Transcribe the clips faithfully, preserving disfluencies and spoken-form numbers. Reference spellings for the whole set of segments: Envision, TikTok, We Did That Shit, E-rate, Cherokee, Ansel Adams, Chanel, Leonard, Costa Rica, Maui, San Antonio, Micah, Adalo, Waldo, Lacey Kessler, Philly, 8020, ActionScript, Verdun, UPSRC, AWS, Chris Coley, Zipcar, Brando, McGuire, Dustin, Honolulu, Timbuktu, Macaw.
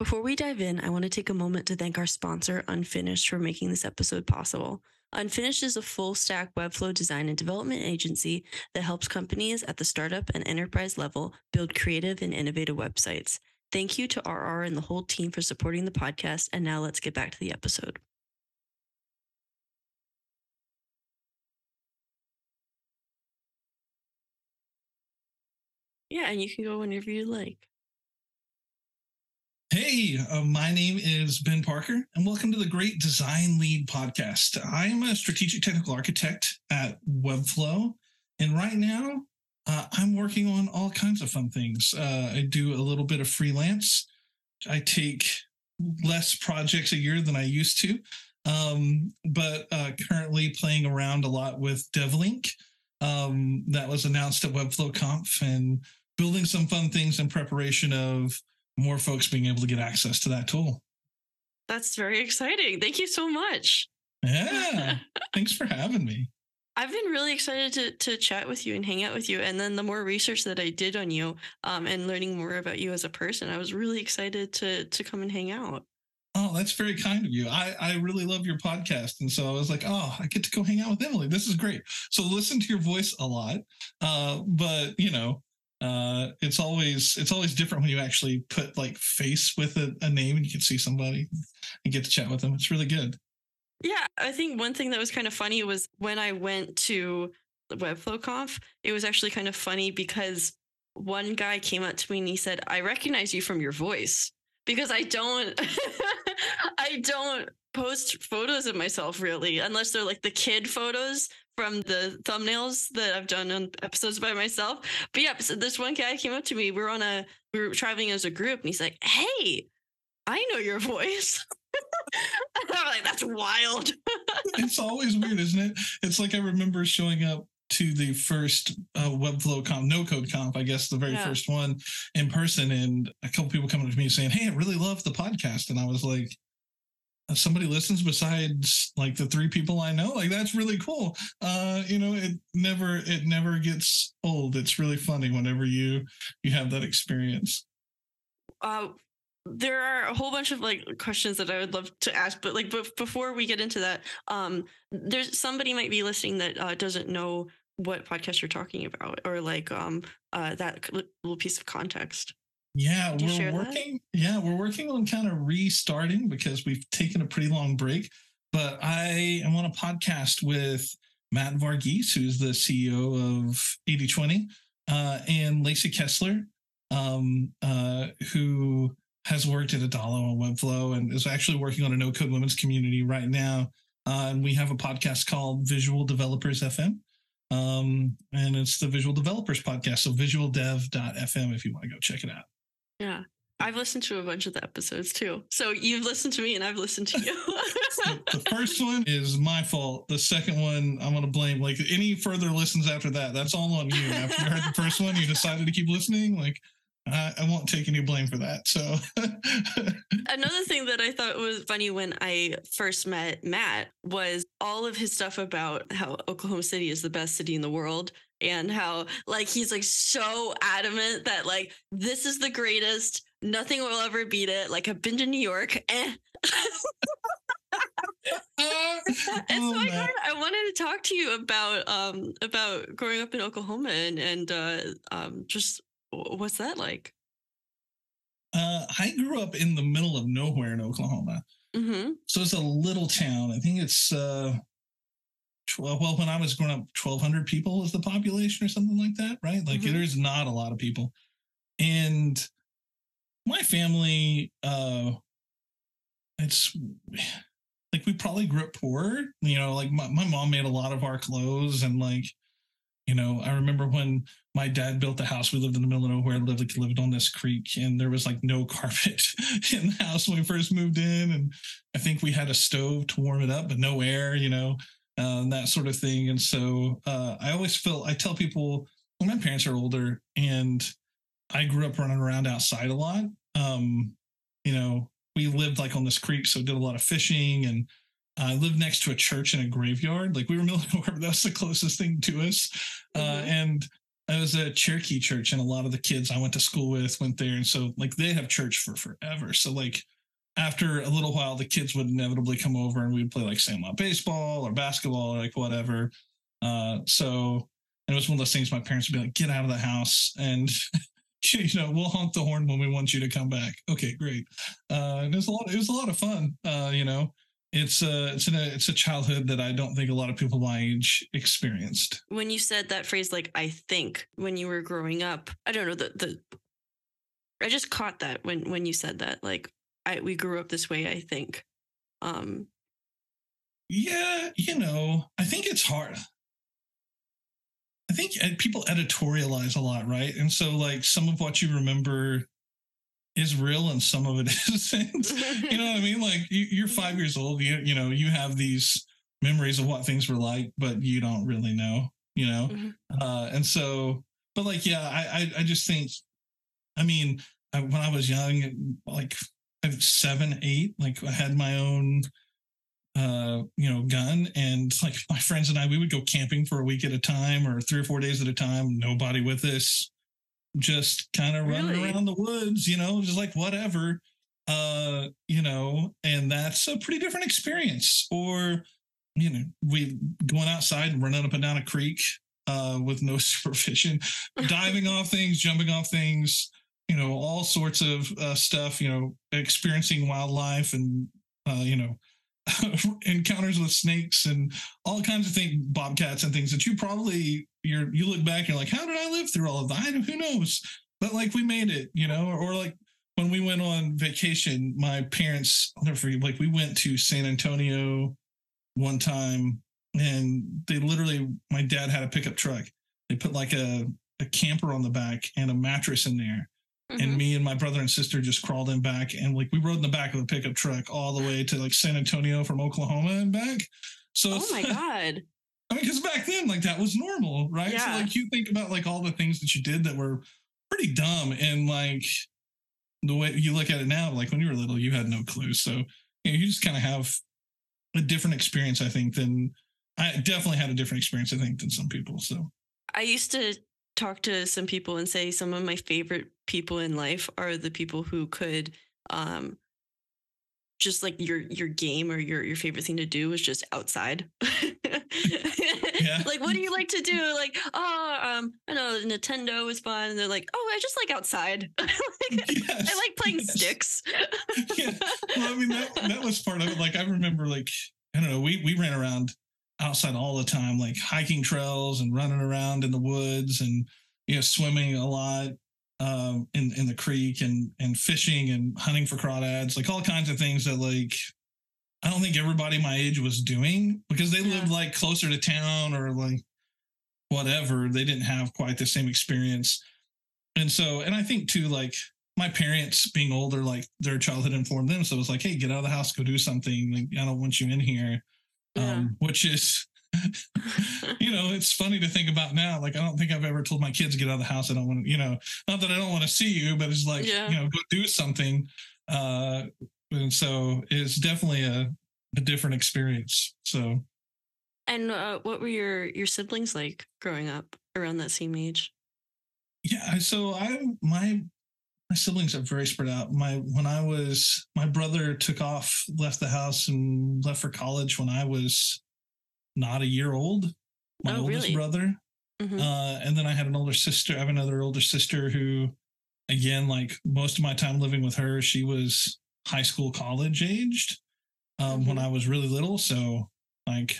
Before we dive in, I want to take a moment to thank our sponsor, Unfinished, for making this episode possible. Unfinished is a full-stack Webflow design and development agency that helps companies at the startup and enterprise level build creative and innovative websites. Thank you to R R and the whole team for supporting the podcast, and now let's get back to the episode. Yeah, and you can go whenever you like. Hey, uh, my name is Ben Parker, and welcome to the Great Design Lead Podcast. I'm a strategic technical architect at Webflow, and right now uh, I'm working on all kinds of fun things. Uh, I do a little bit of freelance. I take less projects a year than I used to, um, but uh, currently playing around a lot with DevLink. Um, that was announced at Webflow Conf, and building some fun things in preparation of more folks being able to get access to that tool. That's very exciting. Thank you so much. Yeah. Thanks for having me. I've been really excited to to chat with you and hang out with you. And then the more research that I did on you um, and learning more about you as a person, I was really excited to to come and hang out. Oh, that's very kind of you. I, I really love your podcast. And so I was like, oh, I get to go hang out with Emily. This is great. So listen to your voice a lot. Uh, but, you know, Uh, it's always it's always different when you actually put like face with a, a name and you can see somebody and get to chat with them. It's really good. Yeah, I think one thing that was kind of funny was when I went to Webflow Conf, it was actually kind of funny because one guy came up to me and he said, "I recognize you from your voice because I don't I don't post photos of myself really unless they're like the kid photos from the thumbnails that I've done on episodes by myself." But yeah, so this one guy came up to me. We were on a, we were traveling as a group and he's like, "Hey, I know your voice." And I'm like, that's wild. It's always weird, isn't it? It's like I remember showing up to the first uh, Webflow Conf, no code conf, I guess the very yeah. first one in person. And a couple people coming up to me saying, "Hey, I really love the podcast." And I was like, somebody listens besides like the three people I know. Like, that's really cool. Uh, you know, it never, it never gets old. It's really funny whenever you, you have that experience. Uh, there are a whole bunch of like questions that I would love to ask, but like, but before we get into that, um, there's somebody might be listening that uh, doesn't know what podcast you're talking about or like um, uh, that little piece of context. Yeah, we're working. That? Yeah, we're working on kind of restarting because we've taken a pretty long break. But I am on a podcast with Matt Varghese, who's the C E O of eighty twenty, uh, and Lacey Kessler, um, uh, who has worked at Adalo and Webflow and is actually working on a no-code women's community right now. Uh, and we have a podcast called Visual Developers F M. Um, and it's the Visual Developers Podcast. So visual dev dot f m if you want to go check it out. Yeah. I've listened to a bunch of the episodes too. So you've listened to me and I've listened to you. The first one is my fault. The second one, I'm going to blame like any further listens after that. That's all on you. After you heard the first one, you decided to keep listening. Like I, I won't take any blame for that. So another thing that I thought was funny when I first met Matt was all of his stuff about how Oklahoma City is the best city in the world. And how like he's like so adamant that like this is the greatest, nothing will ever beat it. Like I've been to New York. Eh. and so oh, I, kind of, I wanted to talk to you about um about growing up in Oklahoma and and uh, um just what's that like? Uh, I grew up in the middle of nowhere in Oklahoma, mm-hmm. so it's a little town. I think it's. Uh, Well, when I was growing up, twelve hundred people was the population or something like that, right? Like mm-hmm. there's not a lot of people. And my family, uh, it's like we probably grew up poor. You know, like my, my mom made a lot of our clothes. And like, you know, I remember when my dad built the house, we lived in the middle of nowhere, lived, like, lived on this creek. And there was like no carpet in the house when we first moved in. And I think we had a stove to warm it up, but no air, you know. Um, that sort of thing. And so uh, I always feel, I tell people, well, my parents are older and I grew up running around outside a lot. Um, you know, we lived like on this creek, so did a lot of fishing and I uh, lived next to a church and a graveyard. Like we were middle of nowhere, but that's the closest thing to us. Uh, mm-hmm. And It was a Cherokee church, and a lot of the kids I went to school with went there. And so, like, they have church for forever. So, like, after a little while, the kids would inevitably come over and we'd play, like, sandlot baseball or basketball or, like, whatever. Uh, so and it was one of those things my parents would be like, get out of the house. And, you know, we'll honk the horn when we want you to come back. Okay, great. Uh, and it was a lot, it was a lot of fun, uh, you know. It's a, it's, in a, it's a childhood that I don't think a lot of people my age experienced. When you said that phrase, like, I think, when you were growing up, I don't know, the, the I just caught that when, when you said that, like, I, we grew up this way, I think. Um, yeah, you know, I think it's hard. I think people editorialize a lot, right? And so, like, some of what you remember is real and some of it isn't. You know what I mean? Like, you, you're five years old, you you know, you have these memories of what things were like, but you don't really know, you know? Mm-hmm. Uh, and so, but like, yeah, I, I, I just think, I mean, I, when I was young, like seven, eight, like I had my own, uh, you know, gun, and like my friends and I, we would go camping for a week at a time or three or four days at a time, nobody with us. Just kind of running really? around the woods, you know, just like whatever, uh, you know, and that's a pretty different experience. Or, you know, we going outside and running up and down a creek uh, with no supervision, diving off things, jumping off things, you know, all sorts of uh, stuff, you know, experiencing wildlife and, uh, you know, encounters with snakes and all kinds of things, bobcats and things that you probably you're you look back and you're like, how did I live through all of that? I don't, who knows? But like we made it, you know. Or, or like when we went on vacation, my parents, I'll never forget, like we went to San Antonio one time, and they literally, my dad had a pickup truck. They put like a a camper on the back and a mattress in there. Mm-hmm. And me and my brother and sister just crawled in back, and like we rode in the back of a pickup truck all the way to like San Antonio from Oklahoma and back. So, oh my God. I mean, because back then, like that was normal, right? Yeah. So like you think about like all the things that you did that were pretty dumb, and like the way you look at it now, like when you were little, you had no clue. So you know, you just kind of have a different experience, I think, than I definitely had a different experience, I think, than some people. So I used to talk to some people and say some of my favorite people in life are the people who could um just like your your game or your your favorite thing to do was just outside. Yeah. Like, what do you like to do? Like, oh, um, I know Nintendo was fun. And they're like, oh, I just like outside. Like, yes, I like playing yes. sticks. Yeah. Well, I mean, that, that was part of it. Like, I remember, like, I don't know, we we ran around outside all the time, like hiking trails and running around in the woods and, you know, swimming a lot um, in, in the creek and, and fishing and hunting for crawdads, like all kinds of things that, like, I don't think everybody my age was doing because they yeah. lived like closer to town or like whatever. They didn't have quite the same experience. And so, and I think too, like my parents being older, like their childhood informed them. So it was like, hey, get out of the house, go do something. Like, I don't want you in here. Yeah. Um, which is, you know, it's funny to think about now. Like, I don't think I've ever told my kids to get out of the house. I don't want to, you know, not that I don't want to see you, but it's like, yeah. you know, go do something. Uh, And so it's definitely a, a different experience. So, and uh, what were your, your siblings like growing up around that same age? Yeah, so I my my siblings are very spread out. My when I was my brother took off, left the house, and left for college when I was not a year old. My oh, oldest really? brother, mm-hmm. uh, and then I had an older sister. I have another older sister who, again, like most of my time living with her, she was high school, college aged um, mm-hmm. when I was really little. So like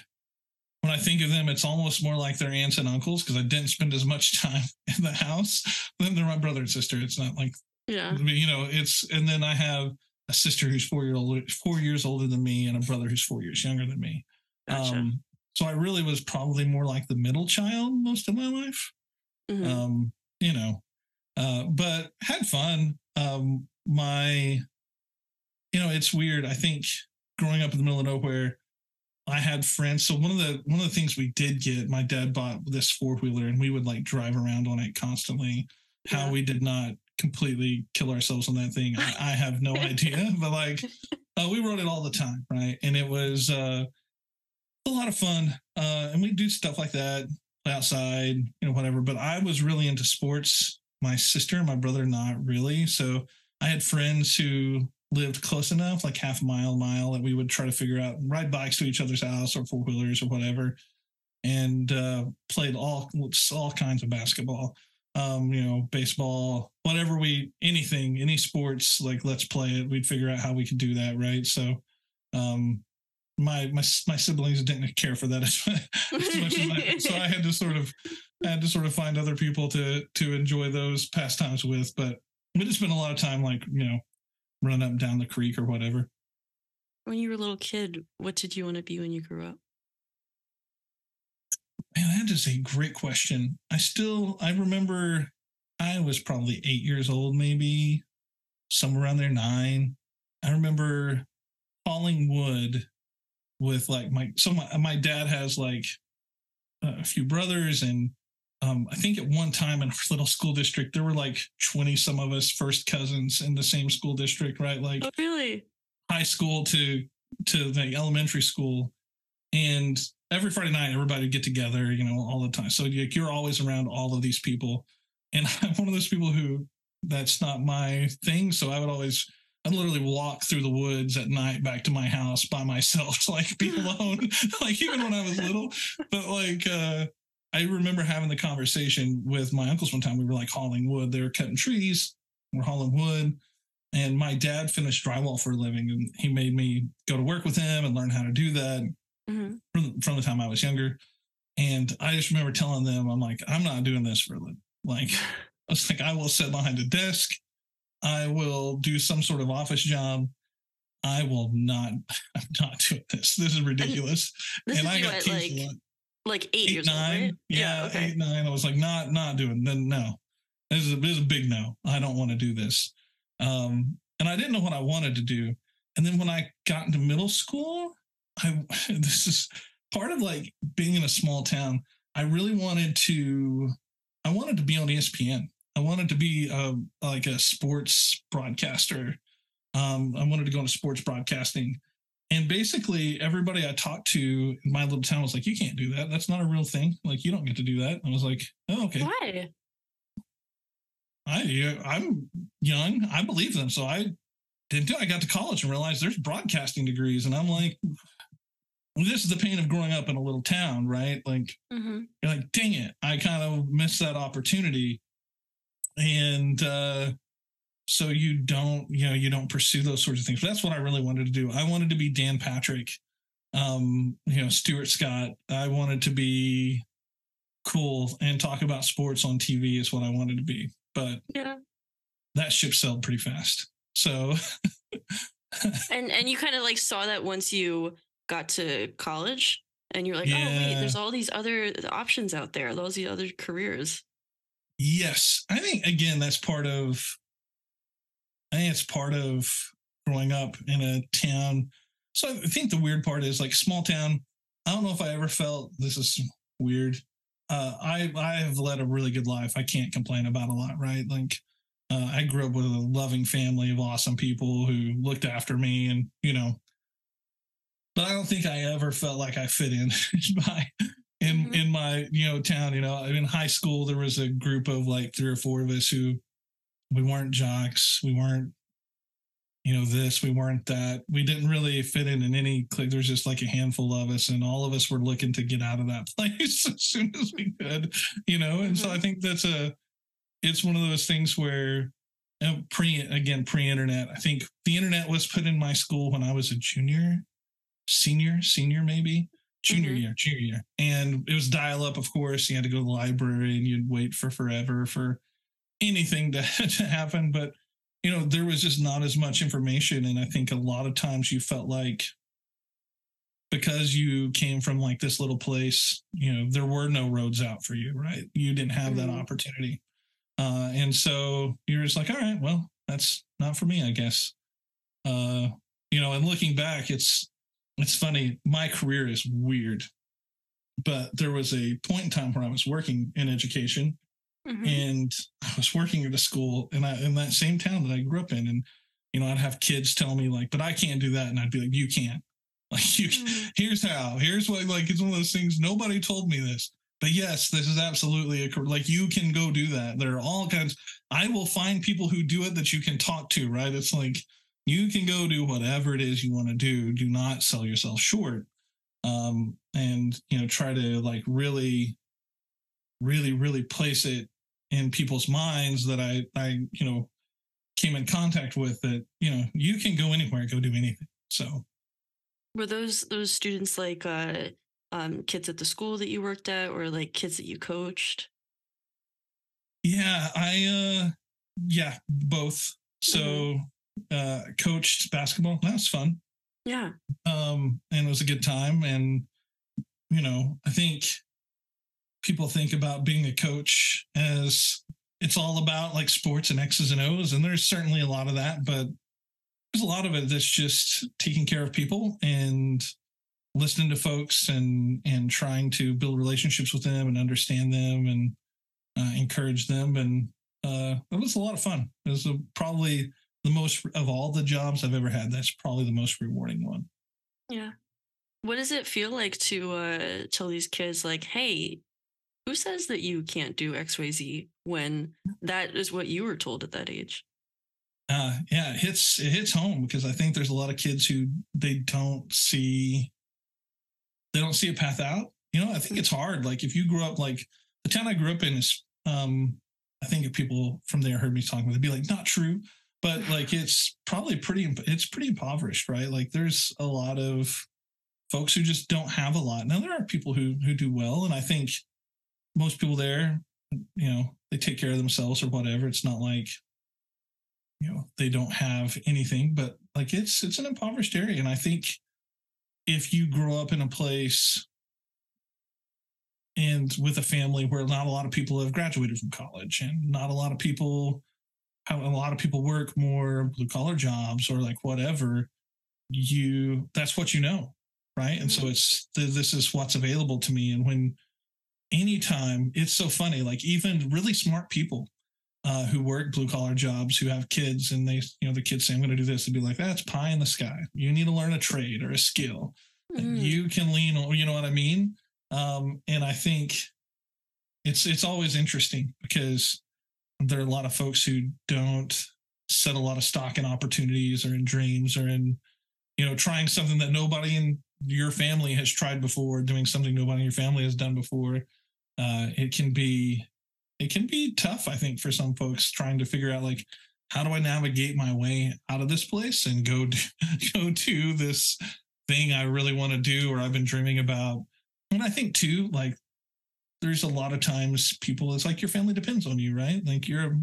when I think of them, it's almost more like their aunts and uncles because I didn't spend as much time in the house. Then they're my brother and sister. It's not like, yeah, you know, it's, and then I have a sister who's four year old, four years older than me, and a brother who's four years younger than me. Gotcha. Um, so I really was probably more like the middle child most of my life, mm-hmm. um, you know, uh, but had fun. Um, my, You know, it's weird. I think growing up in the middle of nowhere, I had friends. So one of the one of the things we did get, my dad bought this four-wheeler, and we would, like, drive around on it constantly. Yeah. How we did not completely kill ourselves on that thing, I, I have no idea. But, like, uh, we rode it all the time, right? And it was uh, a lot of fun. Uh, and we do stuff like that. outside, you know, whatever. But I was really into sports. My sister, my brother, not really. So I had friends who lived close enough, like half mile, mile, that we would try to figure out, ride bikes to each other's house or four wheelers or whatever, and uh, played all all kinds of basketball, um, you know, baseball, whatever we, anything, any sports, like let's play it. We'd figure out how we could do that, right? So um, my my my siblings didn't care for that as much as I did. So I had to sort of I had to sort of find other people to to enjoy those pastimes with, but we just spent a lot of time, like, you know, run up and down the creek or whatever. When you were a little kid, what did you want to be when you grew up? Man, that is a great question. I still, I remember I was probably eight years old, maybe somewhere around there, nine. I remember hauling wood with like my, so my, my dad has like a few brothers, and Um, I think at one time in our little school district, there were like twenty some of us first cousins in the same school district, right? Like, oh, really? High school to to the elementary school. And every Friday night, everybody would get together, you know, all the time. So you're always around all of these people. And I'm one of those people who, that's not my thing. So I would always, I'd literally walk through the woods at night back to my house by myself to like be alone, like even when I was little. But like, uh, I remember having the conversation with my uncles one time. We were like hauling wood. They were cutting trees. We're hauling wood. And my dad finished drywall for a living. And he made me go to work with him and learn how to do that mm-hmm. from, from the time I was younger. And I just remember telling them, I'm like, I'm not doing this for a living. Like, I was like, I will sit behind a desk. I will do some sort of office job. I will not, I'm not doing this. This is ridiculous. And, this and is I got teased like- a lot. Like eight, eight years nine, old, right? Yeah, yeah okay. eight, nine. I was like, not, not doing then. No, this is, a, this is a big no. I don't want to do this. Um, and I didn't know what I wanted to do. And then when I got into middle school, I this is part of like being in a small town. I really wanted to. I wanted to be on E S P N. I wanted to be a, like a sports broadcaster. Um, I wanted to go into sports broadcasting. And basically everybody I talked to in my little town was like, you can't do that. That's not a real thing. Like, you don't get to do that. I was like, oh, okay. Why? I, I'm young. I believe them. So I didn't do it. I got to college and realized there's broadcasting degrees. And I'm like, well, this is the pain of growing up in a little town, right? Like, mm-hmm. you're like, dang it. I kind of missed that opportunity. And, uh, So you don't, you know, you don't pursue those sorts of things. But that's what I really wanted to do. I wanted to be Dan Patrick, um, you know, Stuart Scott. I wanted to be cool and talk about sports on T V is what I wanted to be. But yeah, that ship sailed pretty fast. So, and and you kind of like saw that once you got to college, and you're like, yeah. oh wait, there's all these other options out there. Those are the other careers. Yes, I think again that's part of. I think it's part of growing up in a town. So I think the weird part is like small town. I don't know if I ever felt this is weird. Uh, I I have led a really good life. I can't complain about a lot, right? Like uh, I grew up with a loving family of awesome people who looked after me, and you know. But I don't think I ever felt like I fit in my in mm-hmm. in my you know town. You know, in high school there was a group of like three or four of us who. We weren't jocks. We weren't, you know, this, we weren't that. We didn't really fit in in any clique. There's just like a handful of us, and all of us were looking to get out of that place as soon as we could, you know? And mm-hmm. so I think that's a, it's one of those things where you know, pre, again, pre-internet, I think the internet was put in my school when I was a junior, senior, senior, maybe junior mm-hmm. year, junior year. And it was dial up, of course. You had to go to the library and you'd wait for forever for, anything to, to happen, but you know, there was just not as much information. And I think a lot of times you felt like because you came from like this little place, you know, there were no roads out for you, right? You didn't have that opportunity. Uh, and so you're just like, all right, well, that's not for me, I guess. Uh, you know, and looking back, it's, it's funny. My career is weird, but there was a point in time where I was working in education. Mm-hmm. And I was working at a school and I, in that same town that I grew up in. And, you know, I'd have kids tell me like, but I can't do that. And I'd be like, you can't. Like, you. Mm-hmm. Here's how. Here's what, like, it's one of those things. Nobody told me this. But yes, this is absolutely a, like, you can go do that. There are all kinds. I will find people who do it that you can talk to, right? It's like, you can go do whatever it is you want to do. Do not sell yourself short. Um, and, you know, try to like really, really, really place it in people's minds that I, I, you know, came in contact with, that, you know, you can go anywhere, go do anything. So. Were those, those students like, uh, Um, kids at the school that you worked at, or like kids that you coached? Yeah, I, uh, yeah, both. So, mm-hmm. uh, coached basketball. That was fun. Yeah. Um, and it was a good time. And, you know, I think people think about being a coach as it's all about like sports and X's and O's. And there's certainly a lot of that, but there's a lot of it that's just taking care of people and listening to folks and and trying to build relationships with them and understand them and uh, encourage them. And uh, it was a lot of fun. It was a, probably the most of all the jobs I've ever had. That's probably the most rewarding one. Yeah. What does it feel like to uh, tell these kids like, hey, who says that you can't do X, Y, Z, when that is what you were told at that age? Uh, yeah, it hits, it hits home, because I think there's a lot of kids who they don't see. They don't see a path out. You know, I think it's hard. Like if you grew up, like the town I grew up in is, um, I think if people from there heard me talking, they'd be like, not true. But like, it's probably pretty, it's pretty impoverished, right? Like there's a lot of folks who just don't have a lot. Now there are people who, who do well. And I think most people there, you know, they take care of themselves or whatever. It's not like, you know, they don't have anything, but like it's, it's an impoverished area. And I think, if you grow up in a place and with a family where not a lot of people have graduated from college and not a lot of people, a lot of people work more blue collar jobs or like whatever, you, that's what you know. Right. And so it's, this is what's available to me. And when anytime it's so funny, like even really smart people uh, who work blue collar jobs, who have kids, and they, you know, the kids say, I'm going to do this, and be like, that's pie in the sky. You need to learn a trade or a skill. Mm-hmm. You can lean on, you know what I mean? Um, and I think it's, it's always interesting, because there are a lot of folks who don't set a lot of stock in opportunities or in dreams or in, you know, trying something that nobody in your family has tried before, doing something nobody in your family has done before. Uh, it can be, It can be tough, I think, for some folks trying to figure out, like, how do I navigate my way out of this place and go do, go to this thing I really want to do or I've been dreaming about. And I think, too, like, there's a lot of times people, it's like your family depends on you, right? Like, you're,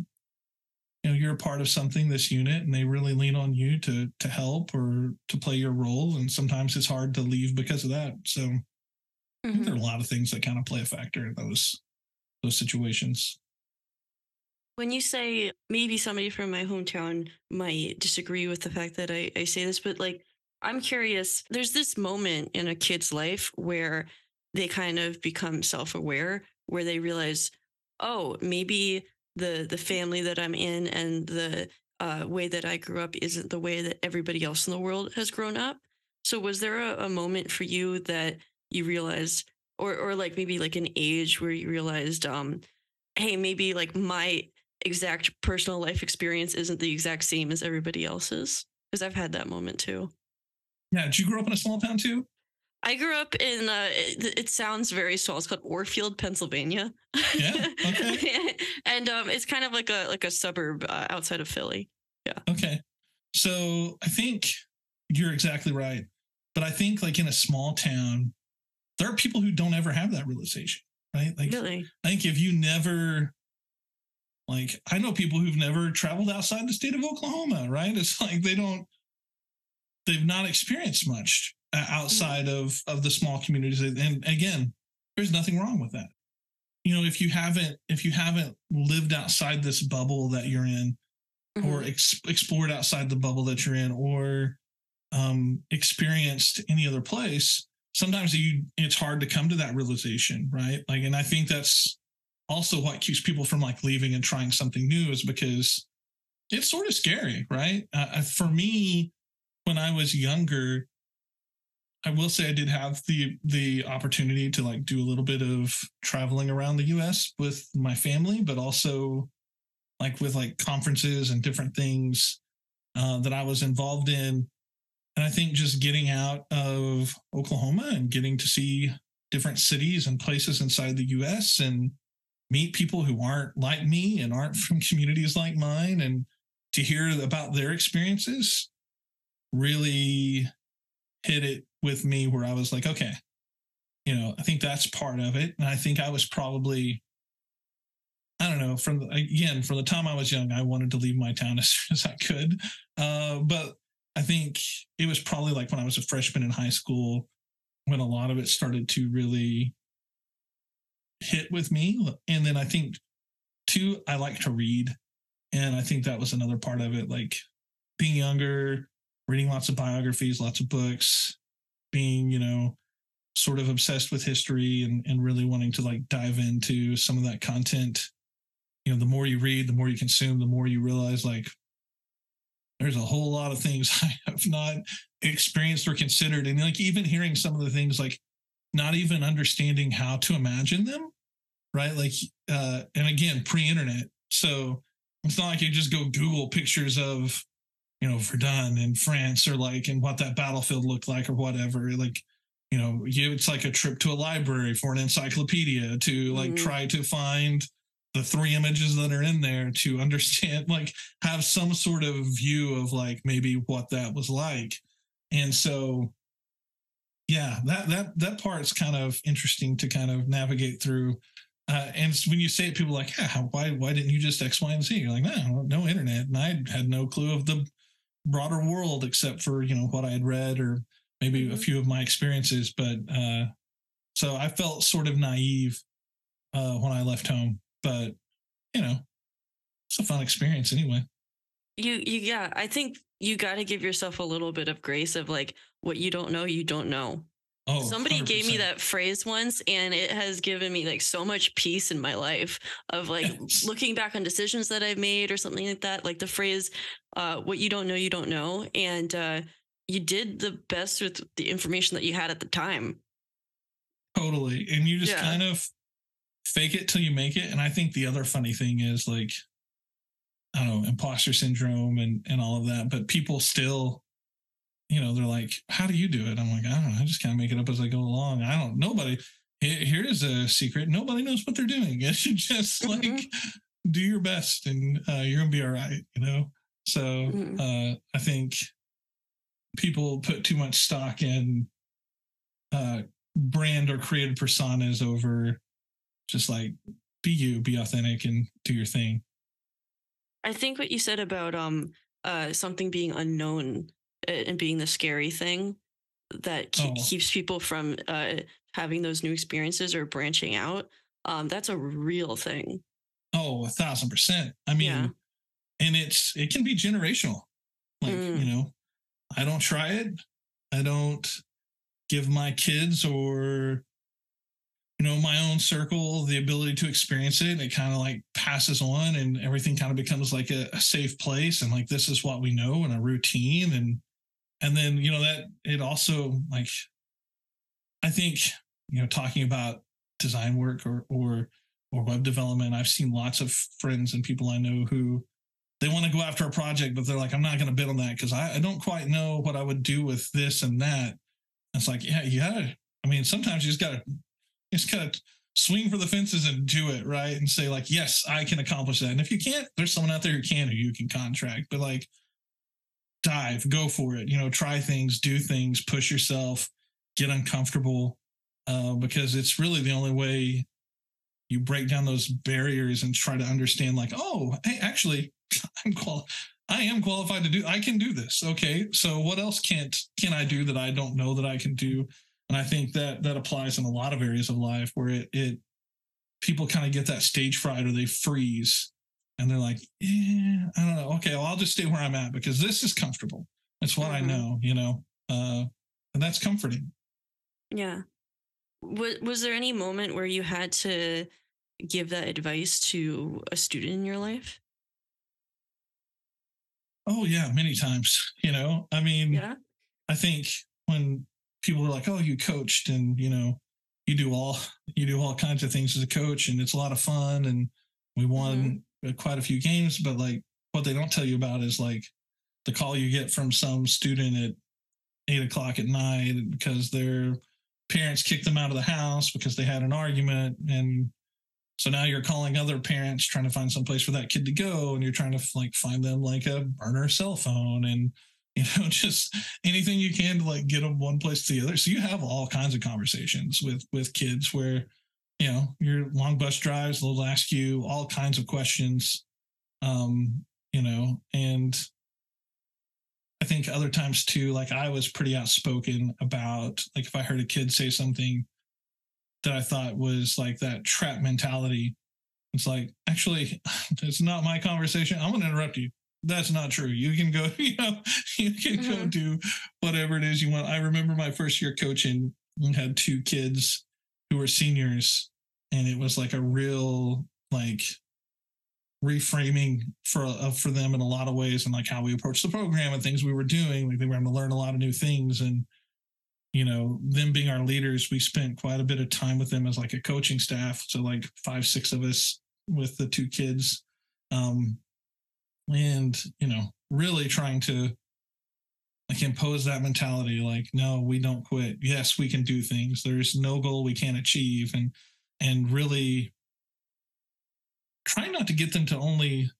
you know, you're a part of something, this unit, and they really lean on you to to help or to play your role. And sometimes it's hard to leave because of that. So mm-hmm. I think there are a lot of things that kind of play a factor in those those situations. When you say, maybe somebody from my hometown might disagree with the fact that I, I say this, but like, I'm curious, there's this moment in a kid's life where they kind of become self-aware, where they realize, oh, maybe the, the family that I'm in and the uh, way that I grew up isn't the way that everybody else in the world has grown up. So was there a, a moment for you that you realized, Or or like maybe like an age where you realized, um, hey, maybe like my exact personal life experience isn't the exact same as everybody else's? Because I've had that moment too. Yeah. Did you grow up in a small town too? I grew up in, uh, it, it sounds very small. It's called Orfield, Pennsylvania. Yeah. Okay. And um, it's kind of like a, like a suburb uh, outside of Philly. Yeah. Okay. So I think you're exactly right. But I think like in a small town, there are people who don't ever have that realization, right? Like, really? I think if you never, like, I know people who've never traveled outside the state of Oklahoma, right? It's like they don't, they've not experienced much outside mm-hmm. of, of the small communities. And again, there's nothing wrong with that. You know, if you haven't, if you haven't lived outside this bubble that you're in mm-hmm. or ex- explored outside the bubble that you're in or um, experienced any other place, sometimes you, it's hard to come to that realization, right? Like, and I think that's also what keeps people from like leaving and trying something new, is because it's sort of scary, right? Uh, for me, when I was younger, I will say I did have the the opportunity to like do a little bit of traveling around the U S with my family, but also like with like conferences and different things uh, that I was involved in. And I think just getting out of Oklahoma and getting to see different cities and places inside the U S and meet people who aren't like me and aren't from communities like mine and to hear about their experiences really hit it with me where I was like, okay, you know, I think that's part of it. And I think I was probably, I don't know, from the, again, from the time I was young, I wanted to leave my town as soon as I could. Uh, but I think it was probably like when I was a freshman in high school, when a lot of it started to really hit with me. And then I think too, I like to read. And I think that was another part of it. Like being younger, reading lots of biographies, lots of books, being, you know, sort of obsessed with history and, and really wanting to like dive into some of that content. You know, the more you read, the more you consume, the more you realize like there's a whole lot of things I have not experienced or considered. And like even hearing some of the things, like not even understanding how to imagine them, right? Like, uh, and again, pre-internet. So it's not like you just go Google pictures of, you know, Verdun in France or like, and what that battlefield looked like or whatever. Like, you know, you, it's like a trip to a library for an encyclopedia to like mm-hmm. try to find the three images that are in there to understand, like have some sort of view of like maybe what that was like. And so, yeah, that, that, that part's kind of interesting to kind of navigate through. Uh, and when you say it, people are like, yeah, why, why didn't you just X, Y, and Z? You're like, no, no internet. And I had no clue of the broader world except for, you know, what I had read or maybe mm-hmm. a few of my experiences. But uh, so I felt sort of naive uh, when I left home, but you know, it's a fun experience anyway. You, you yeah, I think you got to give yourself a little bit of grace of like what you don't know, you don't know. Oh, somebody one hundred percent gave me that phrase once and it has given me like so much peace in my life of like yes. looking back on decisions that I've made or something like that. Like the phrase, uh, what you don't know, you don't know. And uh, you did the best with the information that you had at the time. Totally. And you just yeah. kind of fake it till you make it. And I think the other funny thing is like, I don't know, imposter syndrome and, and all of that, but people still, you know, they're like, how do you do it? I'm like, I don't know. I just kind of make it up as I go along. I don't, nobody, here is a secret. Nobody knows what they're doing. You should just like mm-hmm. do your best and uh, you're going to be all right, you know? So mm-hmm. uh, I think people put too much stock in uh, brand or creative personas over just like be you, be authentic and do your thing. I think what you said about um uh, something being unknown and being the scary thing that ke- oh. keeps people from uh, having those new experiences or branching out. Um, that's a real thing. Oh, a thousand percent. I mean, yeah. and it's, it can be generational. Like, mm. you know, I don't try it. I don't give my kids or, you know, my own circle the ability to experience it. And it kind of like passes on and everything kind of becomes like a, a safe place. And like, this is what we know and a routine. And, And then, you know, that it also like, I think, you know, talking about design work or, or, or web development, I've seen lots of friends and people I know who they want to go after a project, but they're like, I'm not going to bid on that because I, I don't quite know what I would do with this and that. And it's like, yeah, you gotta, I mean, sometimes you just gotta, you just gotta swing for the fences and do it. Right. And say like, yes, I can accomplish that. And if you can't, there's someone out there who can, who you can contract, but like, dive, go for it, you know, try things, do things, push yourself, get uncomfortable, uh, because it's really the only way you break down those barriers and try to understand like, oh, hey, actually, I'm qual- I am qualified to do, I can do this. Okay. So what else can't, can I do that I don't know that I can do? And I think that that applies in a lot of areas of life where it, it people kind of get that stage fright or they freeze. And they're like, yeah, I don't know. Okay, well, I'll just stay where I'm at because this is comfortable. That's what mm-hmm. I know, you know, uh, and that's comforting. Yeah. Was, was there any moment where you had to give that advice to a student in your life? Oh, yeah, many times, you know. I mean, yeah. I think when people are like, oh, you coached and, you know, you do all, you do all kinds of things as a coach and it's a lot of fun. And we won mm-hmm. quite a few games, but like what they don't tell you about is like the call you get from some student at eight o'clock at night because their parents kicked them out of the house because they had an argument. And so now you're calling other parents trying to find some place for that kid to go. And you're trying to like find them like a burner cell phone and, you know, just anything you can to like get them one place to the other. So you have all kinds of conversations with, with kids where, you know, your long bus drives, they'll ask you all kinds of questions, um, you know, and I think other times too, like I was pretty outspoken about, like if I heard a kid say something that I thought was like that trap mentality, it's like, actually, it's not my conversation. I'm going to interrupt you. That's not true. You can go, you know, you can mm-hmm. go do whatever it is you want. I remember my first year coaching, we had two kids who were seniors, and it was like a real like reframing for uh, for them in a lot of ways, and like how we approached the program and things we were doing. Like they were having to learn a lot of new things, and you know, them being our leaders, we spent quite a bit of time with them as like a coaching staff. So like five, six of us with the two kids. Um, And, you know, really trying to like impose that mentality, like, no, we don't quit. Yes, we can do things. There's no goal we can't achieve. And, and really try not to get them to only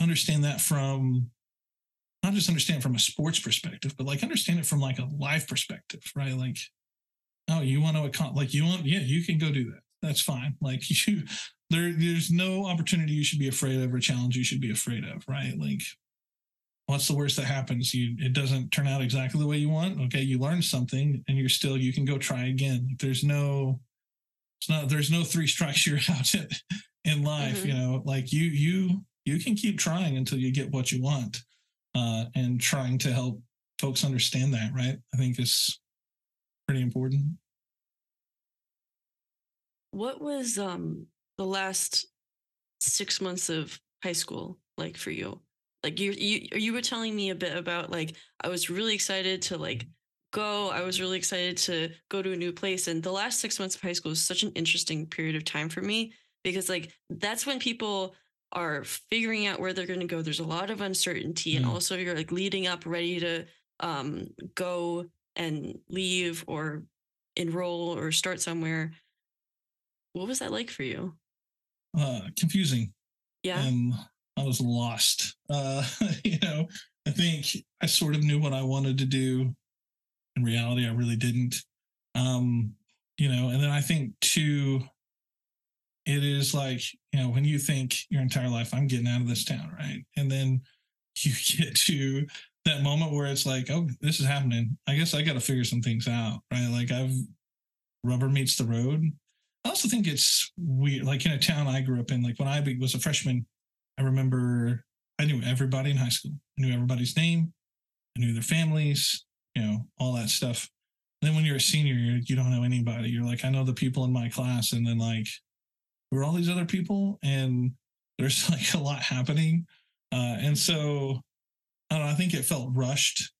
understand that from, not just understand from a sports perspective, but like understand it from like a life perspective, right? Like, oh, you want to, like you want, yeah, you can go do that. That's fine. Like you, There, there's no opportunity you should be afraid of or challenge you should be afraid of, right? Like, what's the worst that happens? You, it doesn't turn out exactly the way you want. Okay, you learned something, and you're still, you can go try again. Like, there's no, it's not, there's no three strikes you're out in, in life. Mm-hmm. You know, like you, you, you can keep trying until you get what you want, uh, and trying to help folks understand that, right? I think is pretty important. What was um. the last six months of high school like for you? Like you, you, you were telling me a bit about like, I was really excited to like go, I was really excited to go to a new place. And the last six months of high school is such an interesting period of time for me because like, that's when people are figuring out where they're going to go. There's a lot of uncertainty. Mm-hmm. And also you're like leading up ready to um, go and leave or enroll or start somewhere. What was that like for you? Uh, confusing. Yeah. Um, I was lost. Uh, you know, I think I sort of knew what I wanted to do. In reality, I really didn't. Um, you know, and then I think too, it is like, you know, when you think your entire life, I'm getting out of this town, right? And then you get to that moment where it's like, oh, this is happening. I guess I got to figure some things out, right? Like I've rubber meets the road. I also think it's weird, like in a town I grew up in, like when I was a freshman, I remember I knew everybody in high school. I knew everybody's name. I knew their families, you know, all that stuff. And then when you're a senior, you're, you don't know anybody. You're like, I know the people in my class. And then like, there were all these other people and there's like a lot happening. Uh, and so I don't know, I think it felt rushed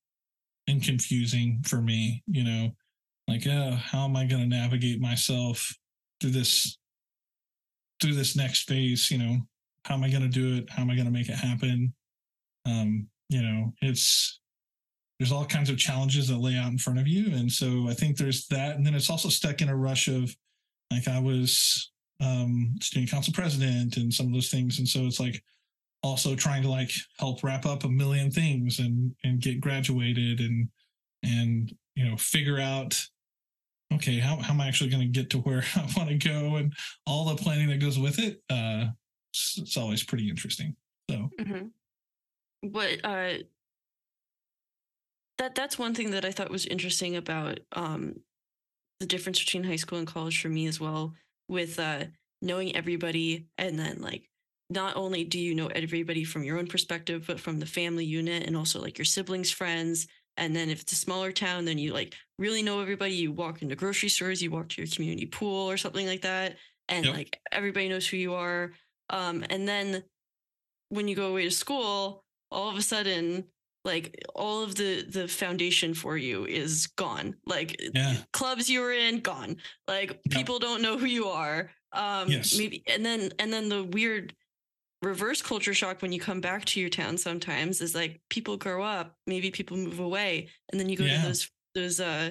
and confusing for me, you know, like, oh, how am I going to navigate myself through this, through this next phase? You know, how am I going to do it? How am I going to make it happen? Um, you know, it's, there's all kinds of challenges that lay out in front of you. And so I think there's that. And then it's also stuck in a rush of like, I was um, student council president and some of those things. And so it's like also trying to like help wrap up a million things and, and get graduated and, and, you know, figure out, okay, how, how am I actually going to get to where I want to go and all the planning that goes with it? Uh, it's, it's always pretty interesting. So, mm-hmm. But uh, that that's one thing that I thought was interesting about um, the difference between high school and college for me as well, with uh, knowing everybody. And then like, not only do you know everybody from your own perspective, but from the family unit and also like your siblings, friends. And then if it's a smaller town, then you like really know everybody. You walk into grocery stores, you walk to your community pool or something like that. And yep. like everybody knows who you are. Um, and then when you go away to school, all of a sudden like all of the the foundation for you is gone. Like yeah. clubs you were in, gone. Like yeah. people don't know who you are. Um, yes. Maybe, and then and then the weird reverse culture shock when you come back to your town sometimes is like people grow up, maybe people move away, and then you go yeah. to those those uh,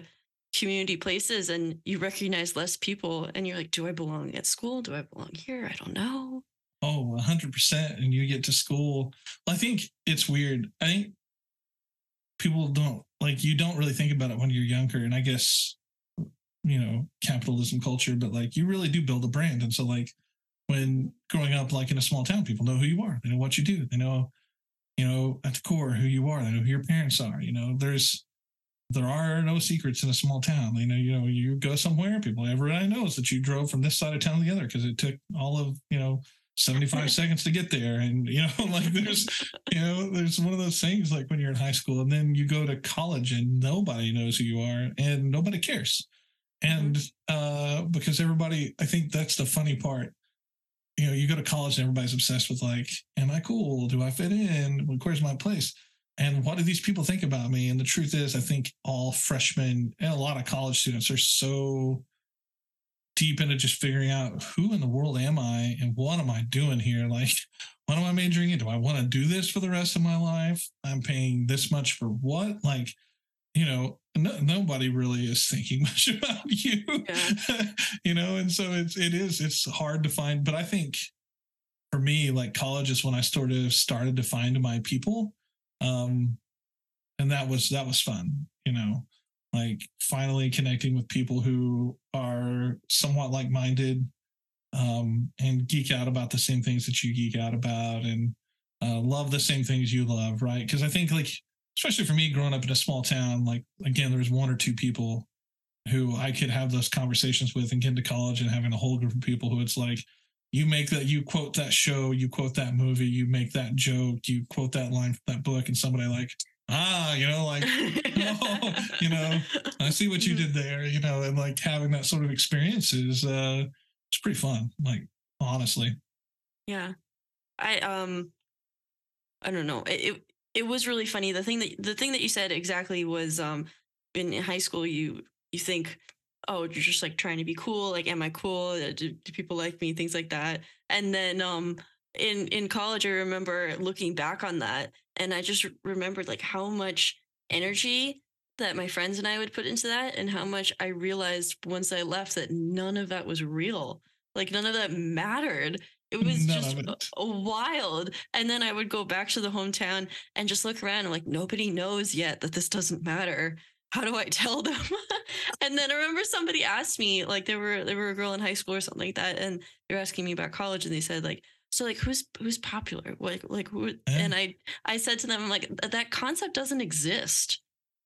community places and you recognize less people, and you're like, do I belong at school? Do I belong here? I don't know. Oh, one hundred percent. And you get to school. Well, I think it's weird. I think people don't, like, you don't really think about it when you're younger. And I guess, you know, capitalism culture, but like you really do build a brand. And so like when growing up, like in a small town, people know who you are. They know what you do. They know, you know, at the core who you are. They know who your parents are. You know, there's, there are no secrets in a small town. You know, you know, you go somewhere, people, everybody knows that you drove from this side of town to the other because it took all of, you know, seventy-five seconds to get there. And, you know, like there's, you know, there's one of those things like when you're in high school and then you go to college and nobody knows who you are and nobody cares. And uh, because everybody, I think that's the funny part. You know, you go to college and everybody's obsessed with like, am I cool? Do I fit in? Where's my place? And what do these people think about me? And the truth is, I think all freshmen and a lot of college students are so deep into just figuring out who in the world am I and what am I doing here? Like, what am I majoring in? Do I want to do this for the rest of my life? I'm paying this much for what? Like, you know, no, nobody really is thinking much about you, yeah. you know? And so it's, it is, it's hard to find, but I think for me, like college is when I sort of started to find my people. Um, and that was, that was fun, you know? Like finally connecting with people who are somewhat like-minded um, and geek out about the same things that you geek out about and uh, love the same things you love, right? Because I think like, especially for me growing up in a small town, like, again, there's one or two people who I could have those conversations with and get into college and having a whole group of people who it's like, you make that, you quote that show, you quote that movie, you make that joke, you quote that line from that book and somebody like, ah, you know, like, oh, you know, I see what you did there, you know, and like having that sort of experience is, uh, it's pretty fun. Like, honestly. Yeah. I, um, I don't know. It, it, it was really funny. The thing that, the thing that you said exactly was, um, in high school, you, you think, oh, you're just like trying to be cool. Like, am I cool? Do, do people like me? Things like that. And then, um, in, in college, I remember looking back on that and I just remembered like how much energy that my friends and I would put into that and how much I realized once I left that none of that was real. Like none of that mattered. It was none just it. wild. And then I would go back to the hometown and just look around and like, nobody knows yet that this doesn't matter. How do I tell them? And then I remember somebody asked me, like there were, there were a girl in high school or something like that. And they were asking me about college and they said like, so like, who's, who's popular? Like, like, who, yeah. and I, I said to them, I'm like, that concept doesn't exist.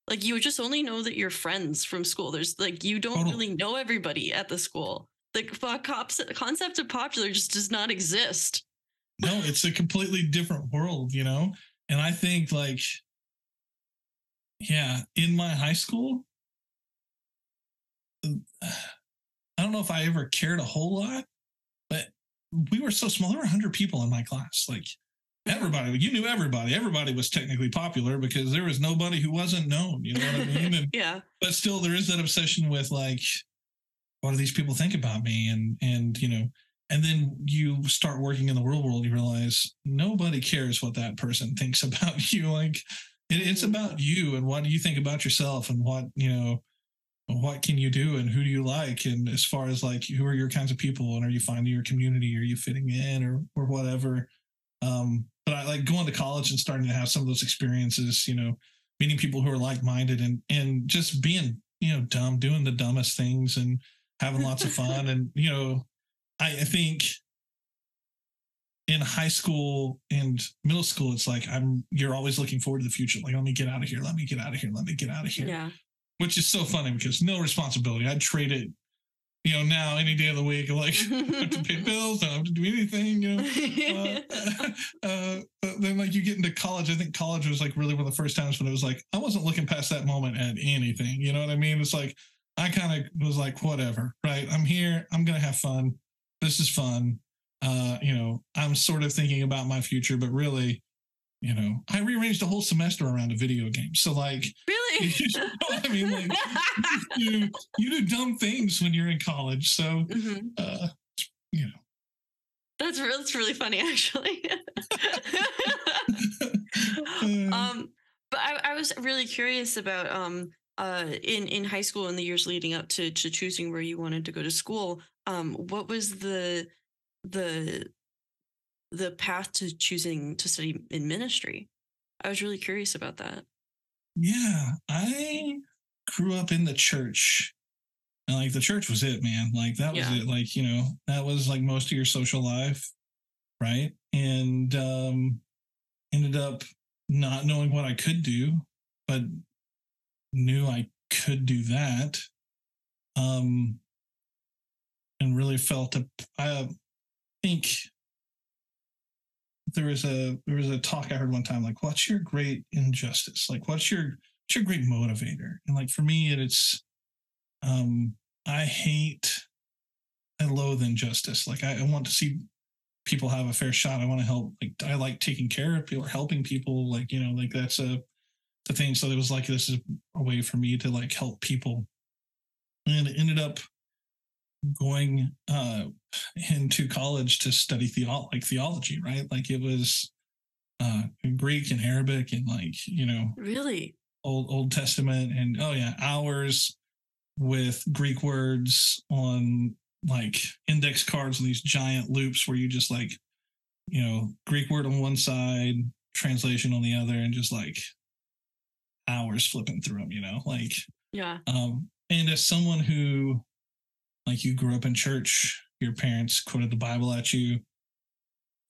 Like, you just only know that you're friends from school. There's like, you don't totally. really know everybody at the school. The concept of popular just does not exist. No, it's a completely different world, you know? And I think like, yeah, in my high school, I don't know if I ever cared a whole lot, but we were so small. There were one hundred people in my class. Like everybody, you knew everybody. Everybody was technically popular because there was nobody who wasn't known. You know what I mean? And, yeah. But still, there is that obsession with like, what do these people think about me? And and you know, and then you start working in the real world. You realize nobody cares what that person thinks about you. Like it, it's about you and what do you think about yourself and what you know. What can you do and who do you like? And as far as like, who are your kinds of people and are you finding your community? Are you fitting in or, or whatever? Um, but I like going to college and starting to have some of those experiences, you know, meeting people who are like-minded and, and just being, you know, dumb, doing the dumbest things and having lots of fun. And, you know, I, I think in high school and middle school, it's like, I'm, you're always looking forward to the future. Like, let me get out of here. Let me get out of here. Let me get out of here. Yeah. Which is so funny because no responsibility. I'd trade it, you know, now any day of the week. Like, I have to pay bills. I don't have to do anything, you know. Uh, uh, but then, like, you get into college. I think college was, like, really one of the first times when it was, like, I wasn't looking past that moment at anything. You know what I mean? It's, like, I kind of was, like, whatever, right? I'm here. I'm going to have fun. This is fun. Uh, you know, I'm sort of thinking about my future, but really you know, I rearranged a whole semester around a video game. So like, really? You know, I mean, like, you, you do dumb things when you're in college. So, mm-hmm. uh, you know, that's real. That's really funny, actually. um, um, but I, I was really curious about um, uh, in in high school and the years leading up to to choosing where you wanted to go to school. Um, what was the the the path to choosing to study in ministry? I was really curious about that. Yeah, I grew up in the church. And like the church was it, man. Like that yeah. was it. Like, you know, that was like most of your social life. Right. And um, ended up not knowing what I could do, but knew I could do that. Um, and really felt, a, I think there was a, there was a talk I heard one time, like, what's your great injustice? Like, what's your, what's your great motivator? And like, for me, it's, Um, I hate, I loathe injustice. Like I, I want to see people have a fair shot. I want to help. Like I like taking care of people, or helping people. Like, you know, like that's a the thing. So it was like, this is a way for me to like help people. And it ended up going uh, into college to study theology, like theology, right? Like it was uh, Greek and Arabic and like, you know, really old Old Testament and oh yeah, hours with Greek words on like index cards and these giant loops where you just like, you know, Greek word on one side, translation on the other, and just like hours flipping through them, you know, like, yeah. Um, and as someone who like you grew up in church, your parents quoted the Bible at you,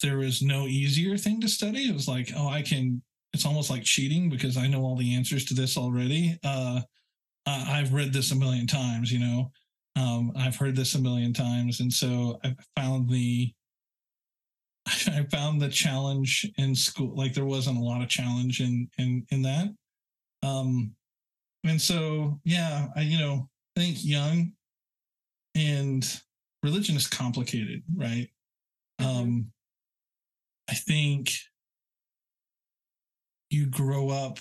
there was no easier thing to study. It was like, oh, I can, it's almost like cheating because I know all the answers to this already. Uh, I've read this a million times, you know, um, I've heard this a million times. And so I found the, I found the challenge in school. Like there wasn't a lot of challenge in, in, in that. Um, and so, yeah, I, you know, I think young and religion is complicated, right? Um, I think you grow up.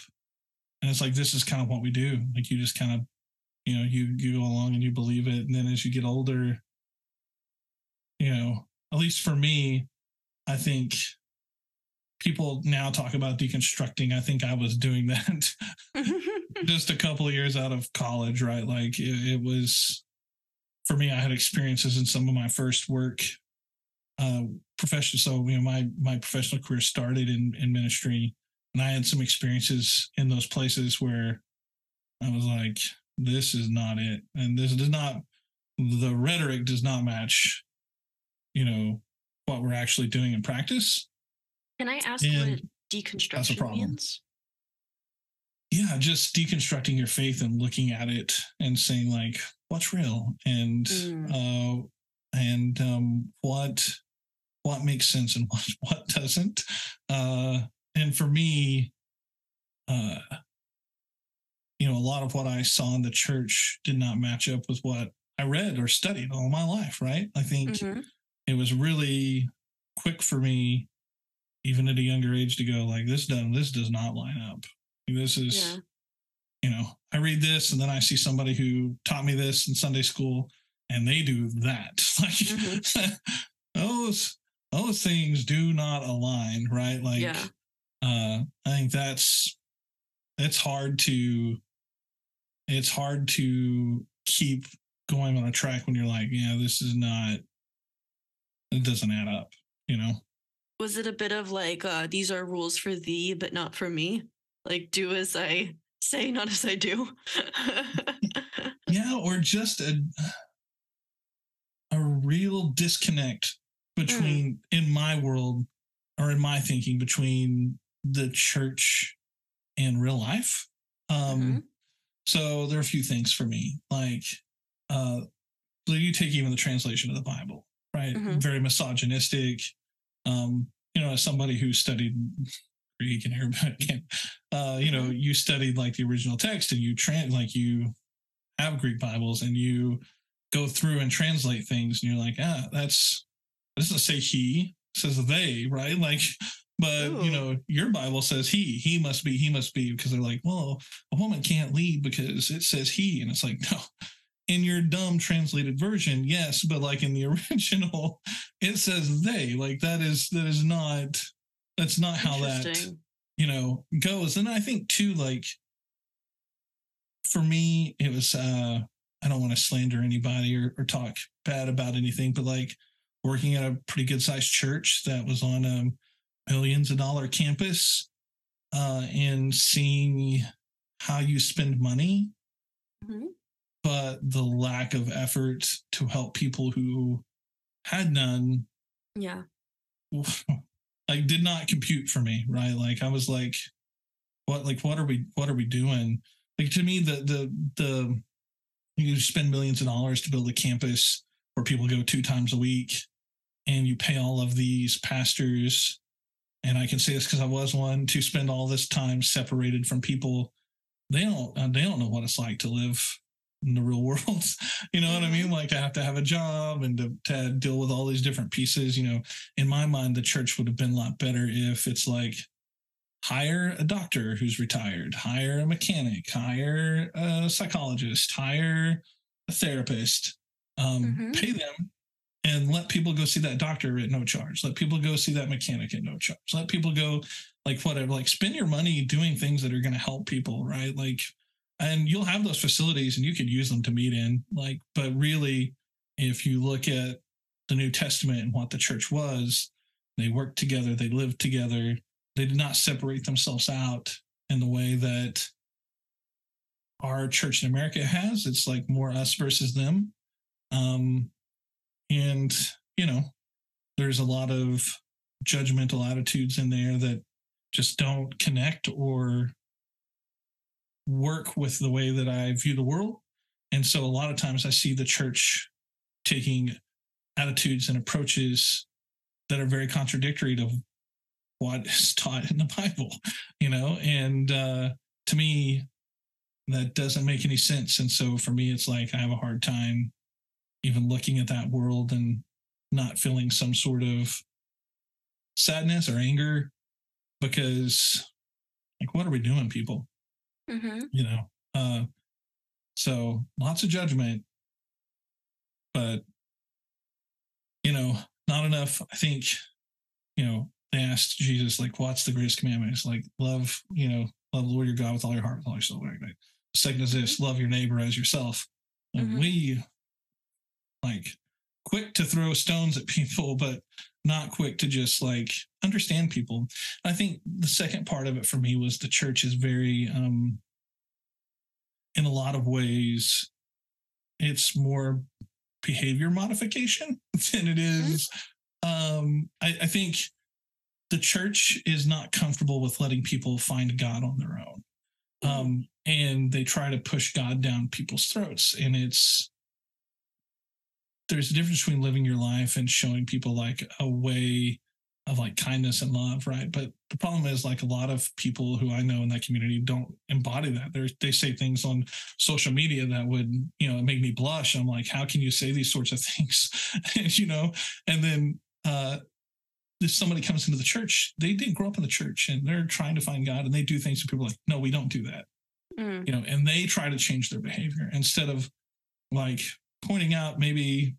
And it's like, this is kind of what we do. Like you just kind of, you know, you, you go along and you believe it. And then as you get older, you know, at least for me, I think people now talk about deconstructing. I think I was doing that just a couple of years out of college, right? Like it, it was, for me, I had experiences in some of my first work uh, profession. So, you know, my, my professional career started in, in ministry. And I had some experiences in those places where I was like, this is not it. And this does not, the rhetoric does not match, you know, what we're actually doing in practice. Can I ask and what deconstruction means? Yeah, just deconstructing your faith and looking at it and saying like, what's real? And, mm. uh, and um, what, what makes sense and what, what doesn't. Uh, And for me, uh, you know, a lot of what I saw in the church did not match up with what I read or studied all my life, right? I think mm-hmm. it was really quick for me, even at a younger age, to go like, this doesn't, this does not line up. This is, yeah. you know, I read this and then I see somebody who taught me this in Sunday school and they do that. Like, mm-hmm. those, those things do not align, right? Like, yeah. Uh, I think that's, it's hard to, it's hard to keep going on a track when you're like, yeah, this is not, it doesn't add up, you know? Was it a bit of like, uh, these are rules for thee, but not for me? Like do as I say, not as I do. Yeah. Or just a, a real disconnect between mm. in my world or in my thinking between the church and real life. Um, mm-hmm. So there are a few things for me, like, uh, you take even the translation of the Bible, right? Mm-hmm. Very misogynistic. Um, you know, as somebody who studied Greek and Arabic, and, uh, you know, you studied like the original text and you trans, like you have Greek Bibles and you go through and translate things and you're like, ah, that's, it doesn't say he, says they, right? Like But, Ooh. you know, your Bible says he, he must be, he must be, because they're like, well, a woman can't lead because it says he. And it's like, no, in your dumb translated version, yes, but like in the original, it says they. Like that is, that is not, that's not how that, you know, goes. And I think too, like, for me, it was, uh, I don't want to slander anybody or, or talk bad about anything, but like working at a pretty good sized church that was on a millions of dollar campus, uh, and seeing how you spend money, mm-hmm. but the lack of effort to help people who had none. Yeah. Like did not compute for me. Right. Like I was like, what, like, what are we, what are we doing? Like to me, the, the, the, you spend millions of dollars to build a campus where people go two times a week and you pay all of these pastors. And I can say this because I was one, to spend all this time separated from people. They don't, they don't know what it's like to live in the real world. You know what I mean? Like I have to have a job and to, to deal with all these different pieces. You know, in my mind, the church would have been a lot better if it's like, hire a doctor who's retired, hire a mechanic, hire a psychologist, hire a therapist, um, mm-hmm. pay them and let people go see that doctor at no charge. Let people go see that mechanic at no charge. Let people go like whatever, like spend your money doing things that are going to help people. Right. Like, and you'll have those facilities and you could use them to meet in like, but really, if you look at the New Testament and what the church was, they worked together, they lived together. They did not separate themselves out in the way that our church in America has. It's like more us versus them. Um, and, you know, there's a lot of judgmental attitudes in there that just don't connect or work with the way that I view the world. And so a lot of times I see the church taking attitudes and approaches that are very contradictory to what is taught in the Bible, you know? And uh, to me, that doesn't make any sense. And so for me, it's like I have a hard time even looking at that world and not feeling some sort of sadness or anger because, like, what are we doing, people? Mm-hmm. You know? Uh, so lots of judgment, but, you know, not enough, I think, you know, they asked Jesus, like, what's the greatest commandment? It's like, love, you know, love the Lord your God with all your heart, with all your soul. Right? The second is this, love your neighbor as yourself. And mm-hmm. we, like, quick to throw stones at people, but not quick to just, like, understand people. I think the second part of it for me was the church is very, um, in a lot of ways, it's more behavior modification than it is. Um, I, I think... the church is not comfortable with letting people find God on their own. Um, and they try to push God down people's throats. And it's, there's a difference between living your life and showing people like a way of like kindness and love. Right. But the problem is like a lot of people who I know in that community don't embody that. They're, they say things on social media that would, you know, make me blush. I'm like, how can you say these sorts of things? And, you know, and then, uh, if somebody comes into the church, they didn't grow up in the church and they're trying to find God and they do things that people are like, no, we don't do that. Mm. You know, and they try to change their behavior instead of like pointing out maybe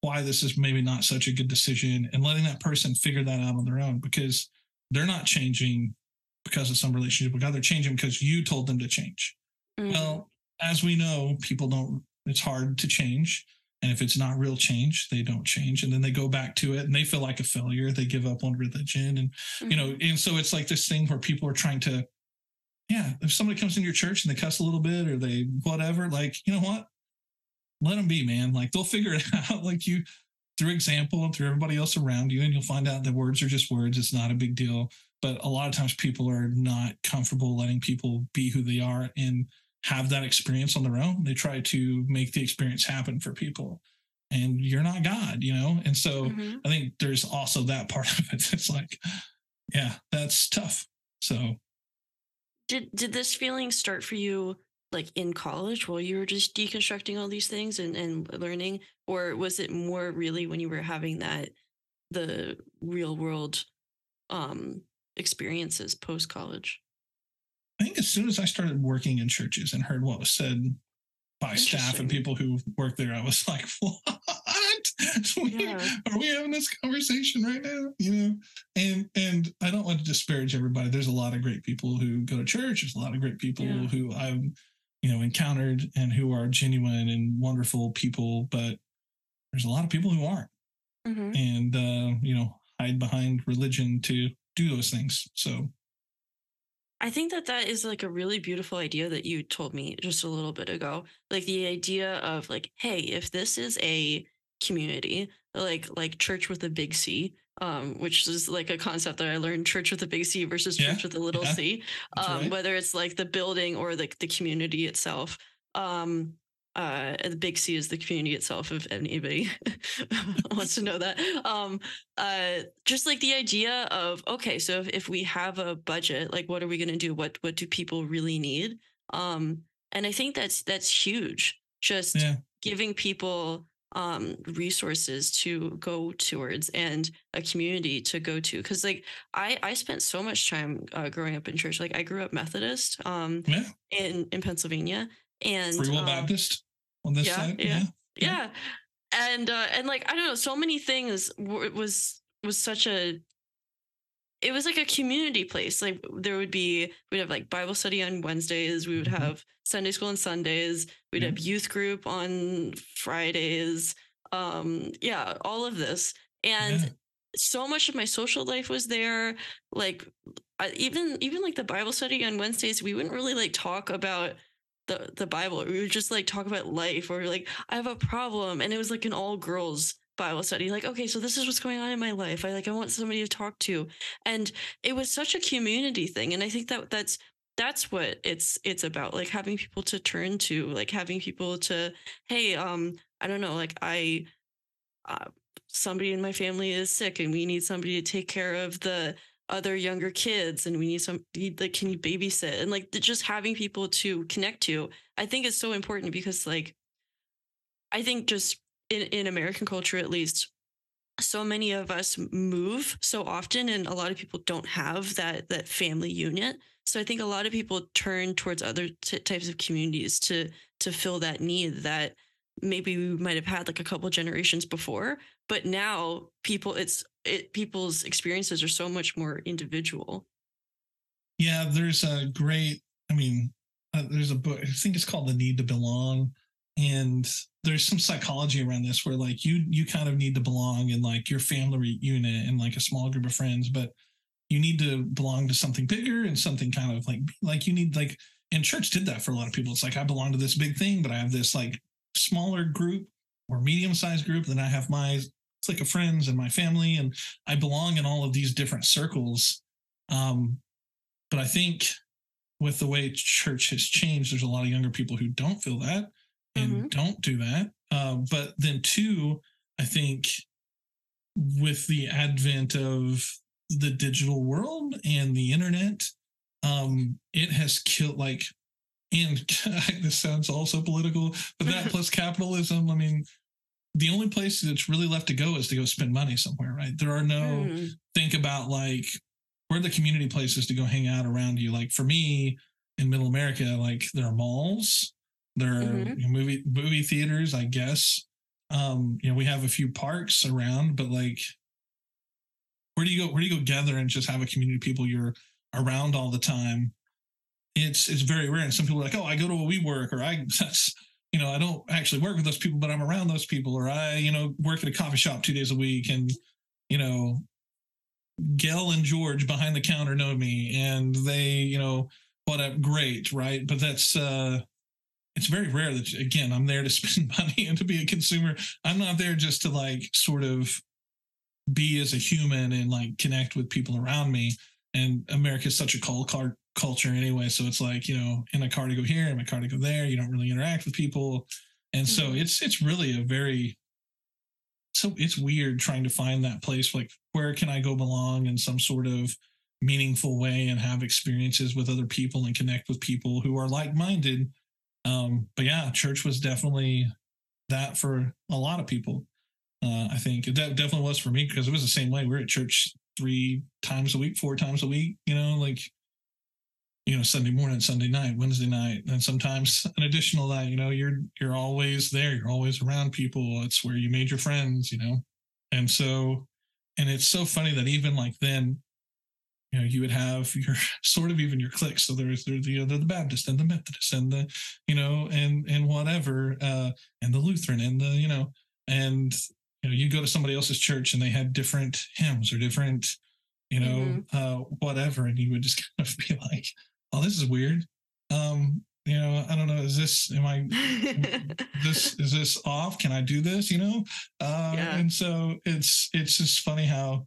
why this is maybe not such a good decision and letting that person figure that out on their own, because they're not changing because of some relationship with God. They're changing because you told them to change. Mm. Well, as we know, people don't, it's hard to change. And if it's not real change, they don't change. And then they go back to it and they feel like a failure. They give up on religion. And, mm-hmm. you know, and so it's like this thing where people are trying to, yeah, if somebody comes in your church and they cuss a little bit or they whatever, like, you know what? Let them be, man. Like they'll figure it out. Like you, through example and through everybody else around you, and you'll find out that words are just words. It's not a big deal. But a lot of times people are not comfortable letting people be who they are and have that experience on their own. They try to make the experience happen for people, and you're not God, you know? And so mm-hmm. I think there's also that part of it. That's like, yeah, that's tough. So did, did this feeling start for you like in college while you were just deconstructing all these things and, and learning, or was it more really when you were having that, the real world um, experiences post-college? I think as soon as I started working in churches and heard what was said by staff and people who work there, I was like, what? Yeah. Are we having this conversation right now? You know, and and I don't want to disparage everybody. There's a lot of great people who go to church. There's a lot of great people yeah. who I've, you know, encountered and who are genuine and wonderful people. But there's a lot of people who aren't, mm-hmm. and uh, you know, hide behind religion to do those things. So I think that that is like a really beautiful idea that you told me just a little bit ago. Like the idea of like, hey, if this is a community, like like church with a big C, um, which is like a concept that I learned, church with a big C versus church yeah, with a little yeah, C, um, right. whether it's like the building or like the community itself. Um, uh, the big C is the community itself, if anybody wants to know that. Um, uh, just like the idea of, okay, so if, if we have a budget, like what are we going to do? What what do people really need? Um, and I think that's that's huge. Just yeah. giving people um resources to go towards and a community to go to, because like I I spent so much time uh, growing up in church. Like I grew up Methodist um yeah. in in Pennsylvania, and Free Will um, Baptist on this yeah, side yeah, yeah yeah and uh and like I don't know, so many things. It was was such a it was like a community place. Like there would be, we'd have like Bible study on Wednesdays. We would have Sunday school on Sundays. We'd yeah. have youth group on Fridays. Um, yeah, all of this. And yeah. so much of my social life was there. Like I, even, even like the Bible study on Wednesdays, we wouldn't really like talk about the, the Bible. We would just like talk about life, or like, I have a problem. And it was like an all girls Bible study. Like, okay, so this is what's going on in my life. I like, I want somebody to talk to. And it was such a community thing. And I think that that's, that's what it's, it's about, like having people to turn to, like having people to, hey, um, I don't know, like I, uh, somebody in my family is sick and we need somebody to take care of the other younger kids. And we need somebody, like, can you babysit? And like, just having people to connect to, I think is so important, because like, I think just In, in American culture, at least, so many of us move so often, and a lot of people don't have that that family unit. So I think a lot of people turn towards other t- types of communities to to fill that need that maybe we might have had like a couple generations before. But now people, it's it people's experiences are so much more individual. Yeah, there's a great. I mean, uh, there's a book. I think it's called The Need to Belong. And there's some psychology around this where like you, you kind of need to belong in like your family unit and like a small group of friends, but you need to belong to something bigger and something kind of like, like you need like, and church did that for a lot of people. It's like, I belong to this big thing, but I have this like smaller group or medium sized group. Then I have my clique of friends and my family, and I belong in all of these different circles. Um, but I think with the way church has changed, there's a lot of younger people who don't feel that. And mm-hmm. don't do that. Uh, but then two, I think with the advent of the digital world and the internet, um, it has killed like, and this sounds also political, but that plus capitalism, I mean, the only place that's really left to go is to go spend money somewhere, right? There are no, mm. think about like, where are the community places to go hang out around you? Like for me in middle America, like there are malls. There are mm-hmm. movie movie theaters, I guess. Um, you know, we have a few parks around, but like, where do you go? Where do you go gather and just have a community of people you're around all the time? It's it's very rare. And some people are like, oh, I go to a WeWork, or I that's you know, I don't actually work with those people, but I'm around those people, or I you know work at a coffee shop two days a week, and you know, Gail and George behind the counter know me, and they you know, what up, great, right? But that's. uh It's very rare that, again, I'm there to spend money and to be a consumer. I'm not there just to like sort of be as a human and like connect with people around me. And America is such a cold card culture anyway. So it's like, you know, in a car to go here, in a car to go there. You don't really interact with people. And mm-hmm. so it's, it's really a very, so it's weird trying to find that place. Like, where can I go belong in some sort of meaningful way and have experiences with other people and connect with people who are like-minded? Um, but yeah, church was definitely that for a lot of people. Uh, I think it de- definitely was for me, because it was the same way. We were at church three times a week, four times a week, you know, like, you know, Sunday morning, Sunday night, Wednesday night, and sometimes an additional night, you know, you're, you're always there. You're always around people. It's where you made your friends, you know? And so, and it's so funny that even like then, you know, you would have your sort of even your cliques. So there's there, you know, the Baptist and the Methodist and the, you know, and, and whatever, uh, and the Lutheran and the, you know, and, you know, you go to somebody else's church and they had different hymns or different, you know, mm-hmm. uh, whatever. And you would just kind of be like, oh, this is weird. Um, you know, I don't know. Is this, am I, this, is this off? Can I do this? You know? Uh, yeah. And so it's, it's just funny how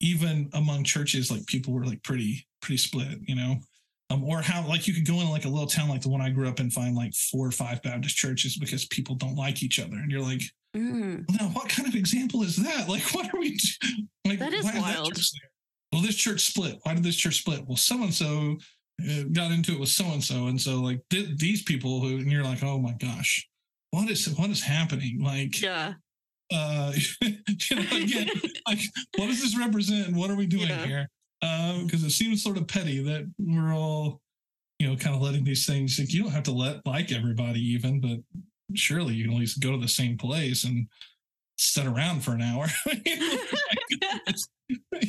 even among churches, like people were like pretty, pretty split, you know, um, or how like you could go in like a little town, like the one I grew up in, find like four or five Baptist churches because people don't like each other. And you're like, Mm. Now, what kind of example is that? Like, what are we doing? Like, that is why wild. Is that well, this church split. Why did this church split? Well, so-and-so uh, got into it with so-and-so. And so, like, th- these people who, and you're like, oh, my gosh, what is what is happening? Like, yeah. uh, you know, again, like, what does this represent? And what are we doing yeah. here? Because um, it seems sort of petty that we're all, you know, kind of letting these things, like, you don't have to let like everybody even, but surely you can at least go to the same place and sit around for an hour.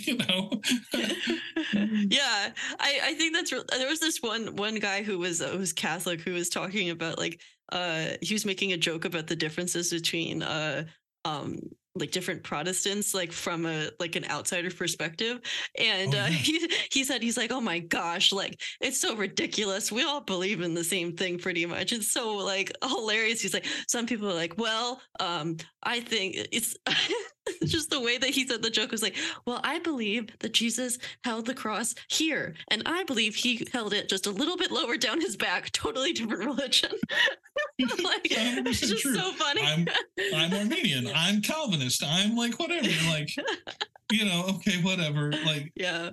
You know? Yeah. I, I think that's, real. There was this one, one guy who was, uh, who's Catholic, who was talking about like, uh, he was making a joke about the differences between, uh, um, like different Protestants, like from a, like an outsider perspective. And oh, yeah. uh, he, he said, he's like, oh my gosh, like, it's so ridiculous. We all believe in the same thing pretty much. It's so like hilarious. He's like, some people are like, well, um, I think it's just the way that he said the joke was like, well, I believe that Jesus held the cross here. And I believe he held it just a little bit lower down his back, totally different religion. Like, it's just true. So funny. I'm, I'm Armenian. I'm Calvinist. I'm like, whatever, like, you know, okay, whatever. Like, yeah.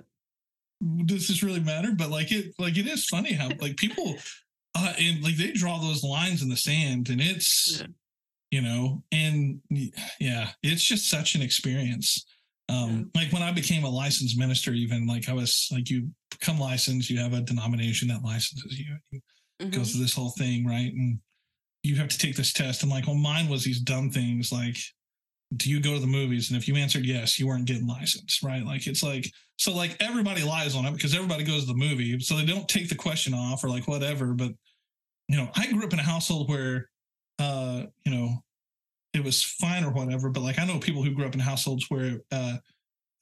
Does this really matter? But like it, like it is funny how like people, uh, and like they draw those lines in the sand and it's, yeah. you know, and yeah, it's just such an experience. Um, yeah. Like when I became a licensed minister, even like I was like, you become licensed, you have a denomination that licenses you, you mm-hmm. goes through this whole thing. Right. And you have to take this test. And like, well, mine was these dumb things like, do you go to the movies? And if you answered yes, you weren't getting licensed, right? Like, it's like, so like everybody lies on it because everybody goes to the movie. So they don't take the question off or like whatever. But, you know, I grew up in a household where, uh, you know, it was fine or whatever. But like, I know people who grew up in households where, uh,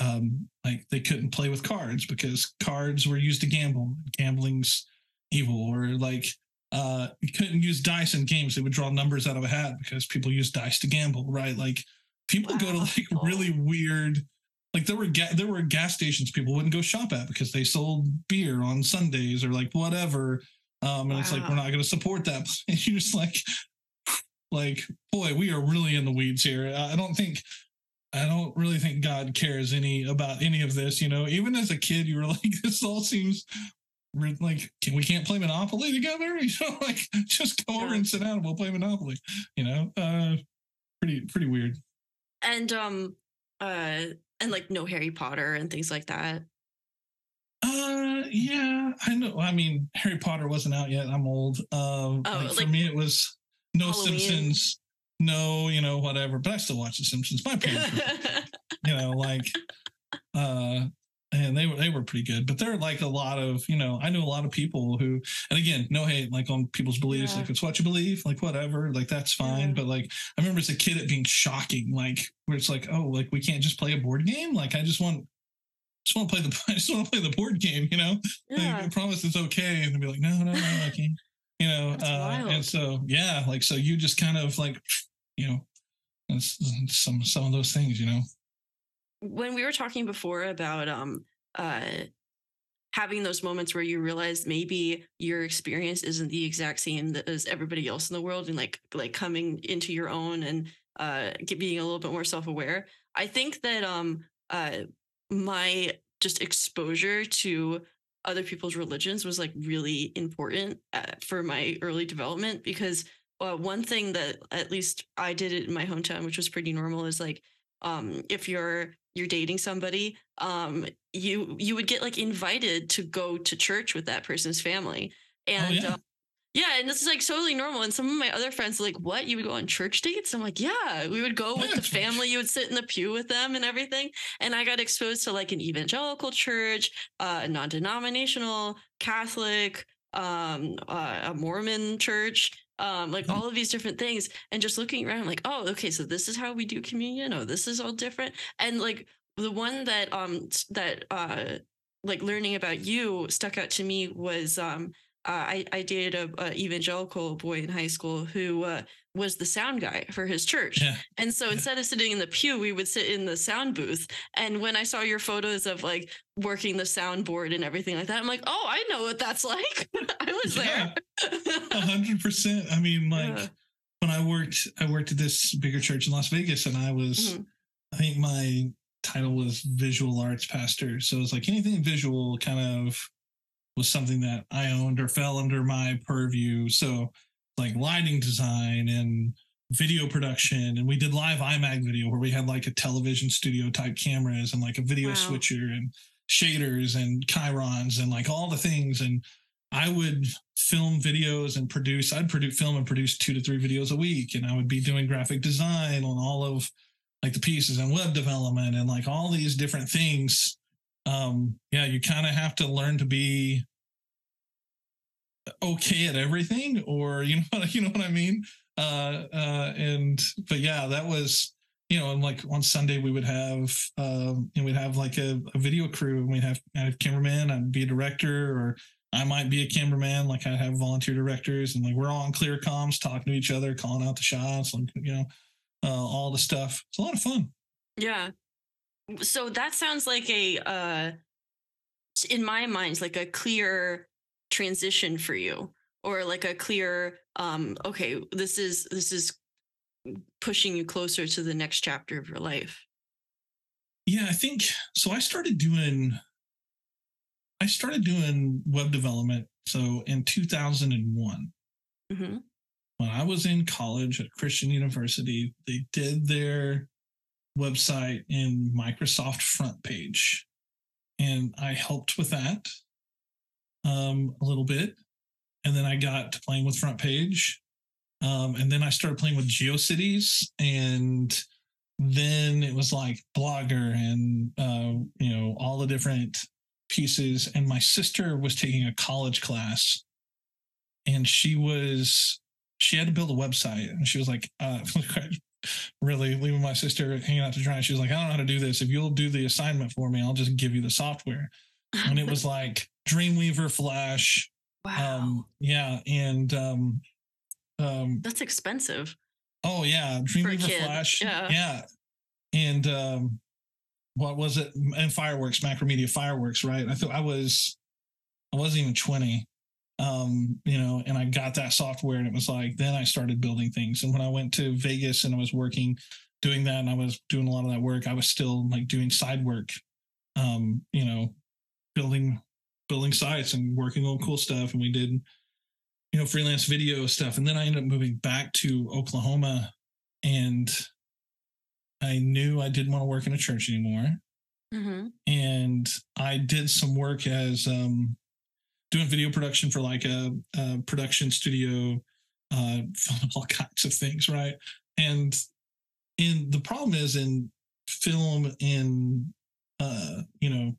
um, like they couldn't play with cards because cards were used to gamble. Gambling's evil. Or like, uh, you couldn't use dice in games. They would draw numbers out of a hat because people use dice to gamble, right? Like, people wow. go to like really weird, like there were ga- there were gas stations people wouldn't go shop at because they sold beer on Sundays or like whatever. Um, and wow. it's like, we're not going to support that. And you're just like, like, boy, we are really in the weeds here. I don't think, I don't really think God cares any about any of this. You know, even as a kid, you were like, this all seems like, can, we can't play Monopoly together. You know, like just go yeah. over and sit down and we'll play Monopoly, you know, uh, pretty, pretty weird. And, um, uh, and like no Harry Potter and things like that. Uh, yeah, I know. I mean, Harry Potter wasn't out yet. I'm old. Um, uh, oh, like for like me, it was no Halloween. Simpsons, no, you know, whatever, but I still watch The Simpsons. My parents, were, you know, like, uh, and they were, they were pretty good, but there are like a lot of, you know, I know a lot of people who, and again, no hate, like on people's beliefs, yeah. like it's what you believe, like whatever, like that's fine. Yeah. But like, I remember as a kid it being shocking, like where it's like, oh, like we can't just play a board game. Like, I just want, just want to play the, I just want to play the board game, you know, yeah. like, I promise it's okay. And they'd be like, no, no, no, I can't, you know? Uh, and so, yeah, like, so you just kind of like, you know, that's some, some of those things, you know? When we were talking before about um, uh, having those moments where you realize maybe your experience isn't the exact same as everybody else in the world, and like like coming into your own and uh, being a little bit more self-aware, I think that um, uh, my just exposure to other people's religions was like really important for my early development, because uh, one thing that at least I did it in my hometown, which was pretty normal, is like, um, if you're you're dating somebody, um, you you would get like invited to go to church with that person's family. And oh, yeah. Uh, yeah, and this is like totally normal. And some of my other friends are like, what, you would go on church dates? I'm like, yeah, we would go with the family. You would sit in the pew with them and everything. And I got exposed to like an evangelical church, uh, a non-denominational, Catholic, um, uh, a Mormon church, um, like all of these different things. And just looking around, I'm like, oh, okay, so this is how we do communion. Oh, this is all different. And like the one that, um, that uh, like learning about you stuck out to me was, um, Uh, I, I dated a, a evangelical boy in high school who uh, was the sound guy for his church. Yeah. And so instead of sitting in the pew, we would sit in the sound booth. And when I saw your photos of like working the soundboard and everything like that, I'm like, oh, I know what that's like. I was yeah, there. A hundred percent. I mean, like yeah. when I worked, I worked at this bigger church in Las Vegas, and I was, mm-hmm. I think my title was visual arts pastor. So it was like anything visual kind of was something that I owned or fell under my purview. So like lighting design and video production. And we did live iMac video where we had like a television studio type cameras and like a video wow. switcher and shaders and chirons and like all the things. And I would film videos and produce, I'd produce film and produce two to three videos a week. And I would be doing graphic design on all of like the pieces and web development and like all these different things. Um, yeah, you kind of have to learn to be okay at everything, or you know, you know what I mean. Uh, uh, and but yeah, that was you know, and like on Sunday we would have um, and we'd have like a, a video crew, and we'd have I'd have cameraman, I'd be a director, or I might be a cameraman. Like I'd have volunteer directors, and like we're all on clear comms, talking to each other, calling out the shots, like you know, uh, all the stuff. It's a lot of fun. Yeah. So that sounds like a, uh, in my mind, like a clear transition for you, or like a clear, um, okay, this is, this is pushing you closer to the next chapter of your life. Yeah, I think, so I started doing, I started doing web development. So in two thousand one, mm-hmm. when I was in college at Christian University, they did their website in Microsoft FrontPage, and I helped with that um, a little bit, and then I got to playing with FrontPage, um, and then I started playing with GeoCities, and then it was like Blogger and uh, you know all the different pieces. And my sister was taking a college class, and she was she had to build a website, and she was like. Uh, really leaving my sister hanging out to dry. She was like, I don't know how to do this. If you'll do the assignment for me, I'll just give you the software. And it was like Dreamweaver, Flash. Wow. Um, yeah. And um, um, that's expensive. Oh, yeah. Dreamweaver, Flash. Yeah. yeah. And um, what was it? And fireworks, Macromedia fireworks, right? I thought I was, I wasn't even twenty. Um, you know, and I got that software, and it was like, then I started building things. And when I went to Vegas and I was working, doing that, and I was doing a lot of that work, I was still like doing side work, um, you know, building, building sites and working on cool stuff. And we did, you know, freelance video stuff. And then I ended up moving back to Oklahoma, and I knew I didn't want to work in a church anymore. Mm-hmm. And I did some work as, um, doing video production for like a, a production studio, uh, all kinds of things, right? And in the problem is in film, in uh, you know,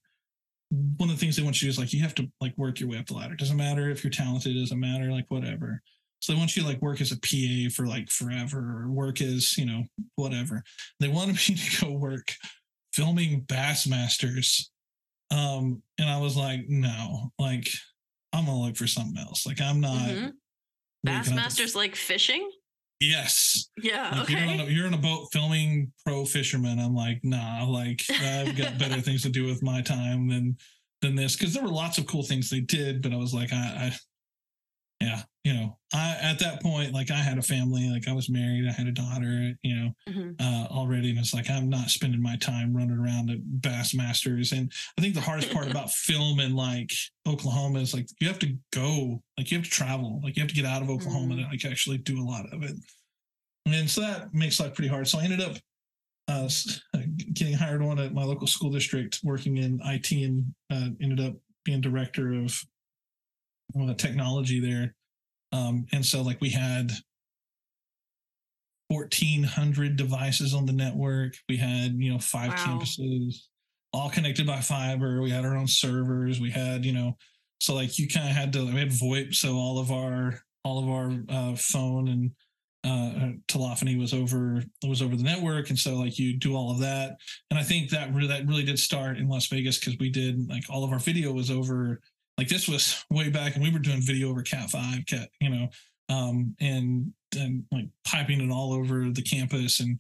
one of the things they want you to do is like you have to like work your way up the ladder. It doesn't matter if you're talented, it doesn't matter, like whatever. So they want you to like work as a P A for like forever, or work as you know whatever. They wanted me to go work filming Bassmasters, um, and I was like, no, like. I'm going to look for something else. Like I'm not. Mm-hmm. Bassmasters like fishing? Yes. Yeah. Like, okay. You're on, a, you're on a boat filming pro fishermen. I'm like, nah, like I've got better things to do with my time than, than this. Cause there were lots of cool things they did, but I was like, I, I yeah, you know, I, at that point, like I had a family, like I was married, I had a daughter, you know, mm-hmm. uh, already. And it's like, I'm not spending my time running around at Bassmasters. And I think the hardest part about film in like Oklahoma is like, you have to go, like you have to travel, like you have to get out of Oklahoma mm-hmm. to like actually do a lot of it. And so that makes life pretty hard. So I ended up uh, getting hired on at my local school district, working in I T, and uh, ended up being director of uh, technology there. Um, and so like we had fourteen hundred devices on the network. We had, you know, five wow. campuses, all connected by fiber. We had our own servers. We had, you know, so like you kind of had to, we had VoIP. So all of our, all of our uh, phone and uh, telephony was over, was over the network. And so like you do all of that. And I think that really, that really did start in Las Vegas, because we did like all of our video was over, like this was way back, and we were doing video over Cat five, Cat, you know, um, and, and like piping it all over the campus and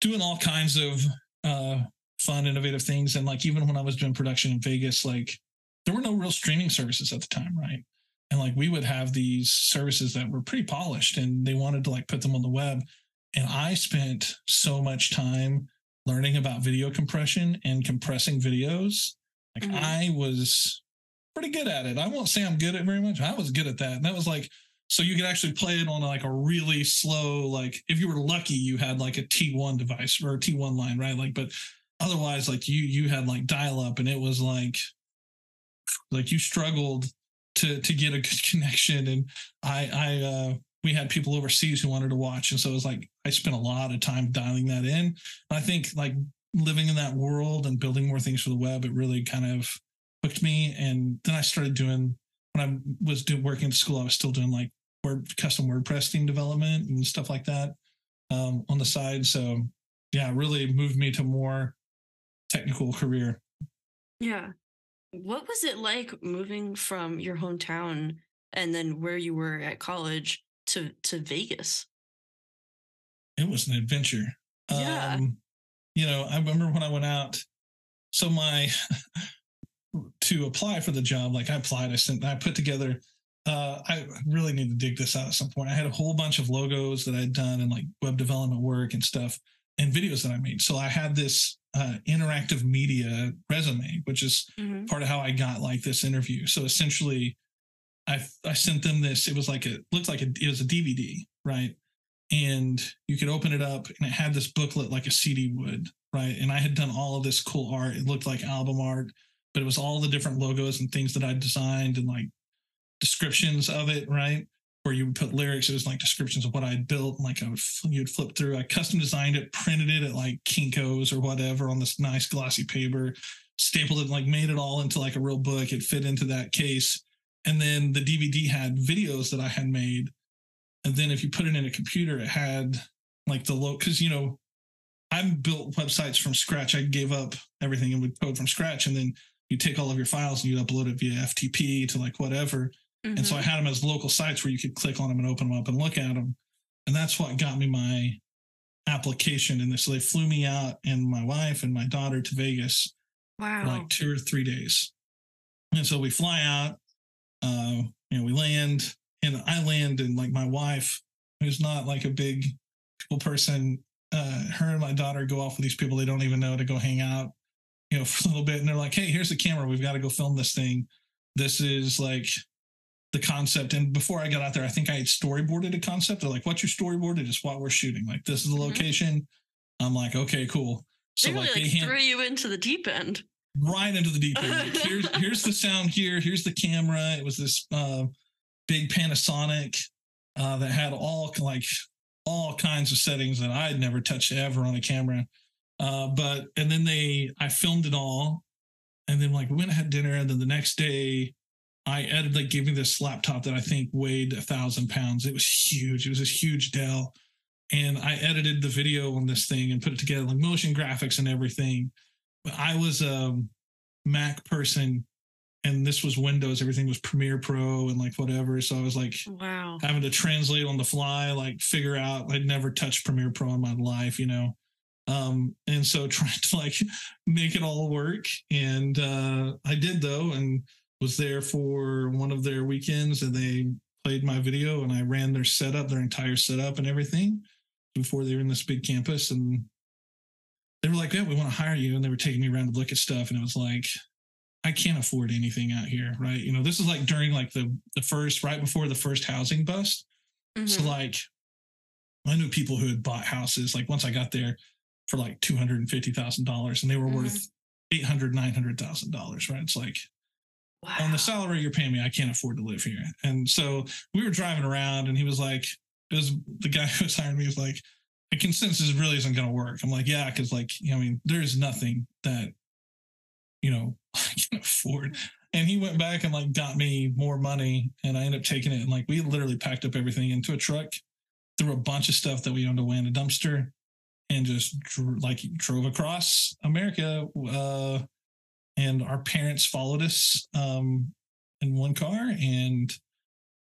doing all kinds of uh, fun, innovative things. And like, even when I was doing production in Vegas, like there were no real streaming services at the time. Right. And like, we would have these services that were pretty polished, and they wanted to like put them on the web. And I spent so much time learning about video compression and compressing videos. Like mm-hmm. I was pretty good at it. I won't say I'm good at very much. I was good at that. And that was like, so you could actually play it on like a really slow, like if you were lucky, you had like a T one device or a T one line, right? Like, but otherwise like you, you had like dial up, and it was like, like you struggled to, to get a good connection. And I, I, uh, we had people overseas who wanted to watch. And so it was like, I spent a lot of time dialing that in. And I think like living in that world and building more things for the web, it really kind of hooked me. And then I started doing, when I was doing, working at school, I was still doing like word, custom WordPress theme development and stuff like that um, on the side. So yeah, it really moved me to more technical career. Yeah. What was it like moving from your hometown and then where you were at college to, to Vegas? It was an adventure. Yeah. Um, you know, I remember when I went out, so my, to apply for the job, like I applied, I sent, I put together, uh, I really need to dig this out at some point. I had a whole bunch of logos that I'd done and like web development work and stuff and videos that I made. So I had this Uh, interactive media resume, which is mm-hmm. part of how I got like this interview. So essentially I, I sent them this, it was like, a looked like a, it was a D V D, right? And you could open it up and it had this booklet like a C D would, right? And I had done all of this cool art. It looked like album art, but it was all the different logos and things that I designed and like descriptions of it, right? Where you would put lyrics, it was like descriptions of what I had built. Like I would, you'd flip through. I custom designed it, printed it at like Kinko's or whatever on this nice glossy paper, stapled it, like made it all into like a real book. It fit into that case. And then the D V D had videos that I had made. And then if you put it in a computer, it had like the low, because, you know, I built websites from scratch. I gave up everything and would code from scratch. And then you take all of your files and you upload it via F T P to like whatever. And mm-hmm. so I had them as local sites where you could click on them and open them up and look at them. And that's what got me my application. And so they flew me out and my wife and my daughter to Vegas wow. for like two or three days. And so we fly out, uh, you know, we land, and I land, and like my wife, who's not like a big people person, uh, her and my daughter go off with these people they don't even know to go hang out, you know, for a little bit. And they're like, hey, here's the camera. We've got to go film this thing. This is like the concept. And before I got out there, I think I had storyboarded a concept. They're like, what's your storyboard? It is what we're shooting. Like, this is the location. I'm like, okay, cool. So they really like, like they threw hand- you into the deep end. Right into the deep end. Like, here's, here's the sound here. Here's the camera. It was this uh, big Panasonic uh, that had all like all kinds of settings that I'd never touched ever on a camera. Uh, but, and then they, I filmed it all. And then like we went and had dinner. And then the next day, I edited, like, gave me this laptop that I think weighed a thousand pounds. It was huge. It was this huge Dell. And I edited the video on this thing and put it together, like motion graphics and everything. But I was a Mac person, and this was Windows. Everything was Premiere Pro and like whatever. So I was like, wow, having to translate on the fly, like figure out, I'd never touched Premiere Pro in my life, you know? Um, and so trying to like make it all work. And uh, I did though. And was there for one of their weekends, and they played my video, and I ran their setup, their entire setup and everything before they were in this big campus. And they were like, yeah, we want to hire you. And they were taking me around to look at stuff. And it was like, I can't afford anything out here. Right. You know, this is like during like the, the first, right before the first housing bust. Mm-hmm. So like I knew people who had bought houses. Like once I got there, for like two hundred fifty thousand dollars and they were mm-hmm. worth eight hundred, nine hundred thousand dollars, right? It's like, wow. On the salary you're paying me, I can't afford to live here. And so we were driving around and he was like, it was the guy who was hiring me was like, the consensus really isn't going to work. I'm like, yeah, because like, you know, I mean, there's nothing that, you know, I can afford. And he went back and like got me more money and I ended up taking it. And like, we literally packed up everything into a truck, threw a bunch of stuff that we owned away in a dumpster and just dro- like drove across America. Uh, and our parents followed us um, in one car and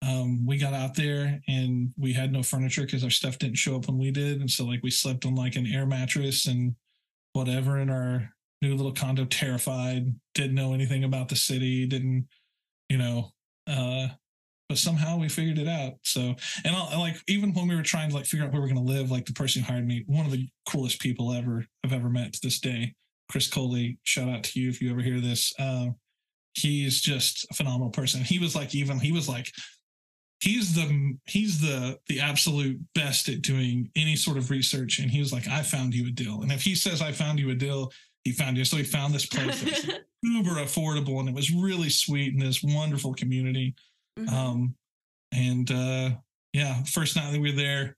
um, we got out there and we had no furniture because our stuff didn't show up when we did. And so like we slept on like an air mattress and whatever in our new little condo, terrified, didn't know anything about the city, didn't, you know, uh, but somehow we figured it out. So, and I'll, like, even when we were trying to like figure out where we we're going to live, like the person who hired me, one of the coolest people ever I've ever met to this day, Chris Coley, shout out to you if you ever hear this. Uh, he's just a phenomenal person. He was like, even he was like, he's the he's the the absolute best at doing any sort of research. And he was like, I found you a deal. And if he says I found you a deal, he found you. So he found this place that was uber affordable, and it was really sweet in this wonderful community. Mm-hmm. Um, and uh, yeah, first night that we were there,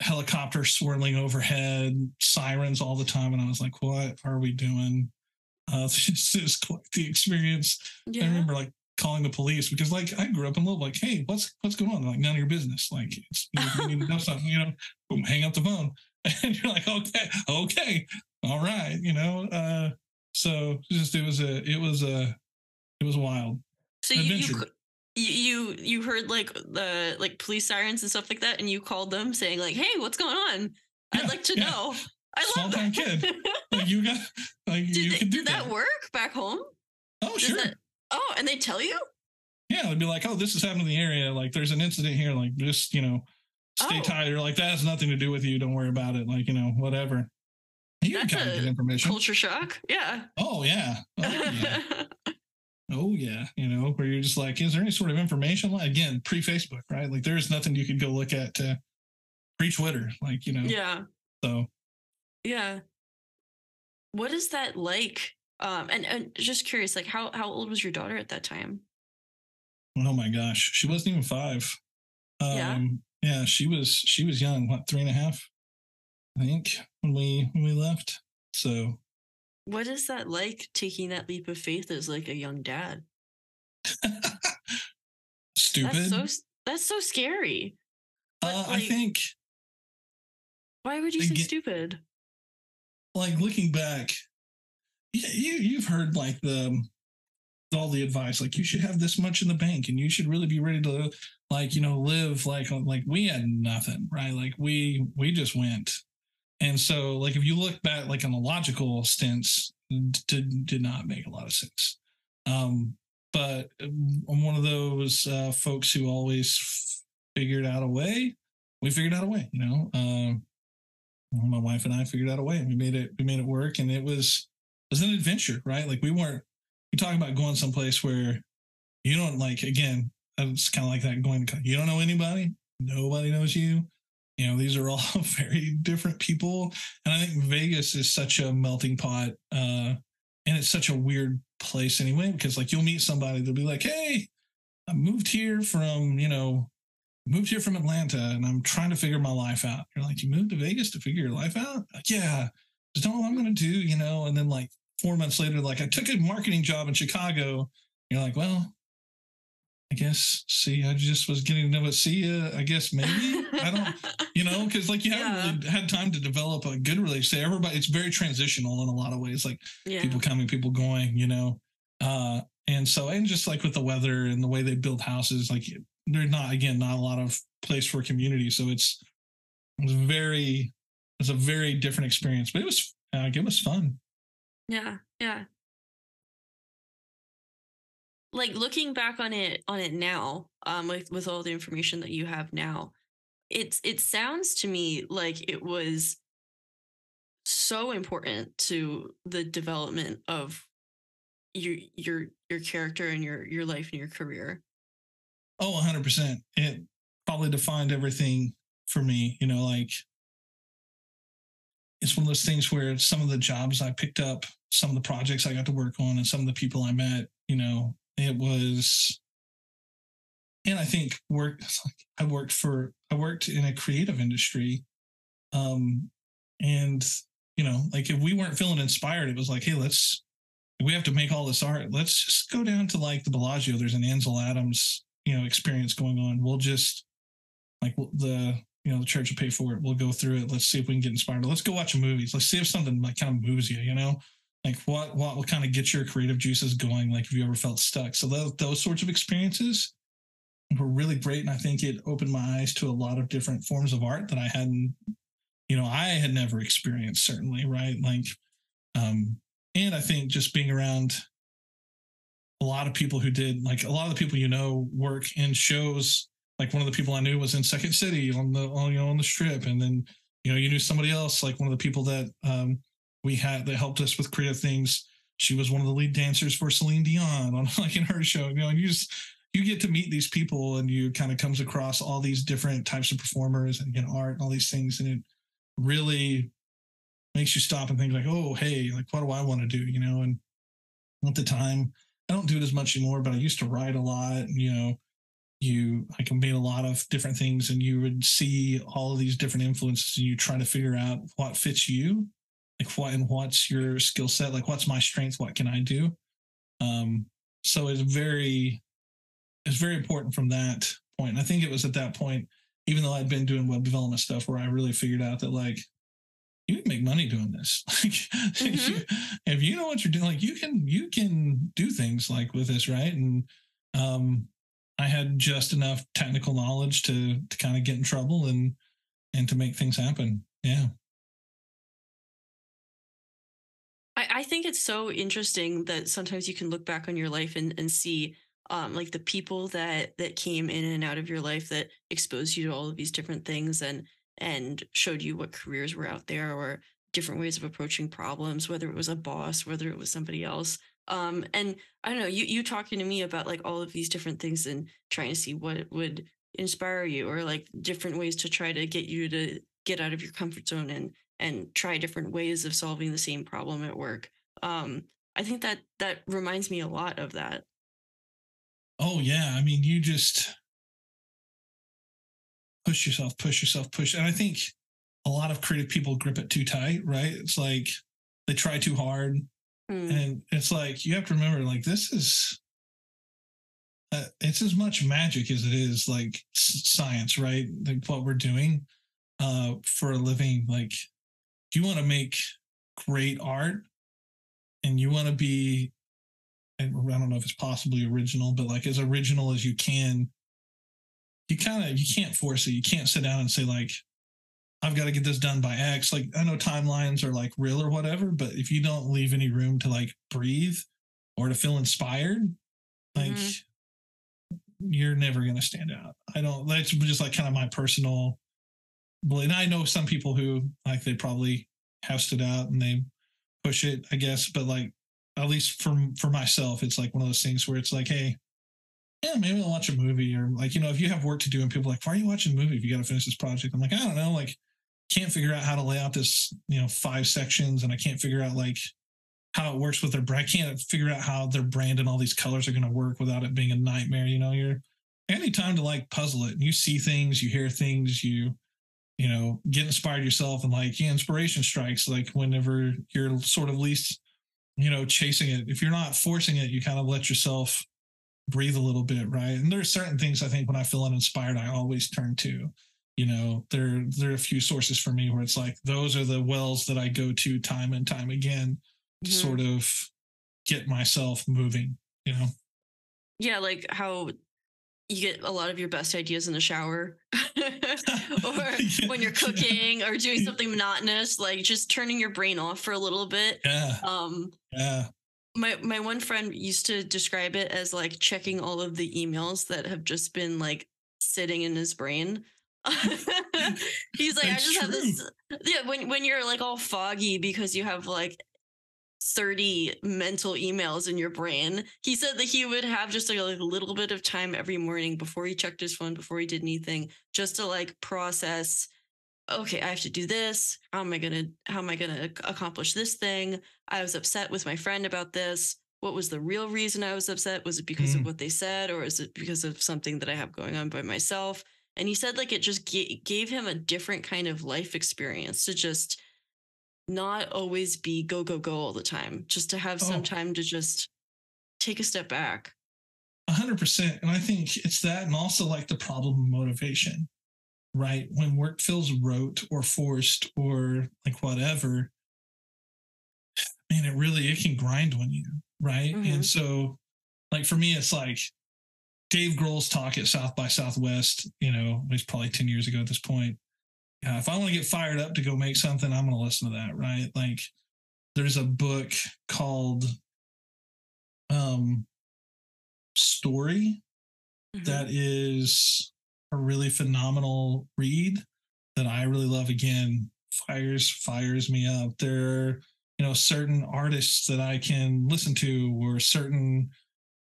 helicopter swirling overhead, sirens all the time, and I was like, "What are we doing?" Uh, this is quite the experience. Yeah. I remember like calling the police because like I grew up in Louisville, like, "Hey, what's what's going on?" They're like, none of your business. Like, it's, you, know, you need to know something, you know, boom, hang up the phone, and you're like, "Okay, okay." All right, you know. Uh, so just it was a, it was a, it was wild. So you, you you you heard like the like police sirens and stuff like that, and you called them saying like, "Hey, what's going on? I'd yeah, like to yeah. know." I Small love that kid. Like you got like did you they, can do did that. that work back home? Oh Does sure. That, oh, and they tell you? Yeah, they'd be like, "Oh, this is happening in the area. Like, there's an incident here. Like, just you know, stay oh. tight." Or like, that has nothing to do with you. Don't worry about it. Like, you know, whatever. You That's kind of get information. Culture shock. Yeah. Oh yeah. Oh yeah. oh yeah. You know, where you're just like, is there any sort of information? Like, again, pre-Facebook, right? Like there's nothing you could go look at uh, pre-Twitter, like, you know. Yeah. So. Yeah. What is that like? Um, and, and just curious, like how, how old was your daughter at that time? Oh my gosh. She wasn't even five. Um, yeah. yeah, she was, she was young, what, three and a half? I think when we when we left. So what is that like, taking that leap of faith as like a young dad? Stupid. That's so, that's so scary. But uh, like, I think why would you again, say stupid? Like looking back, you, you you've heard like the all the advice, like you should have this much in the bank and you should really be ready to like, you know, live like like we had nothing, right? Like we we just went. And so, like, if you look back, like, on the logical sense, did did not make a lot of sense. Um, but I'm one of those uh, folks who always figured out a way. We figured out a way, you know. Um, my wife and I figured out a way. We made it. We made it work, and it was it was an adventure, right? Like, we weren't. You talk about going someplace where you don't like. Again, it's kind of like that going to. You don't know anybody. Nobody knows you. You know, these are all very different people. And I think Vegas is such a melting pot. Uh, and it's such a weird place anyway, because like you'll meet somebody, they'll be like, hey, I moved here from, you know, moved here from Atlanta and I'm trying to figure my life out. You're like, you moved to Vegas to figure your life out? Like, yeah, just know what I'm going to do, you know? And then like four months later, like I took a marketing job in Chicago. You're like, well, I guess, see, I just was getting to know it. See ya, I guess maybe, I don't, you know, because like you yeah. haven't really had time to develop a good relationship. Everybody, it's very transitional in a lot of ways, like yeah. people coming, people going, you know. Uh, and so, and just like with the weather and the way they build houses, like there's not, again, not a lot of place for community. So it's, it was very, it's a very different experience, but it was, like, it was fun. Yeah. Yeah. Like looking back on it on it now, um, with, with all the information that you have now, it's it sounds to me like it was so important to the development of your your your character and your your life and your career. Oh, one hundred percent. It probably defined everything for me. You know, like it's one of those things where some of the jobs I picked up, some of the projects I got to work on, and some of the people I met, you know, it was, and I think work, I worked for, I worked in a creative industry. Um, and, you know, like if we weren't feeling inspired, it was like, hey, let's, we have to make all this art. Let's just go down to like the Bellagio. There's an Ansel Adams, you know, experience going on. We'll just like the, you know, the church will pay for it. We'll go through it. Let's see if we can get inspired. Let's go watch a movie. Let's see if something like kind of moves you, you know, like what, what will kind of get your creative juices going? Like if you ever felt stuck. So those, those sorts of experiences were really great. And I think it opened my eyes to a lot of different forms of art that I hadn't, you know, I had never experienced certainly. Right. Like, um, And I think just being around a lot of people who did, like a lot of the people, you know, work in shows. Like one of the people I knew was in Second City on the, on, you know, on the strip. And then, you know, you knew somebody else, like one of the people that um, we had that helped us with creative things. She was one of the lead dancers for Celine Dion on like in her show, you know, and you just, you get to meet these people and you kind of comes across all these different types of performers and, you know, art and all these things. And it really makes you stop and think like, oh, hey, like, what do I want to do? You know, and at the time, I don't do it as much anymore, but I used to write a lot. And, you know, you, I can made a lot of different things and you would see all of these different influences and you try to figure out what fits you, like what and what's your skill set, like what's my strength, what can I do? Um, so it's very, it's very important from that point. And I think it was at that point, even though I'd been doing web development stuff where I really figured out that like, you can make money doing this. Like, mm-hmm. if, you, if you know what you're doing, like you can, you can do things like with this. Right. And, um, I had just enough technical knowledge to, to kind of get in trouble and, and to make things happen. Yeah. I, I think it's so interesting that sometimes you can look back on your life and, and see, um, like the people that, that came in and out of your life that exposed you to all of these different things and, and showed you what careers were out there or different ways of approaching problems, whether it was a boss, whether it was somebody else. Um, and I don't know, you you talking to me about like all of these different things and trying to see what would inspire you or like different ways to try to get you to get out of your comfort zone and and try different ways of solving the same problem at work. Um, I think that that reminds me a lot of that. Oh, yeah. I mean, you just... Push yourself, push yourself, push. And I think a lot of creative people grip it too tight, right? It's like they try too hard. Mm. And it's like, you have to remember, like, this is, uh, it's as much magic as it is like science, right? Like what we're doing uh, for a living. Like you want to make great art and you want to be, I don't know if it's possibly original, but like as original as you can. You kind of, you can't force it. You can't sit down and say like, I've got to get this done by X. Like I know timelines are like real or whatever, but if you don't leave any room to like breathe or to feel inspired, like mm-hmm. you're never going to stand out. I don't, that's just like kind of my personal belief. And I know some people who like, they probably have stood out and they push it, I guess. But like, at least for, for myself, it's like one of those things where it's like, hey, yeah, maybe I'll watch a movie or like, you know, if you have work to do and people are like, why are you watching a movie if you got to finish this project? I'm like, I don't know, like can't figure out how to lay out this, you know, five sections. And I can't figure out like how it works with their brand. I can't figure out how their brand and all these colors are going to work without it being a nightmare. You know, you're any time to like puzzle it and you see things, you hear things, you, you know, get inspired yourself and like yeah, inspiration strikes like whenever you're sort of least, you know, chasing it. If you're not forcing it, you kind of let yourself breathe a little bit, right? And there are certain things I think when I feel uninspired, I always turn to. You know, there there are a few sources for me where it's like those are the wells that I go to time and time again to mm-hmm. sort of get myself moving. You know, yeah, like how you get a lot of your best ideas in the shower, or yeah. when you're cooking or doing something monotonous, like just turning your brain off for a little bit. Yeah. Um, yeah. My my one friend used to describe it as like checking all of the emails that have just been like sitting in his brain. He's like, That's I just true. have this. Yeah, when when you're like all foggy because you have like thirty mental emails in your brain, he said that he would have just like a little bit of time every morning before he checked his phone, before he did anything, just to like process okay, I have to do this. How am I going to, how am I going to accomplish this thing? I was upset with my friend about this. What was the real reason I was upset? Was it because mm. of what they said, or is it because of something that I have going on by myself? And he said, like, it just g- gave him a different kind of life experience to just not always be go, go, go all the time, just to have oh. some time to just take a step back. A hundred percent. And I think it's that, and also like the problem of motivation, right? When work feels rote or forced or like whatever, man, it really, it can grind on you. Right. Mm-hmm. And so like, for me, it's like Dave Grohl's talk at South by Southwest, you know, it's probably ten years ago at this point. Uh, if I want to get fired up to go make something, I'm going to listen to that. Right. Like there's a book called um, Story mm-hmm. that is a really phenomenal read that I really love. Again, fires, fires me up. There you know, certain artists that I can listen to, or certain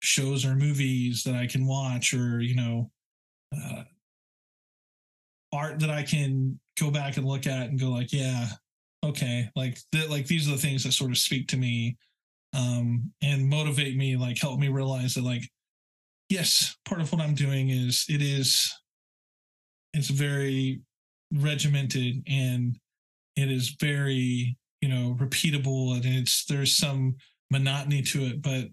shows or movies that I can watch, or, you know, uh, art that I can go back and look at and go like, yeah, okay. Like that, like these are the things that sort of speak to me um, and motivate me, like help me realize that like, yes, part of what I'm doing is it is, it's very regimented and it is very, you know, repeatable, and it's, there's some monotony to it, but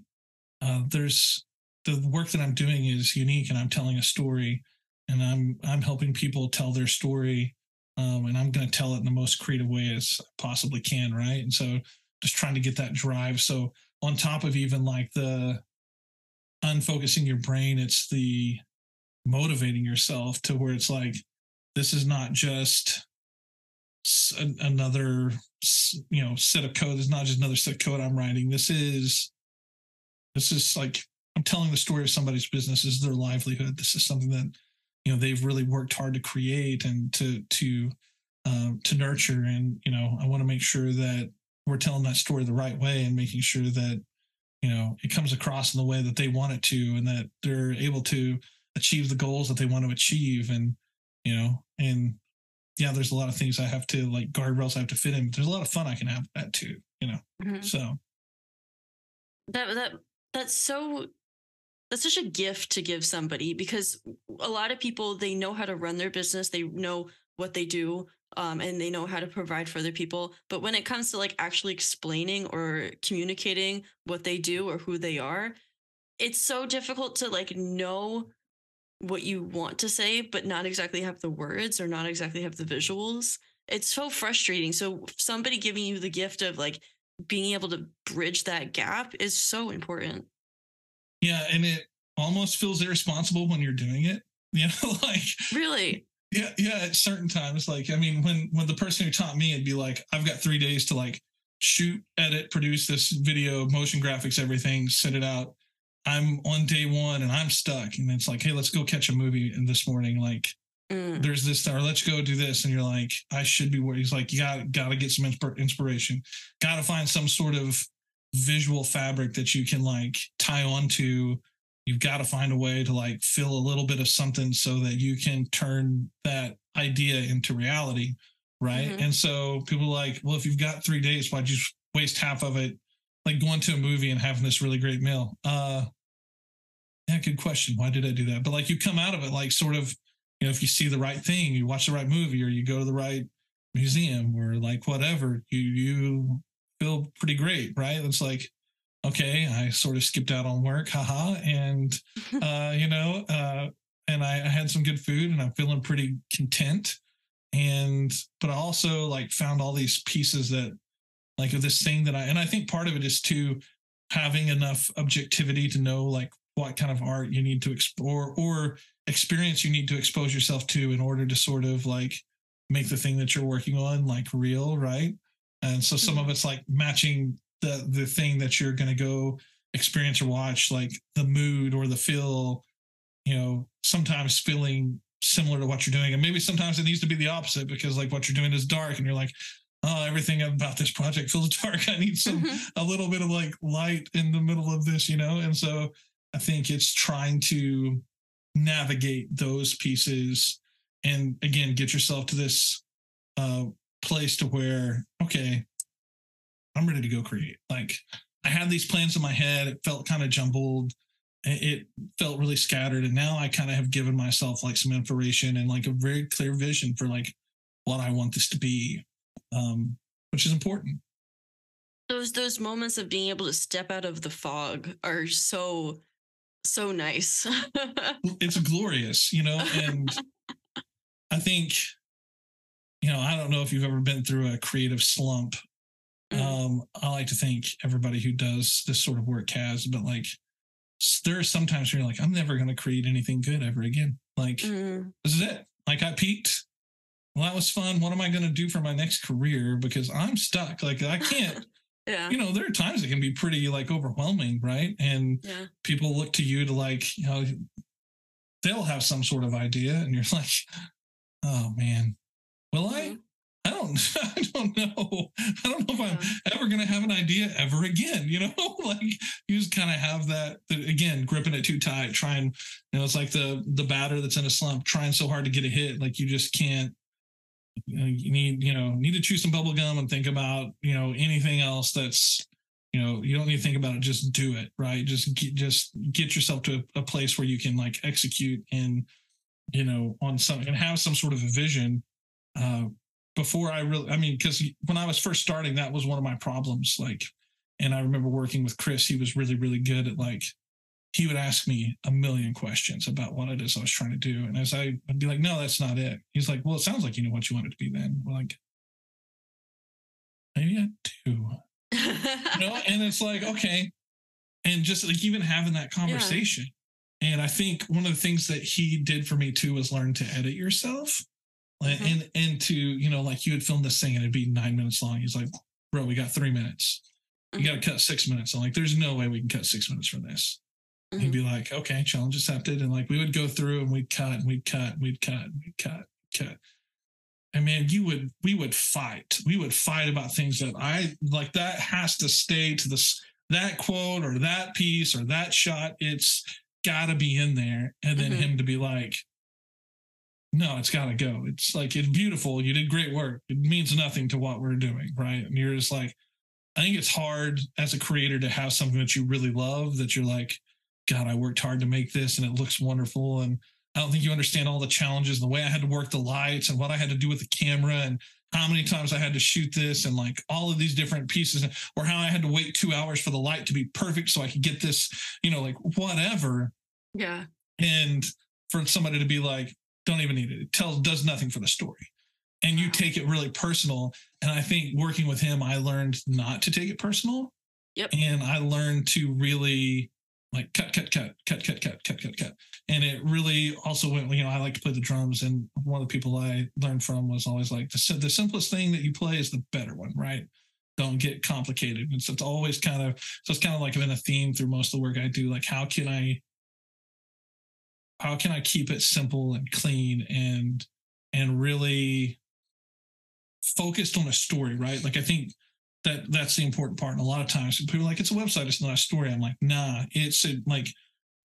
uh, there's the work that I'm doing is unique, and I'm telling a story, and I'm, I'm helping people tell their story. Um, and I'm going to tell it in the most creative way as I possibly can. Right. And so just trying to get that drive. So on top of even like the unfocusing your brain, it's the motivating yourself to where it's like, this is not just another, you know, set of code. It's not just another set of code I'm writing. This is, this is like, I'm telling the story of somebody's business. This is their livelihood. This is something that, you know, they've really worked hard to create and to, to, um, to nurture. And, you know, I want to make sure that we're telling that story the right way and making sure that, you know, it comes across in the way that they want it to, and that they're able to achieve the goals that they want to achieve. And, you know, and, yeah, there's a lot of things I have to like guardrails I have to fit in, but there's a lot of fun I can have with that too, you know? Mm-hmm. So. That, that, that's so, that's such a gift to give somebody, because a lot of people, they know how to run their business. They know what they do um, and they know how to provide for other people. But when it comes to like actually explaining or communicating what they do or who they are, it's so difficult to like know what you want to say, but not exactly have the words or not exactly have the visuals. It's so frustrating. So somebody giving you the gift of like being able to bridge that gap is so important. Yeah. And it almost feels irresponsible when you're doing it, you know, like really. Yeah. Yeah. At certain times, like, I mean, when, when the person who taught me, it'd be like, I've got three days to like shoot, edit, produce this video, motion graphics, everything, send it out. I'm on day one and I'm stuck. And it's like, hey, let's go catch a movie in this morning. Like mm. there's this, or let's go do this. And you're like, I should be where he's like, you got, got to get some insp- inspiration, got to find some sort of visual fabric that you can like tie onto. You've got to find a way to like fill a little bit of something so that you can turn that idea into reality. Right. Mm-hmm. And so people are like, well, if you've got three days, why'd you waste half of it? Like going to a movie and having this really great meal. Uh, yeah, good question. Why did I do that? But like you come out of it, like sort of, you know, if you see the right thing, you watch the right movie, or you go to the right museum, or like whatever, you you feel pretty great, right? It's like, okay, I sort of skipped out on work, haha, and uh, you know, uh, and I, I had some good food, and I'm feeling pretty content. And but I also like found all these pieces that. Like this thing that I, and I think part of it is to having enough objectivity to know like what kind of art you need to explore or experience you need to expose yourself to in order to sort of like make the thing that you're working on like real, right? And so some mm-hmm. of it's like matching the the thing that you're going to go experience or watch, like the mood or the feel, you know, sometimes feeling similar to what you're doing. And maybe sometimes it needs to be the opposite, because like what you're doing is dark and you're like, oh, everything about this project feels dark. I need some, a little bit of like light in the middle of this, you know? And so I think it's trying to navigate those pieces and again, get yourself to this uh, place to where, okay, I'm ready to go create. Like, I had these plans in my head. It felt kind of jumbled. It felt really scattered. And now I kind of have given myself like some information and like a very clear vision for like what I want this to be, um, which is important. Those those moments of being able to step out of the fog are so, so nice. It's glorious, you know, and I think, you know, I don't know if you've ever been through a creative slump. Um, I like to think everybody who does this sort of work has, but like, there are sometimes where you're like, I'm never going to create anything good ever again. Like, mm. this is it. Like, I peaked. Well, that was fun. What am I going to do for my next career? Because I'm stuck. Like, I can't, yeah. you know, there are times it can be pretty like overwhelming. Right. And yeah. people look to you to like, you know, they'll have some sort of idea and you're like, oh man, will I? I don't, I don't know. I don't know if I'm ever going to have an idea ever again, you know, like you just kind of have that, again, gripping it too tight, trying, you know, it's like the, the batter that's in a slump, trying so hard to get a hit. Like you just can't, you know, you need, you know, need to chew some bubble gum and think about, you know, anything else that's, you know, you don't need to think about it. Just do it. Right. Just get, just get yourself to a, a place where you can like execute and, you know, on something and have some sort of a vision, uh, before I really, I mean, because when I was first starting, that was one of my problems. Like, and I remember working with Chris, he was really, really good at like, he would ask me a million questions about what it is I was trying to do. And as I would be like, no, that's not it. He's like, well, it sounds like you know what you want it to be then. We're like, maybe I do. You know? And it's like, okay. And just like even having that conversation. Yeah. And I think one of the things that he did for me too was learn to edit yourself. Mm-hmm. And and to, you know, like you would film this thing and it'd be nine minutes long. He's like, bro, we got three minutes. You mm-hmm. got to cut six minutes. I'm like, there's no way we can cut six minutes from this. Mm-hmm. He'd be like, okay, challenge accepted. And like, we would go through and we'd cut and we'd cut and we'd cut and we'd cut, cut. And man, you would, we would fight. We would fight about things that I, like that has to stay to this, that quote or that piece or that shot. It's got to be in there. And then mm-hmm. him to be like, no, it's got to go. It's like, it's beautiful. You did great work. It means nothing to what we're doing, right? And you're just like, I think it's hard as a creator to have something that you really love that you're like, God, I worked hard to make this and it looks wonderful. And I don't think you understand all the challenges, the way I had to work the lights and what I had to do with the camera and how many times I had to shoot this and like all of these different pieces or how I had to wait two hours for the light to be perfect so I could get this, you know, like whatever. Yeah. And for somebody to be like, don't even need it. It tells, does nothing for the story. And you take it really personal. And I think working with him, I learned not to take it personal. Yep. And I learned to really like cut, cut, cut, cut, cut, cut, cut, cut, cut. And it really also went, you know, I like to play the drums. And one of the people I learned from was always like, the, the simplest thing that you play is the better one, right? Don't get complicated. And so it's always kind of, so it's kind of like been a theme through most of the work I do. Like, how can I How can I keep it simple and clean and and really focused on a story, right? Like, I think that that's the important part. And a lot of times people are like, it's a website, it's not a story. I'm like, nah, it's a, like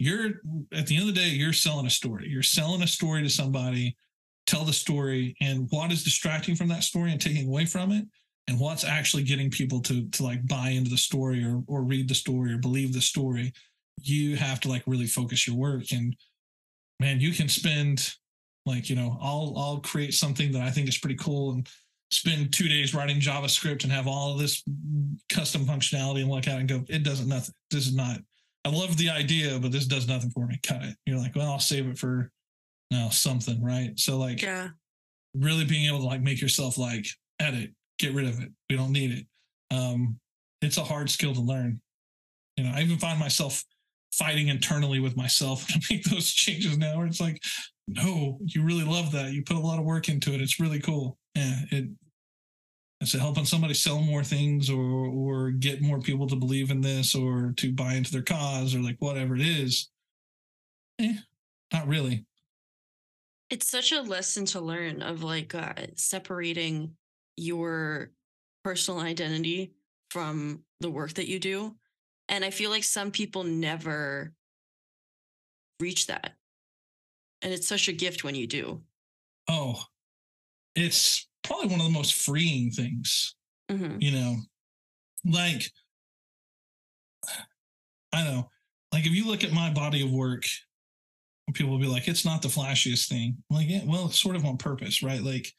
you're at the end of the day, you're selling a story. You're selling a story to somebody, tell the story and what is distracting from that story and taking away from it and what's actually getting people to to like buy into the story or or read the story or believe the story. You have to like really focus your work. And man, you can spend like, you know, I'll, I'll create something that I think is pretty cool and spend two days writing JavaScript and have all of this custom functionality and look at it and go, it doesn't nothing. This is not, I love the idea, but this does nothing for me. Cut it. You're like, well, I'll save it for now something. Right. So like yeah. really being able to like make yourself like edit, get rid of it. We don't need it. Um, it's a hard skill to learn. You know, I even find myself fighting internally with myself to make those changes now where it's like, no, you really love that. You put a lot of work into it. It's really cool. Yeah, it, it's helping somebody sell more things or or get more people to believe in this or to buy into their cause or like whatever it is. Eh, not really. It's such a lesson to learn of like uh, separating your personal identity from the work that you do. And I feel like some people never reach that. And it's such a gift when you do. Oh, it's probably one of the most freeing things, mm-hmm. you know, like, I don't know, like if you look at my body of work, people will be like, it's not the flashiest thing. I'm like, yeah, well, it's sort of on purpose, right? Like,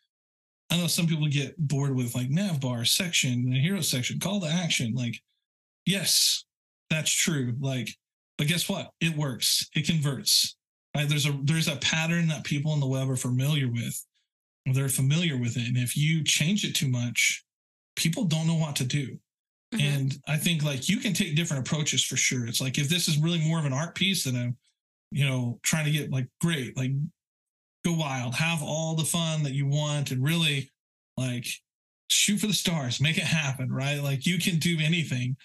I know some people get bored with like nav bar section, the hero section, call to action. Like, yes, that's true. Like, but guess what? It works. It converts. Right? There's a there's a pattern that people on the web are familiar with. They're familiar with it. And if you change it too much, people don't know what to do. Mm-hmm. And I think like you can take different approaches for sure. It's like if this is really more of an art piece than I'm, you know, trying to get like great, like go wild, have all the fun that you want and really like shoot for the stars, make it happen, right? Like you can do anything.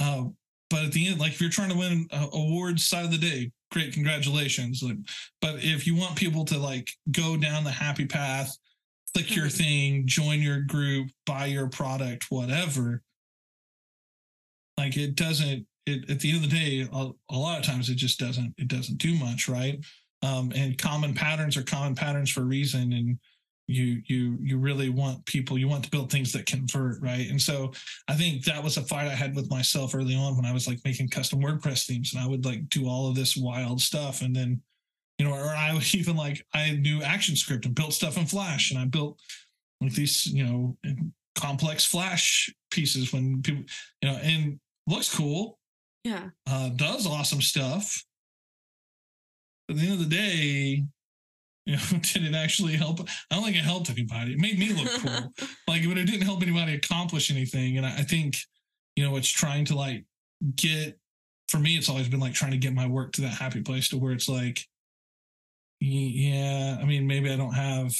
Uh, but at the end, like if you're trying to win uh, awards side of the day, great, congratulations. Like, but if you want people to like go down the happy path, click your thing, join your group, buy your product, whatever, like it doesn't, it, at the end of the day, a, a lot of times it just doesn't, it doesn't do much, right? Um, and common patterns are common patterns for a reason. And you, you, you really want people, you want to build things that convert. Right. And so I think that was a fight I had with myself early on when I was like making custom WordPress themes and I would like do all of this wild stuff. And then, you know, or I would even like, I knew ActionScript and built stuff in Flash and I built like these, you know, complex Flash pieces when people, you know, and looks cool. Yeah. Uh, does awesome stuff. At the end of the day, you know, did it actually help? I don't think it helped anybody. It made me look cool. Like, but it didn't help anybody accomplish anything. And I think, you know, it's trying to like get, for me, it's always been like trying to get my work to that happy place to where it's like, yeah, I mean, maybe I don't have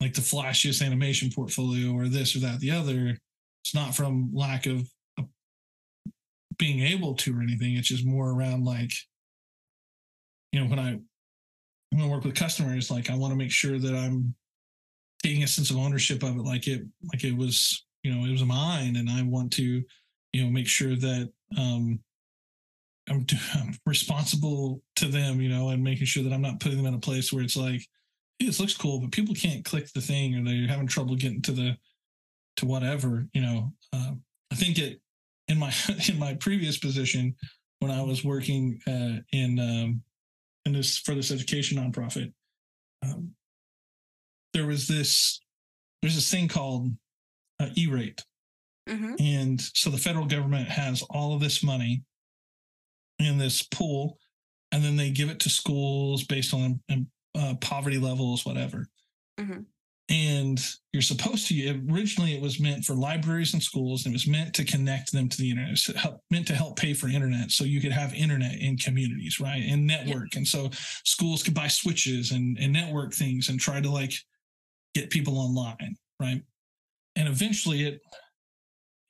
like the flashiest animation portfolio or this or that, the other. It's not from lack of being able to or anything. It's just more around like, you know, when I when I work with customers, like I want to make sure that I'm taking a sense of ownership of it, like it like it was, you know, it was mine, and I want to, you know, make sure that um, I'm, I'm responsible to them, you know, and making sure that I'm not putting them in a place where it's like, hey, this looks cool, but people can't click the thing, or they're having trouble getting to the to whatever, you know. Uh, I think it in my in my previous position when I was working uh, in um, in this for this education nonprofit, um, there was this there's this thing called uh, E-rate, mm-hmm. and so the federal government has all of this money in this pool, and then they give it to schools based on uh, poverty levels, whatever. Mm-hmm. And you're supposed to originally it was meant for libraries and schools, and it was meant to connect them to the internet. It's meant to help pay for internet, so you could have internet in communities, right, and network. Yeah. And so schools could buy switches and and network things and try to like get people online, right? And eventually it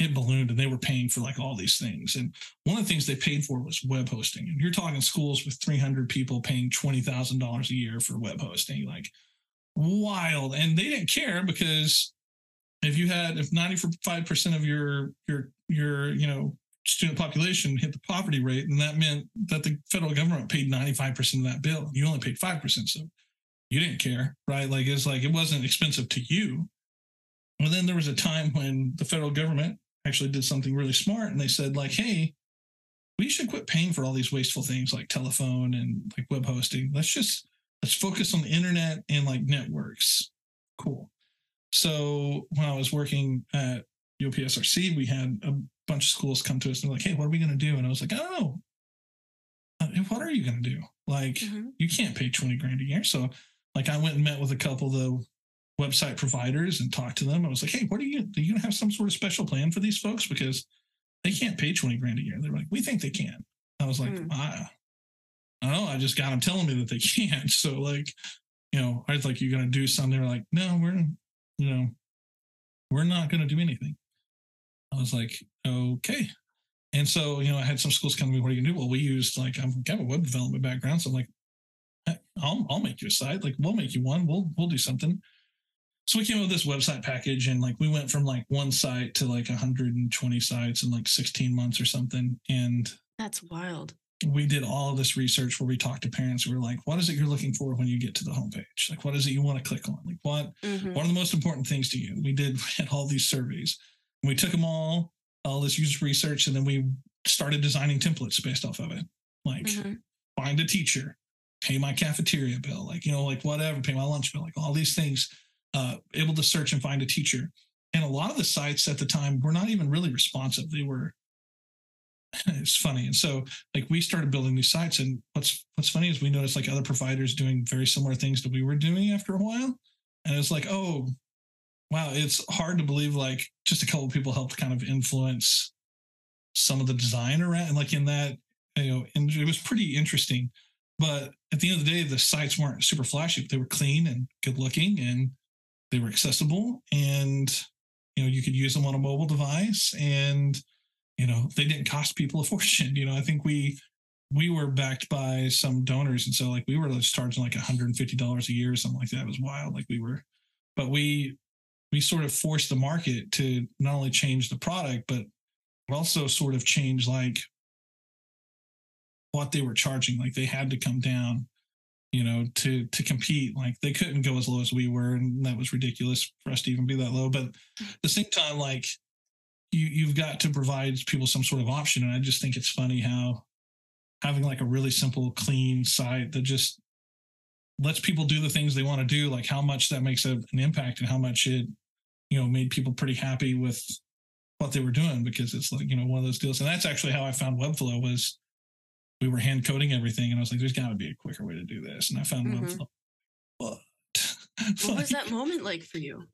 it ballooned, and they were paying for like all these things. And one of the things they paid for was web hosting. And you're talking schools with three hundred people paying twenty thousand dollars a year for web hosting, like. Wild. And they didn't care, because if you had if ninety-five percent of your your your you know student population hit the poverty rate, and that meant that the federal government paid ninety-five percent of that bill. You only paid five percent, so you didn't care, right? Like it's like it wasn't expensive to you. And then there was a time when the federal government actually did something really smart, and they said like, hey, we should quit paying for all these wasteful things like telephone and like web hosting. Let's just Let's focus on the internet and like networks. Cool. So when I was working at U P S R C, we had a bunch of schools come to us and they're like, hey, what are we going to do? And I was like, I don't know. What are you going to do? Like, mm-hmm. you can't pay twenty grand a year. So like I went and met with a couple of the website providers and talked to them. I was like, hey, what are you, are you going to have some sort of special plan for these folks? Because they can't pay twenty grand a year. They're like, we think they can. I was like, mm. ah. I don't know. I just got them telling me that they can't. So like, you know, I was like, you're going to do something. They were like, no, we're, you know, we're not going to do anything. I was like, okay. And so, you know, I had some schools come to me, what are you going to do? Well, we used like, I've got a web development background. So I'm like, I'll, I'll make you a site. Like, we'll make you one. We'll, we'll do something. So we came up with this website package, and like, we went from like one site to like one hundred twenty sites in like sixteen months or something. And that's wild. we did all of this research where we talked to parents. We were like, what is it you're looking for when you get to the homepage? Like, what is it you want to click on? Like, what, mm-hmm. what are the most important things to you? We did, we had all these surveys. We took them all, all this user research, and then we started designing templates based off of it. Like, mm-hmm. find a teacher, pay my cafeteria bill, like, you know, like whatever, pay my lunch bill, like all these things, uh, able to search and find a teacher. And a lot of the sites at the time were not even really responsive. They were, it's funny. And so like we started building these sites, and what's, what's funny is we noticed like other providers doing very similar things that we were doing after a while. And it's like, oh, wow, it's hard to believe like just a couple of people helped kind of influence some of the design around. And like in that, you know, and it was pretty interesting, but at the end of the day, the sites weren't super flashy, but they were clean and good looking and they were accessible, and, you know, you could use them on a mobile device, and, you know, they didn't cost people a fortune. You know, I think we, we were backed by some donors. And so like, we were just charging like one hundred fifty dollars a year or something like that. It was wild. Like we were, but we, we sort of forced the market to not only change the product, but also sort of change like what they were charging. Like they had to come down, you know, to, to compete. Like they couldn't go as low as we were. And that was ridiculous for us to even be that low. But at the same time, like you, you've got to provide people some sort of option. And I just think it's funny how having like a really simple, clean site that just lets people do the things they want to do, like how much that makes a, an impact and how much it, you know, made people pretty happy with what they were doing, because it's like, you know, one of those deals. And that's actually how I found Webflow was we were hand coding everything. And I was like, there's gotta be a quicker way to do this. And I found mm-hmm. Webflow. What? What like, was that moment like for you?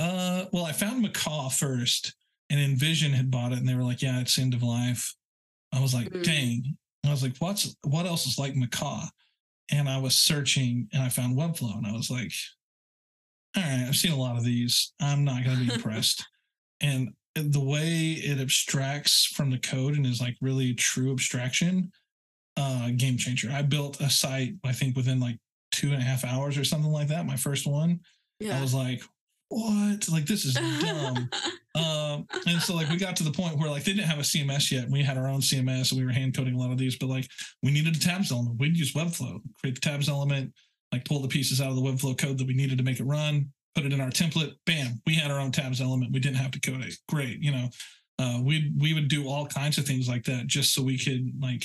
Uh, well, I found Macaw first, and Envision had bought it, and they were like, yeah, it's end of life. I was like, mm-hmm. dang. And I was like, what's, what else is like Macaw? And I was searching and I found Webflow, and I was like, all right, I've seen a lot of these. I'm not going to be impressed. And the way it abstracts from the code and is like really true abstraction, uh, game changer. I built a site, I think within like two and a half hours or something like that. My first one, yeah. I was like, what? Like, this is dumb. um, and so like, we got to the point where like, they didn't have a C M S yet. We had our own C M S and we were hand coding a lot of these, but like we needed a tabs element. We'd use Webflow, create the tabs element, like pull the pieces out of the Webflow code that we needed to make it run, put it in our template, bam, we had our own tabs element. We didn't have to code it. Great. You know, uh, we, we would do all kinds of things like that just so we could like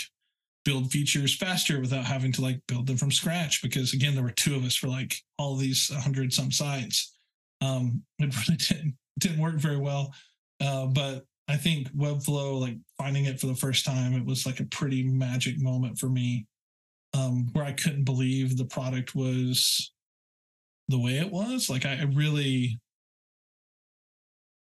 build features faster without having to like build them from scratch. Because again, there were two of us for like all these hundred some sites. Um, it really didn't, didn't work very well. Uh, but I think Webflow, like finding it for the first time, it was like a pretty magic moment for me, um, where I couldn't believe the product was the way it was. Like I, I really,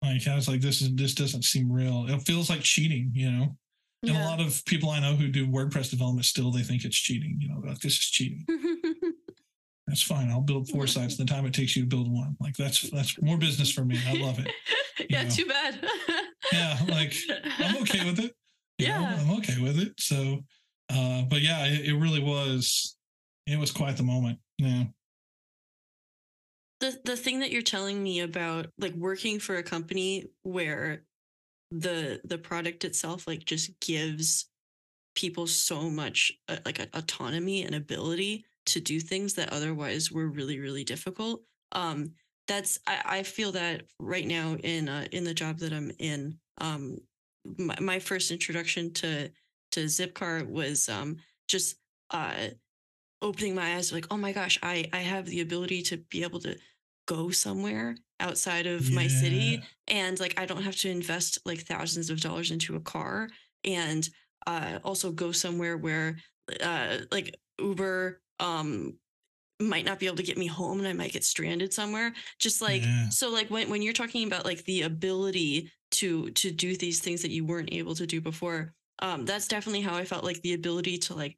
like, I was like, this is, this doesn't seem real. It feels like cheating, you know? Yeah. And a lot of people I know who do WordPress development still, they think it's cheating, you know, like this is cheating. That's fine. I'll build four sites in the time it takes you to build one. Like that's, that's more business for me. I love it. yeah. Know. Too bad. yeah. Like I'm okay with it. You yeah. know, I'm okay with it. So, uh, but yeah, it, it really was, it was quite the moment. Yeah. The the thing that you're telling me about, like working for a company where the, the product itself, like just gives people so much uh, like a, autonomy and ability to do things that otherwise were really, really difficult. Um, that's, I, I feel that right now in, uh, in the job that I'm in. Um, my, my first introduction to, to Zipcar was, um, just, uh, opening my eyes, like, oh my gosh, I, I have the ability to be able to go somewhere outside of yeah. my city. And like, I don't have to invest like thousands of dollars into a car, and, uh, also go somewhere where, uh, like Uber, um, might not be able to get me home, and I might get stranded somewhere. Just like, yeah. so like when, when you're talking about like the ability to, to do these things that you weren't able to do before, um, that's definitely how I felt, like the ability to like,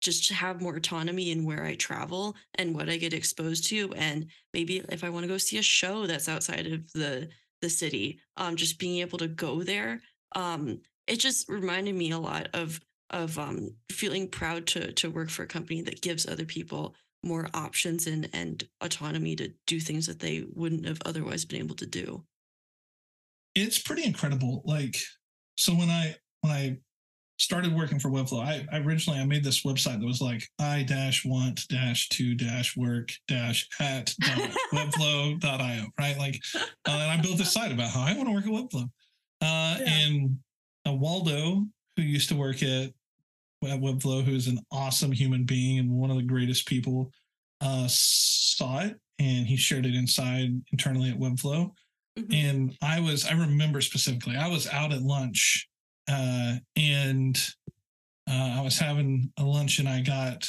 just have more autonomy in where I travel and what I get exposed to. And maybe if I want to go see a show that's outside of the, the city, um, just being able to go there. Um, it just reminded me a lot of, of um, feeling proud to to work for a company that gives other people more options and, and autonomy to do things that they wouldn't have otherwise been able to do. It's pretty incredible. Like, so when I, when I started working for Webflow. I, I originally, I made this website that was like i dash want dash to dash work dash at dot webflow dot io, right? Like, uh, and I built this site about how I want to work at Webflow. Uh, yeah. And uh, Waldo, who used to work at, at Webflow, who is an awesome human being and one of the greatest people, uh, saw it and he shared it inside internally at Webflow. Mm-hmm. And I was, I remember specifically, I was out at lunch. Uh, and uh, I was having a lunch and I got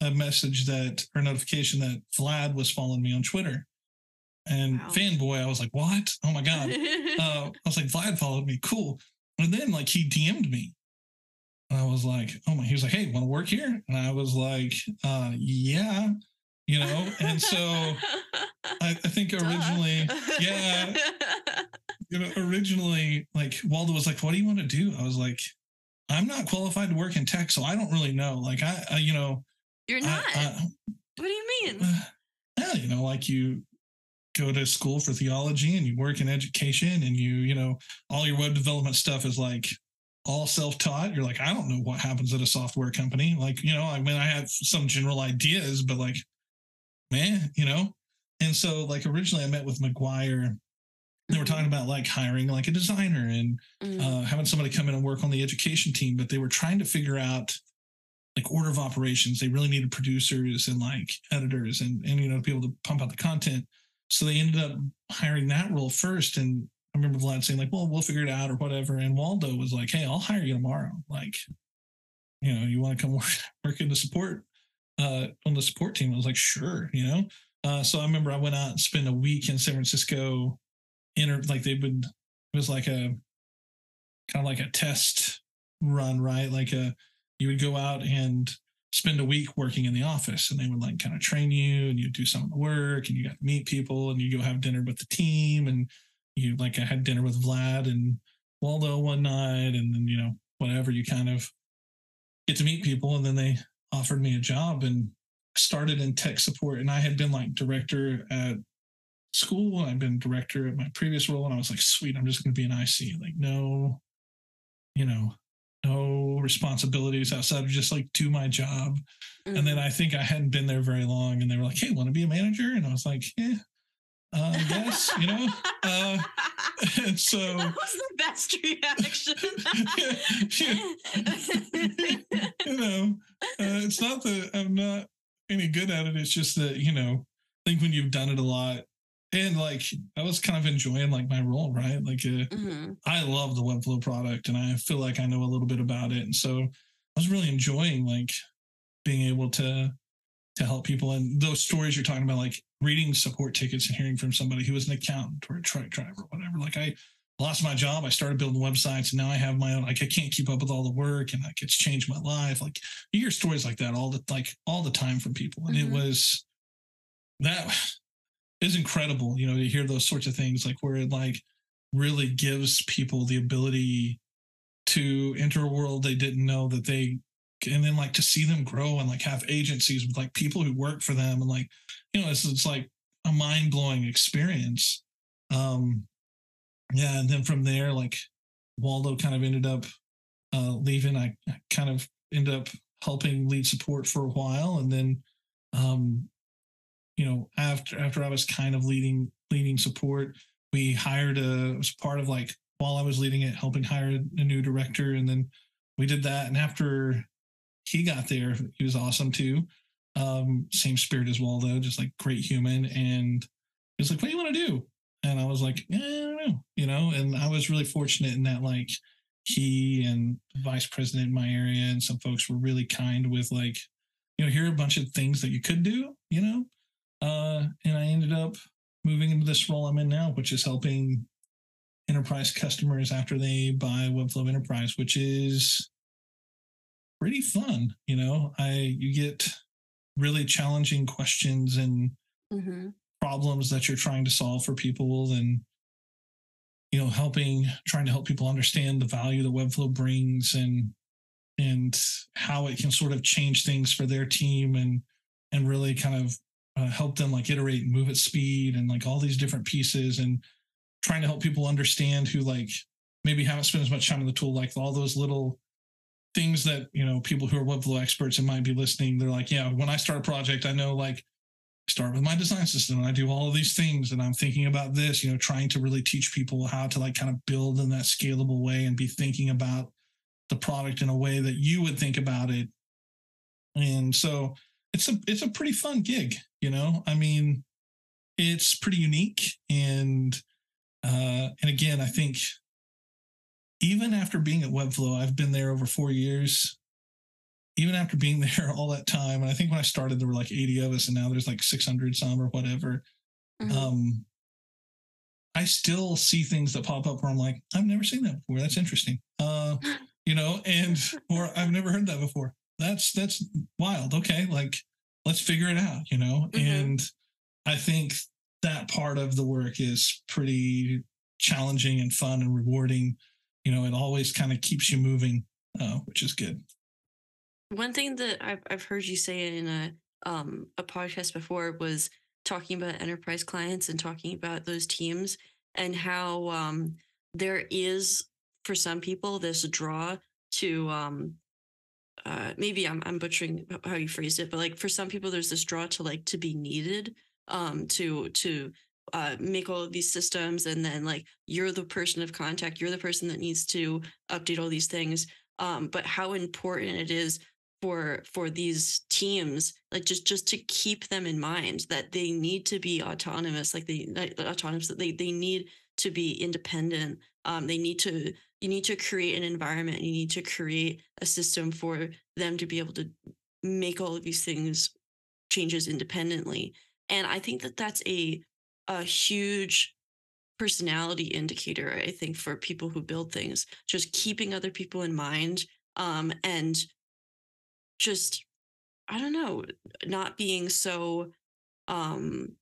a message that, or notification that Vlad was following me on Twitter. And wow. Fanboy, I was like, what? Oh my God. uh, I was like, Vlad followed me. Cool. And then like he D M'd me. And I was like, oh my, he was like, hey, want to work here? And I was like, uh, yeah, you know? And so I, I think originally, Duh. yeah. You know, originally, like, Waldo was like, what do you want to do? I was like, I'm not qualified to work in tech, so I don't really know. Like, I, I you know. You're not? I, I, what do you mean? Uh, yeah, you know, like you go to school for theology and you work in education and you, you know, all your web development stuff is, like, all self-taught. You're like, I don't know what happens at a software company. Like, you know, I mean, I have some general ideas, but, like, man, you know. And so, like, originally I met with McGuire. They were talking about like hiring like a designer and mm. uh, having somebody come in and work on the education team, but they were trying to figure out like order of operations. They really needed producers and like editors and, and, you know, people to pump out the content. So they ended up hiring that role first. And I remember Vlad saying like, well, we'll figure it out or whatever. And Waldo was like, hey, I'll hire you tomorrow. Like, you know, you want to come work, work in the support uh, on the support team. I was like, sure. You know? Uh, so I remember I went out and spent a week in San Francisco. Inter, like they would, it was like a kind of like a test run, right? Like a, you would go out and spend a week working in the office and they would like kind of train you and you do some of the work and you got to meet people and you go have dinner with the team. And you like, I had dinner with Vlad and Waldo one night and then, you know, whatever, you kind of get to meet people. And then they offered me a job and started in tech support. And I had been like director at school. I've been director at my previous role and I was like, sweet, I'm just going to be an I C. Like no, you know, no responsibilities outside of just like do my job. Mm-hmm. And then I think I hadn't been there very long and they were like, hey, want to be a manager? And I was like, yeah, uh, I guess, you know? Uh, and so. That was the best reaction. You know, uh, it's not that I'm not any good at it. It's just that, you know, I think when you've done it a lot, and like I was kind of enjoying like my role, right? Like uh, mm-hmm. I love the Webflow product, and I feel like I know a little bit about it, and so I was really enjoying like being able to to help people. And those stories you're talking about, like reading support tickets and hearing from somebody who was an accountant or a truck driver, or whatever. Like I lost my job, I started building websites, and now I have my own. Like I can't keep up with all the work, and like it's changed my life. Like you hear stories like that all the like all the time from people, and mm-hmm. it was that. Is incredible, you know, to hear those sorts of things, like where it like really gives people the ability to enter a world they didn't know that they, and then like to see them grow and like have agencies with like people who work for them. And like, you know, it's, it's like a mind blowing experience. Um, yeah. And then from there, like Waldo kind of ended up uh, leaving. I kind of ended up helping lead support for a while. And then, um, you know, after after I was kind of leading leading support, we hired a, it was part of like, while I was leading it, helping hire a new director. And then we did that. And after he got there, he was awesome too. Um, same spirit as Waldo, just like great human. And he was like, what do you want to do? And I was like, yeah, I don't know, you know, and I was really fortunate in that like he and the vice president in my area and some folks were really kind with like, you know, here are a bunch of things that you could do, you know. Uh, and I ended up moving into this role I'm in now, which is helping enterprise customers after they buy Webflow Enterprise, which is pretty fun. You know, I you get really challenging questions and mm-hmm. problems that you're trying to solve for people, and you know, helping trying to help people understand the value that Webflow brings and and how it can sort of change things for their team and and really kind of. Uh, help them like iterate and move at speed and like all these different pieces and trying to help people understand who like maybe haven't spent as much time on the tool, like all those little things that, you know, people who are Webflow experts and might be listening, they're like, yeah, when I start a project, I know, like, I start with my design system and I do all of these things and I'm thinking about this, you know, trying to really teach people how to, like, kind of build in that scalable way and be thinking about the product in a way that you would think about it. And so it's a, it's a pretty fun gig, you know, I mean, it's pretty unique. And, uh, and again, I think, even after being at Webflow, I've been there over four years. Even after being there all that time, and I think when I started, there were like eighty of us, and now there's like six hundred some or whatever. Mm-hmm. Um, I still see things that pop up where I'm like, I've never seen that before. That's interesting, uh, you know, and or I've never heard that before. That's that's wild. Okay, like let's figure it out, you know. Mm-hmm. And I think that part of the work is pretty challenging and fun and rewarding. You know, it always kind of keeps you moving, uh, which is good. One thing that I've I've heard you say in a um, a podcast before was talking about enterprise clients and talking about those teams and how um, there is, for some people, this draw to um, uh, maybe I'm I'm butchering how you phrased it, but like for some people, there's this draw to like to be needed, um, to to. Uh, make all of these systems, and then like you're the person of contact, you're the person that needs to update all these things. Um, but how important it is for for these teams, like just just to keep them in mind that they need to be autonomous, like they like, autonomous, that they they need to be independent. Um, they need to you need to create an environment. You need to create a system for them to be able to make all of these things changes independently. And I think that that's a a huge personality indicator, I think, for people who build things, just keeping other people in mind, um, and just, I don't know, not being so um,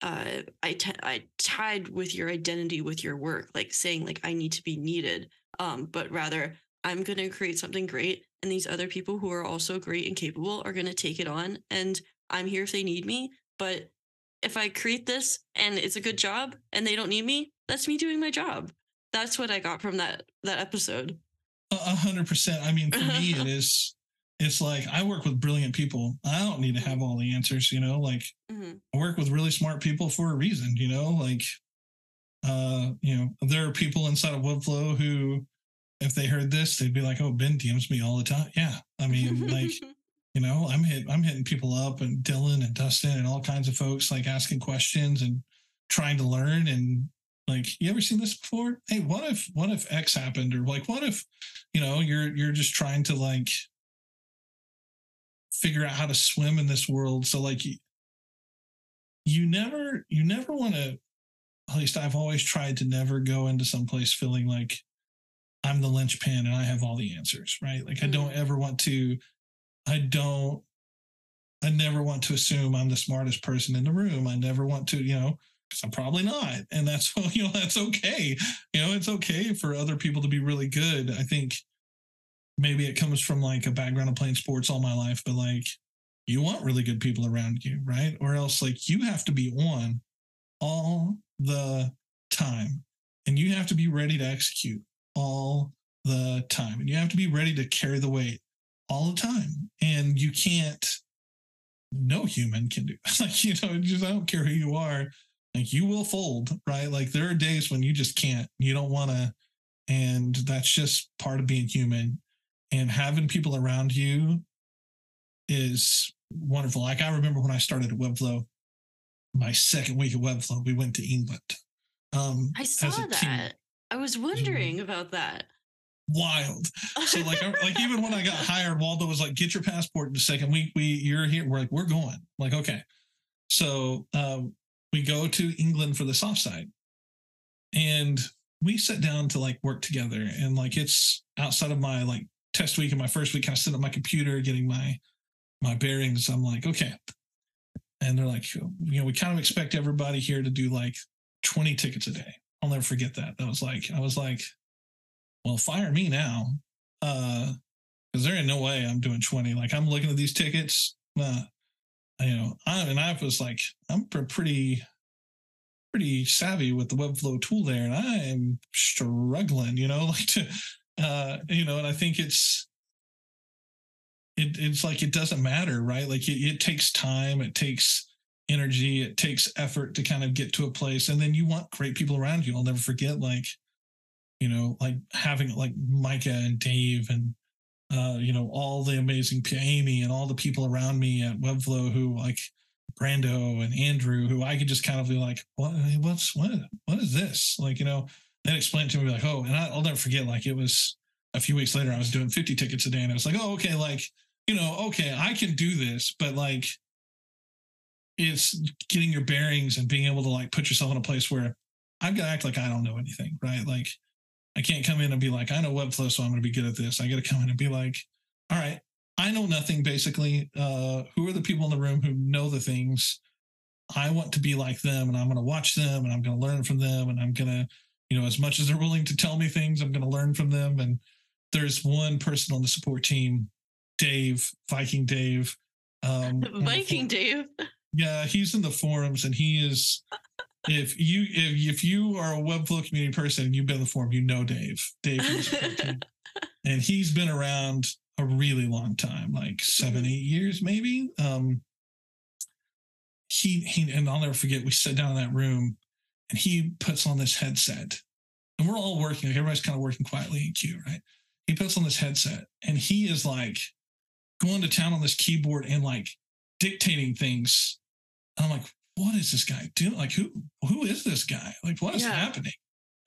uh, I t- I tied with your identity with your work, like saying like, I need to be needed, um, but rather I'm going to create something great. And these other people who are also great and capable are going to take it on. And I'm here if they need me, but if I create this and it's a good job and they don't need me, that's me doing my job. That's what I got from that that episode. A hundred percent. I mean, for me, it is, it's like I work with brilliant people. I don't need to have all the answers, you know, like mm-hmm. I work with really smart people for a reason, you know, like, uh, you know, there are people inside of Webflow who, if they heard this, they'd be like, oh, Ben D Ms me all the time. Yeah. I mean, like, you know, I'm hit, I'm hitting people up, and Dylan and Dustin and all kinds of folks, like asking questions and trying to learn. And like, you ever seen this before? Hey, what if, what if X happened? Or like, what if, you know, you're, you're just trying to like figure out how to swim in this world. So like, you, you never, you never want to, at least I've always tried to never go into someplace feeling like I'm the linchpin and I have all the answers, right? Like mm-hmm. I don't ever want to, I don't, I never want to assume I'm the smartest person in the room. I never want to, you know, because I'm probably not. And that's, you know, that's okay. You know, it's okay for other people to be really good. I think maybe it comes from like a background of playing sports all my life, but like you want really good people around you, right? Or else like you have to be on all the time and you have to be ready to execute all the time and you have to be ready to carry the weight all the time. And you can't, no human can do that. Like, you know, just, I don't care who you are. Like you will fold, right? Like there are days when you just can't, you don't want to. And that's just part of being human, and having people around you is wonderful. Like I remember when I started at Webflow, my second week at Webflow, we went to England. Um, I saw that. Team. I was wondering about that. Wild. So like, like even when I got hired, Waldo was like, get your passport in the second week. We you're here. We're like, we're going. I'm like, okay. So um, we go to England for the soft side, and we sit down to like work together. And like, it's outside of my like test week and my first week, I sit at my computer getting my, my bearings. I'm like, okay. And they're like, you know, we kind of expect everybody here to do like twenty tickets a day. I'll never forget that. That was like, I was like, well, fire me now, because uh, there ain't no way I'm doing twenty. Like, I'm looking at these tickets. Uh, you know, I and I was like, I'm pretty, pretty savvy with the Webflow tool there, and I am struggling, you know, like to, uh, you know, and I think it's, it, it's like it doesn't matter, right? Like it, it takes time, it takes energy, it takes effort to kind of get to a place. And then you want great people around you. I'll never forget, like, you know, like having like Micah and Dave and, uh, you know, all the amazing Amy and all the people around me at Webflow who like Brando and Andrew, who I could just kind of be like, what, what's, what, what is this? Like, you know, then explain to me like, oh, and I, I'll never forget, like it was a few weeks later, I was doing fifty tickets a day and I was like, oh, okay. Like, you know, okay, I can do this, but like, it's getting your bearings and being able to like put yourself in a place where I've got to act like I don't know anything, right? Like I can't come in and be like, I know Webflow, so I'm going to be good at this. I got to come in and be like, all right, I know nothing basically. Uh, who are the people in the room who know the things? I want to be like them and I'm going to watch them and I'm going to learn from them. And I'm going to, you know, as much as they're willing to tell me things, I'm going to learn from them. And there's one person on the support team, Dave, Viking Dave. Um, Viking Dave. Yeah, he's in the forums and he is, if you if, if you are a Webflow community person and you've been in the forum, you know Dave. Dave is and he's been around a really long time, like seven, eight years maybe. Um, he, he and I'll never forget, we sat down in that room and he puts on this headset. And we're all working, like everybody's kind of working quietly in queue, right? He puts on this headset and he is like going to town on this keyboard and like dictating things. And I'm like, what is this guy doing? Like, who who is this guy? Like, what is yeah. happening?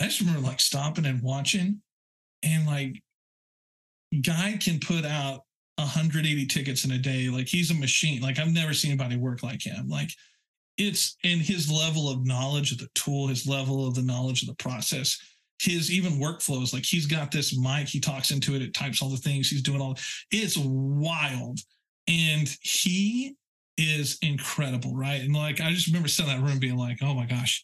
I just remember like stopping and watching, and like, guy can put out one hundred eighty tickets in a day. Like, he's a machine. Like, I've never seen anybody work like him. Like, it's in his level of knowledge of the tool, his level of the knowledge of the process, his even workflows. Like, he's got this mic. He talks into it. It types all the things. He's doing all. It's wild, and he is incredible, right? And like, I just remember sitting in that room being like, oh my gosh,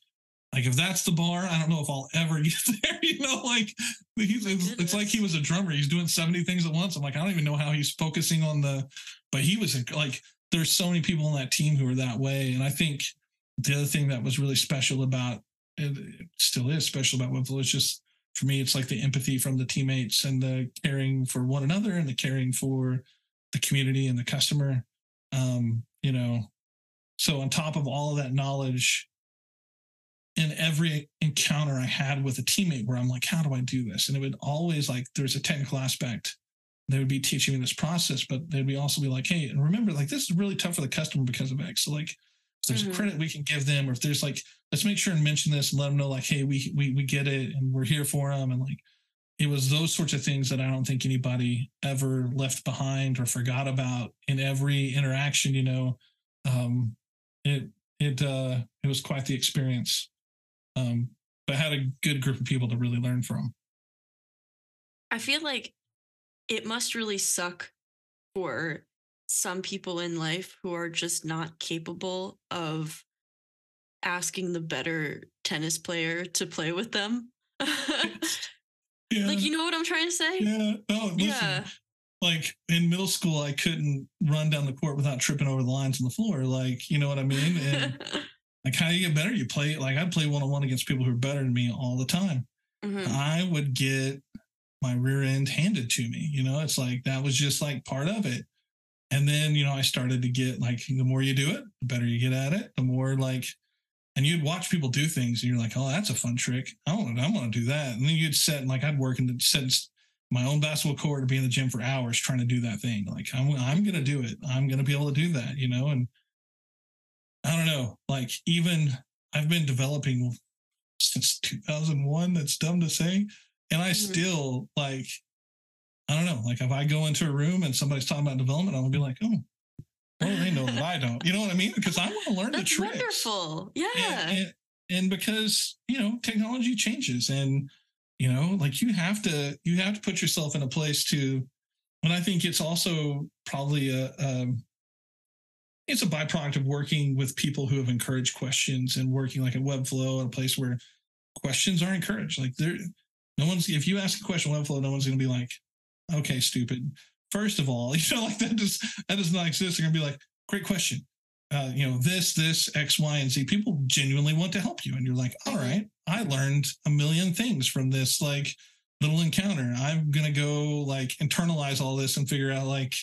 like if that's the bar, I don't know if I'll ever get there, you know, like he's, it's, it's like he was a drummer. He's doing seventy things at once. I'm like, I don't even know how he's focusing on the, but he was like, there's so many people on that team who are that way. And I think the other thing that was really special about, it still is special about Webflow, is just for me, it's like the empathy from the teammates and the caring for one another and the caring for the community and the customer. Um, You know, so on top of all of that knowledge, in every encounter I had with a teammate where I'm like, how do I do this? And it would always like, there's a technical aspect. They would be teaching me this process, but they'd be also be like, hey, and remember, like, this is really tough for the customer because of X. So like, if there's mm-hmm. a credit we can give them, or if there's like, let's make sure and mention this and let them know like, hey, we, we, we get it and we're here for them. And like, it was those sorts of things that I don't think anybody ever left behind or forgot about in every interaction, you know, um, it, it, uh, it was quite the experience. Um, but I had a good group of people to really learn from. I feel like it must really suck for some people in life who are just not capable of asking the better tennis player to play with them. Yeah. Like, you know what I'm trying to say? Yeah. Oh, listen. Yeah. Like in middle school, I couldn't run down the court without tripping over the lines on the floor. Like, you know what I mean? And like, how do you get better? You play, like I'd play one-on-one against people who are better than me all the time. Mm-hmm. I would get my rear end handed to me. You know, it's like, that was just like part of it. And then, you know, I started to get like, the more you do it, the better you get at it, the more like, and you'd watch people do things and you're like, oh, that's a fun trick. I don't know. I want to do that. And then you'd sit and like, I'd work and set my own basketball court to be in the gym for hours trying to do that thing. Like, I'm, I'm going to do it. I'm going to be able to do that, you know? And I don't know, like even I've been developing since two thousand one. That's dumb to say. And I mm-hmm. still like, I don't know, like if I go into a room and somebody's talking about development, I'm gonna be like, oh, well, they know that I don't. You know what I mean? Because I want to learn the tricks. That's wonderful. Yeah. And, and, and because, you know, technology changes and, you know, like you have to, you have to put yourself in a place to, and I think it's also probably a, um, it's a byproduct of working with people who have encouraged questions and working like at Webflow at a place where questions are encouraged. Like there, no one's, if you ask a question on Webflow, no one's going to be like, okay, stupid. First of all, you know, like that does that does not exist. They're gonna be like, great question. Uh, you know, this, this, X, Y, and Z. People genuinely want to help you. And you're like, all right, I learned a million things from this like little encounter. I'm gonna go like internalize all this and figure out like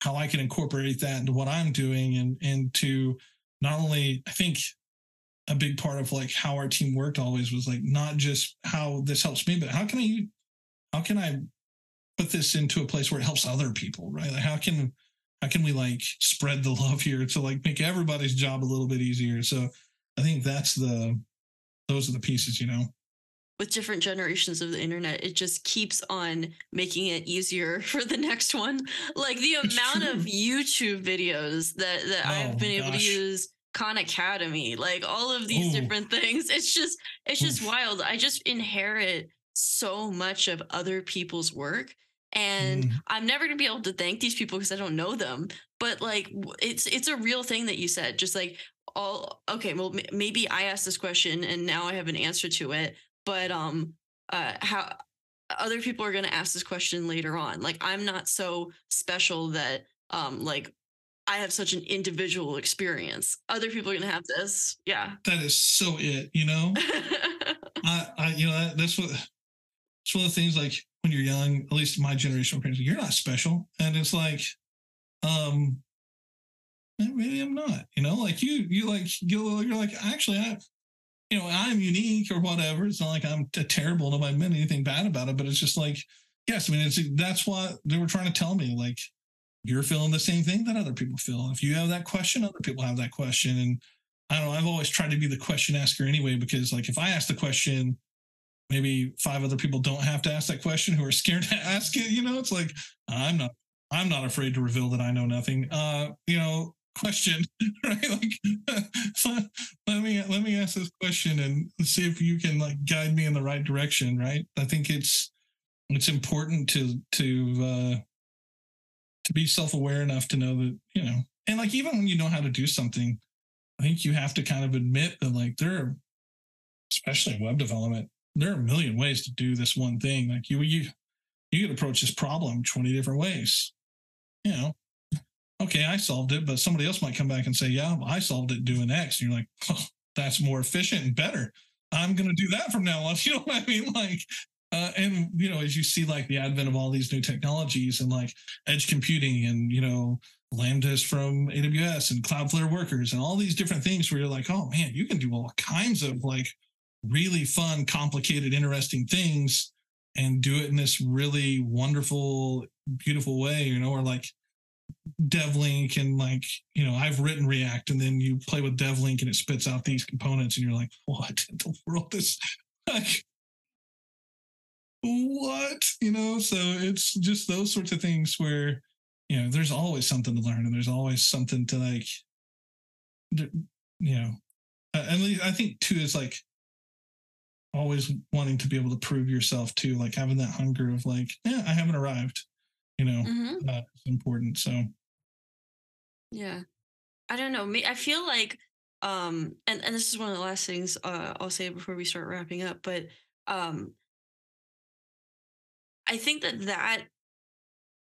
how I can incorporate that into what I'm doing, and and to not only, I think a big part of like how our team worked always was like not just how this helps me, but how can I how can I put this into a place where it helps other people, right? Like how can how can we like spread the love here to like make everybody's job a little bit easier? So I think that's the those are the pieces, you know. With different generations of the internet, it just keeps on making it easier for the next one. Like the it's amount true. of YouTube videos that, that oh, I've been gosh. able to use, Khan Academy, like all of these Ooh. different things. It's just, it's just Oof. wild. I just inherit so much of other people's work. And mm. I'm never going to be able to thank these people because I don't know them. But like, it's, it's a real thing that you said, just like all, okay, well, m- maybe I asked this question and now I have an answer to it. But um, uh, how other people are going to ask this question later on. Like, I'm not so special that um, like I have such an individual experience. Other people are going to have this. Yeah, that is so it. You know, I, I you know that, that's what it's one of the things. Like when you're young, at least my generation, parents, you're not special, and it's like, um, maybe I'm not. You know, like you you like you you're like actually I. You know, I'm unique or whatever. It's not like I'm terrible. Nobody meant anything bad about it, but it's just like, yes, I mean, it's that's what they were trying to tell me. Like, you're feeling the same thing that other people feel. If you have that question, other people have that question. And I don't know, I've always tried to be the question asker anyway, because like if I ask the question, maybe five other people don't have to ask that question who are scared to ask it. You know, it's like, I'm not, I'm not afraid to reveal that I know nothing. Uh, you know, question, right? Like, let me let me ask this question and see if you can like guide me in the right direction, right? I think it's it's important to to uh, to be self-aware enough to know that, you know, and like even when you know how to do something, I think you have to kind of admit that like there are, especially in web development, there are a million ways to do this one thing. Like you you you could approach this problem twenty different ways, you know. Okay, I solved it, but somebody else might come back and say, yeah, I solved it doing X. And you're like, oh, that's more efficient and better. I'm going to do that from now on. You know what I mean? Like, uh, and, you know, as you see, like the advent of all these new technologies and like edge computing and, you know, Lambdas from A W S and Cloudflare workers and all these different things where you're like, oh man, you can do all kinds of like really fun, complicated, interesting things and do it in this really wonderful, beautiful way, you know, or like, DevLink and like, you know, I've written React and then you play with DevLink and it spits out these components and you're like, what in the world is like, what, you know? So it's just those sorts of things where, you know, there's always something to learn and there's always something to like, you know, at least I think too is like always wanting to be able to prove yourself too, like having that hunger of like, yeah, I haven't arrived. You know, mm-hmm. uh, it's important. So, yeah, I don't know. I feel like, um, and, and this is one of the last things uh, I'll say before we start wrapping up, but um, I think that that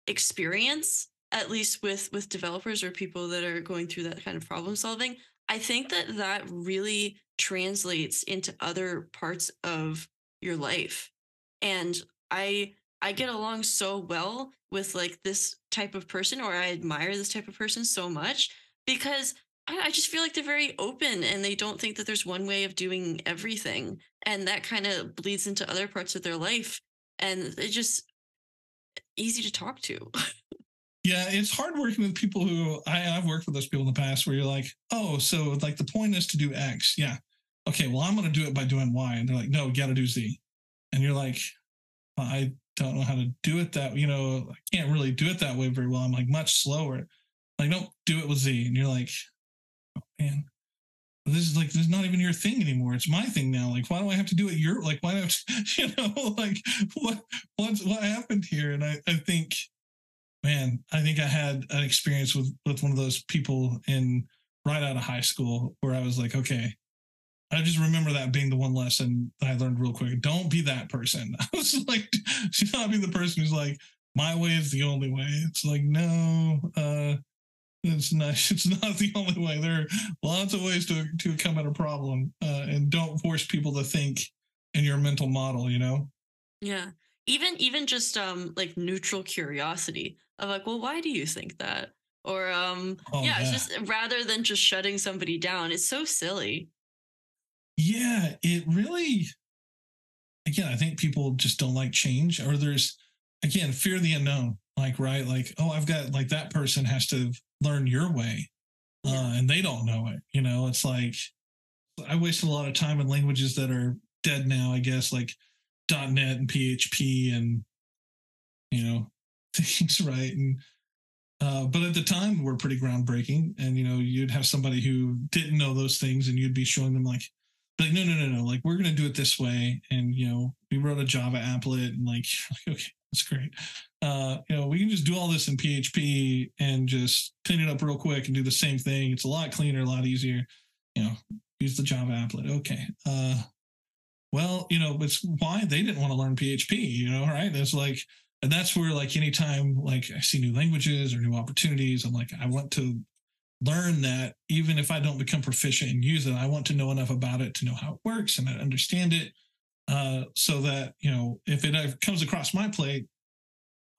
experience, at least with, with developers or people that are going through that kind of problem solving, I think that that really translates into other parts of your life. And I, I get along so well with like this type of person, or I admire this type of person so much because I, I just feel like they're very open and they don't think that there's one way of doing everything. And that kind of bleeds into other parts of their life. And it's just easy to talk to. Yeah. It's hard working with people who I, I've worked with those people in the past where you're like, oh, so like the point is to do X. Yeah. Okay. Well, I'm going to do it by doing Y. And they're like, no, you got to do Z. And you're like, I don't know how to do it that, you know, I can't really do it that way very well. I'm like much slower. Like, don't do it with Z. And you're like, oh, man, this is like, this is not even your thing anymore. It's my thing now. Like, why do I have to do it? You're like, why do I have to, you know, like what, what's, what happened here? And I, I think, man, I think I had an experience with, with one of those people in right out of high school where I was like, okay, I just remember that being the one lesson that I learned real quick. Don't be that person. I was like, do not be the person who's like, my way is the only way. It's like, no, uh, it's not, it's not the only way. There are lots of ways to, to come at a problem. Uh, and don't force people to think in your mental model, you know? Yeah. even even just um, like neutral curiosity of like, well, why do you think that? Or um, oh, yeah, yeah. It's just rather than just shutting somebody down. It's so silly. Yeah, it really. Again, I think people just don't like change, or there's, again, fear of the unknown. Like, right, like, oh, I've got, like, that person has to learn your way, uh, and they don't know it. You know, it's like, I waste a lot of time in languages that are dead now, I guess, like dot net and P H P and, you know, things, right? And uh, but at the time, we're pretty groundbreaking, and, you know, you'd have somebody who didn't know those things, and you'd be showing them, like, Like, no, no, no, no. Like, we're going to do it this way. And, you know, we wrote a Java applet and like, okay, that's great. Uh, you know, we can just do all this in P H P and just clean it up real quick and do the same thing. It's a lot cleaner, a lot easier, you know, use the Java applet. Okay. Uh, well, you know, it's why they didn't want to learn P H P, you know, right? That's like, and that's where like anytime, like I see new languages or new opportunities, I'm like, I want to learn that. Even if I don't become proficient and use it, I want to know enough about it to know how it works and I understand it, uh, so that, you know, if it comes across my plate,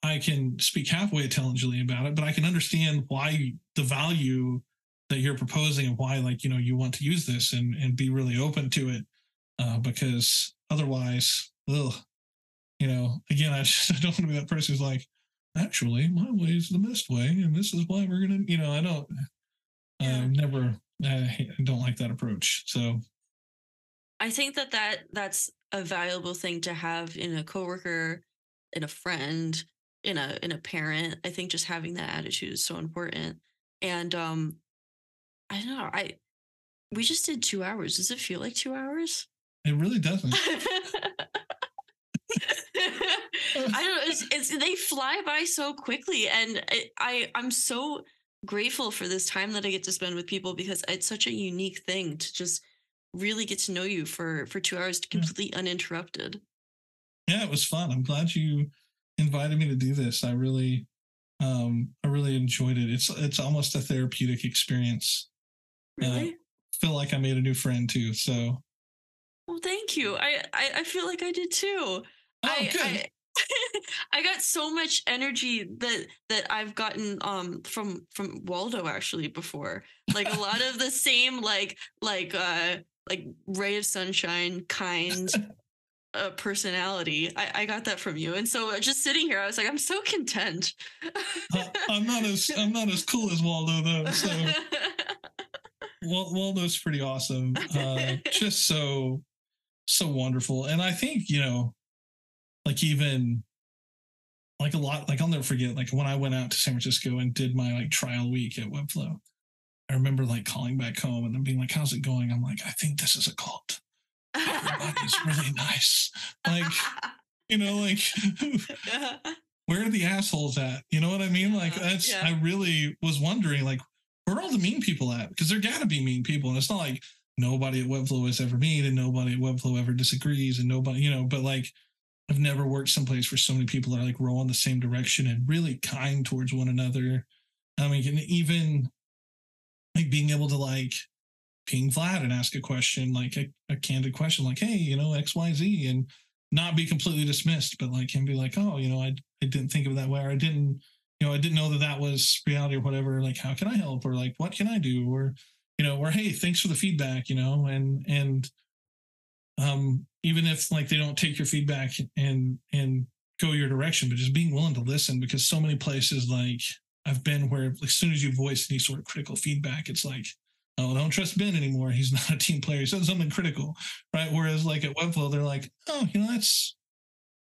I can speak halfway intelligently about it, but I can understand why the value that you're proposing and why, like, you know, you want to use this and, and be really open to it, uh, because otherwise, ugh, you know, again, I just I don't want to be that person who's like, actually, my way is the best way, and this is why we're going to, you know, I don't... Uh, never, I don't like that approach. So I think that, that that's a valuable thing to have in a coworker, in a friend, in a in a parent. I think just having that attitude is so important. And um, I don't know, I we just did two hours. Does it feel like two hours? It really doesn't. I don't know. It's, it's they fly by so quickly, and it, I I'm so. grateful for this time that I get to spend with people, because it's such a unique thing to just really get to know you for for two hours completely yeah. uninterrupted. Yeah, it was fun. I'm glad you invited me to do this. I really, um, I really enjoyed it. It's it's almost a therapeutic experience. Really? Uh, I feel like I made a new friend too. So, well, thank you. I I, I feel like I did too. Oh, I, good. I, I got so much energy that that I've gotten um from from Waldo actually before, like a lot of the same like like uh like ray of sunshine kind uh, personality. I, I got that from you, and so just sitting here, I was like, I'm so content. uh, I'm not as I'm not as cool as Waldo though. So Waldo's pretty awesome, uh, just so so wonderful, and I think you know. Like even like a lot, like I'll never forget, like when I went out to San Francisco and did my like trial week at Webflow, I remember like calling back home and then being like, how's it going? I'm like, I think this is a cult. Everybody's really nice. Like, you know, like where are the assholes at? You know what I mean? Like that's, yeah. I really was wondering like, where are all the mean people at? Because there gotta be mean people. And it's not like nobody at Webflow is ever mean and nobody at Webflow ever disagrees and nobody, you know, but like, I've never worked someplace where so many people that are like roll in the same direction and really kind towards one another. I mean, and even like being able to like ping Vlad and ask a question, like a, a candid question, like, hey, you know, X, Y, Z, and not be completely dismissed, but like him be like, oh, you know, I, I didn't think of it that way. Or I didn't, you know, I didn't know that that was reality or whatever. Like, how can I help? Or like, what can I do? Or, you know, or, hey, thanks for the feedback, you know, and, and, um, even if like they don't take your feedback and and go your direction, but just being willing to listen, because so many places like I've been where like, as soon as you voice any sort of critical feedback, it's like, oh, I don't trust Ben anymore. He's not a team player. He said something critical, right? Whereas like at Webflow, they're like, oh, you know, that's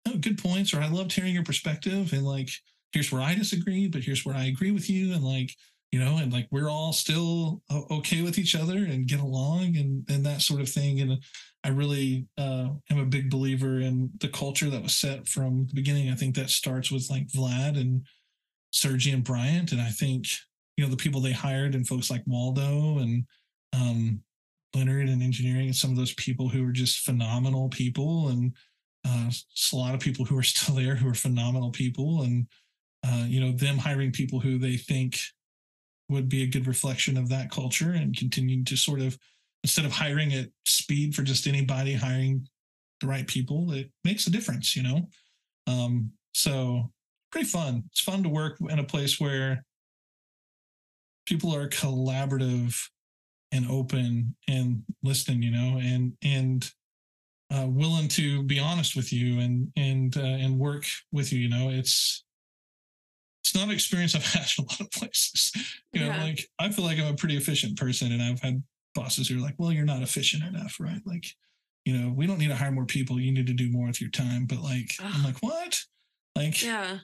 oh, good points, or I loved hearing your perspective, and like here's where I disagree, but here's where I agree with you, and like you know, and like we're all still okay with each other and get along and and that sort of thing, and. I really uh, am a big believer in the culture that was set from the beginning. I think that starts with like Vlad and Sergi and Bryant. And I think, you know, the people they hired and folks like Waldo and um, Leonard and engineering and some of those people who are just phenomenal people. And uh, it's a lot of people who are still there who are phenomenal people. And, uh, you know, them hiring people who they think would be a good reflection of that culture and continuing to sort of, instead of hiring at speed for just anybody, hiring the right people, it makes a difference, you know? Um, so pretty fun. It's fun to work in a place where people are collaborative and open and listening, you know, and, and, uh, willing to be honest with you and, and, uh, and work with you, you know, it's, it's not an experience I've had in a lot of places, you know, yeah. Like I feel like I'm a pretty efficient person, and I've had bosses who are like, well, you're not efficient enough, right? Like, you know, we don't need to hire more people. You need to do more with your time. But like, Ugh. I'm like, what? Like, yeah,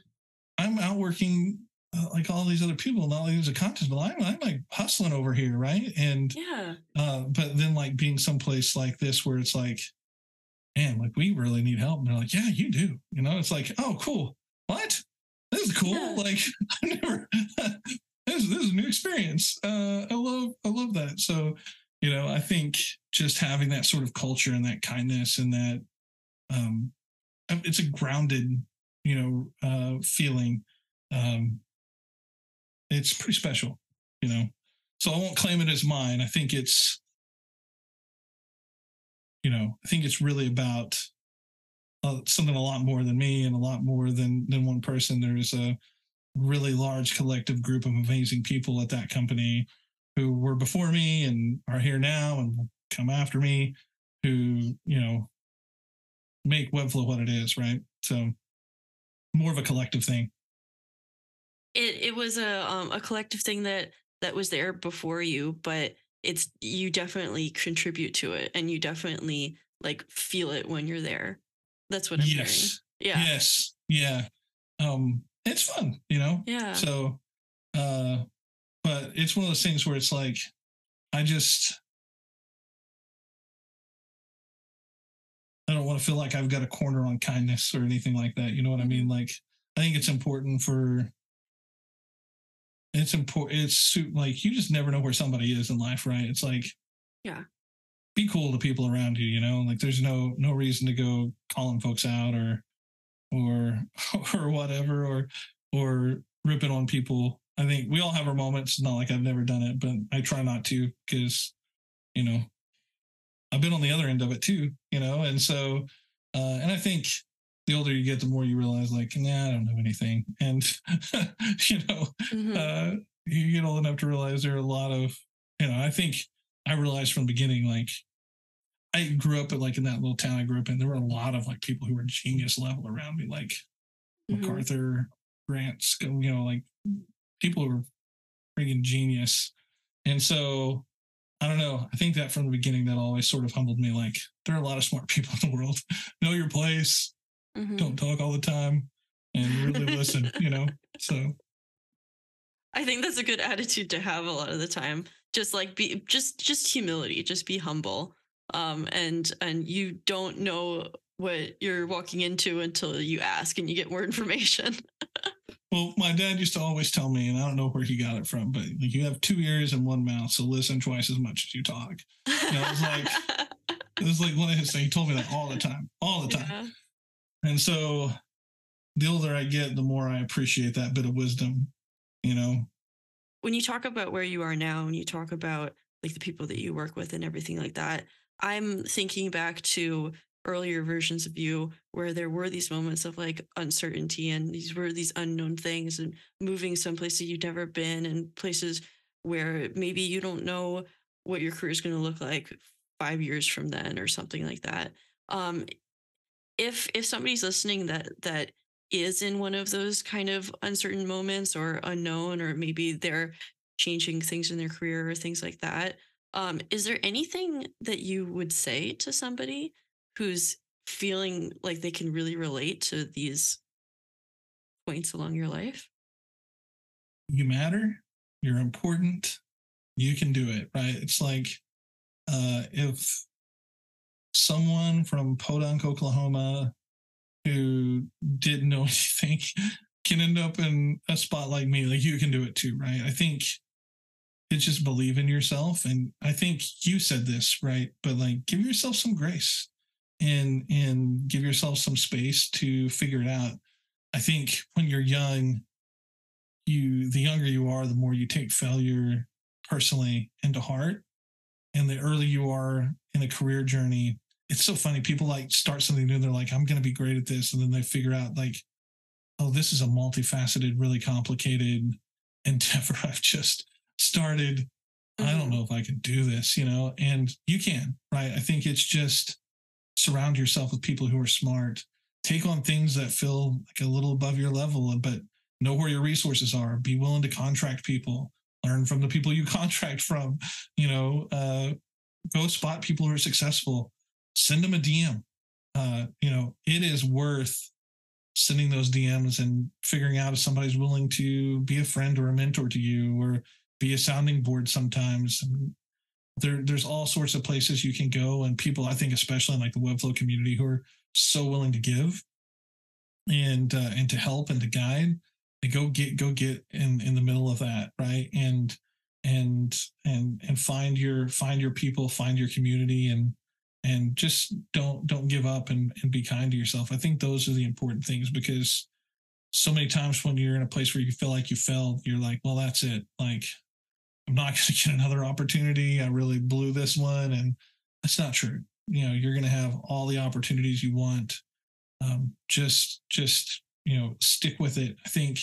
I'm out working uh, like all these other people and all these contests, but I'm, I'm like hustling over here. Right. And, yeah. uh, but then like being someplace like this, where it's like, man, like we really need help. And they're like, yeah, you do. You know, it's like, oh, cool. What? This is cool. Yeah. Like I never, this, this is a new experience. Uh, I love, I love that. So, you know, I think just having that sort of culture and that kindness and that um, it's a grounded, you know, uh, feeling. Um, it's pretty special, you know, so I won't claim it as mine. I think it's, you know, I think it's really about uh, something a lot more than me and a lot more than, than one person. There's a really large collective group of amazing people at that company who were before me and are here now and will come after me, who, you know, make Webflow what it is, right? So more of a collective thing. It it was a um, a collective thing that that was there before you, but it's you definitely contribute to it, and you definitely like feel it when you're there. That's what I'm yes. hearing. Yeah. Yes. Yeah. Um, it's fun, you know? Yeah. So, uh, but it's one of those things where it's like, I just, I don't want to feel like I've got a corner on kindness or anything like that. You know what I mean? Like, I think it's important for, it's important. It's like, you just never know where somebody is in life, right? It's like, yeah, be cool to people around you, you know, like there's no, no reason to go calling folks out or, or, or whatever, or, or ripping on people. I think we all have our moments. It's not like I've never done it, but I try not to because, you know, I've been on the other end of it too, you know? And so, uh, and I think the older you get, the more you realize like, nah, I don't know anything. And, you know, mm-hmm. uh, you get old enough to realize there are a lot of, you know, I think I realized from the beginning, like I grew up in like in that little town I grew up in, there were a lot of like people who were genius level around me, like mm-hmm. MacArthur, Grant, you know, like, people who are freaking genius. And so, I don't know. I think that from the beginning, that always sort of humbled me. Like, there are a lot of smart people in the world. Know your place. Mm-hmm. Don't talk all the time. And really listen, you know? So. I think that's a good attitude to have a lot of the time. Just like, be just just humility. Just be humble. Um, and and you don't know what you're walking into until you ask and you get more information. Well, my dad used to always tell me, and I don't know where he got it from, but like, you have two ears and one mouth, so listen twice as much as you talk. And I was like, it was like one of his things. He told me that all the time, all the time. Yeah. And so the older I get, the more I appreciate that bit of wisdom, you know? When you talk about where you are now, and you talk about like the people that you work with and everything like that, I'm thinking back to earlier versions of you where there were these moments of like uncertainty, and these were these unknown things, and moving someplace that you've never been, and places where maybe you don't know what your career is going to look like five years from then or something like that. Um, if, if somebody's listening that, that is in one of those kind of uncertain moments or unknown, or maybe they're changing things in their career or things like that. Um, is there anything that you would say to somebody who's feeling like they can really relate to these points along your life? You matter. You're important. You can do it, right? It's like uh, if someone from Podunk, Oklahoma, who didn't know anything can end up in a spot like me, like you can do it too, right? I think it's just believe in yourself. And I think you said this, right? But like, give yourself some grace. And and give yourself some space to figure it out. I think when you're young, you the younger you are, the more you take failure personally into heart. And the earlier you are in a career journey, it's so funny. People like start something new. They're like, I'm going to be great at this. And then they figure out like, oh, this is a multifaceted, really complicated endeavor I've just started. Mm-hmm. I don't know if I can do this, you know, and you can, right? I think it's just surround yourself with people who are smart, take on things that feel like a little above your level, but know where your resources are, be willing to contract people, learn from the people you contract from, you know, uh, go spot people who are successful, send them a D M. Uh, you know, it is worth sending those D Ms and figuring out if somebody's willing to be a friend or a mentor to you or be a sounding board sometimes. I mean, there, there's all sorts of places you can go, and people, I think, especially in like the Webflow community, who are so willing to give and uh, and to help and to guide. And go get go get in, in the middle of that, right? And and and and find your find your people, find your community, and and just don't don't give up and, and be kind to yourself. I think those are the important things, because so many times when you're in a place where you feel like you failed, you're like, well, that's it. Like, I'm not going to get another opportunity. I really blew this one. And that's not true. You know, you're going to have all the opportunities you want. Um, just, just, you know, stick with it. I think,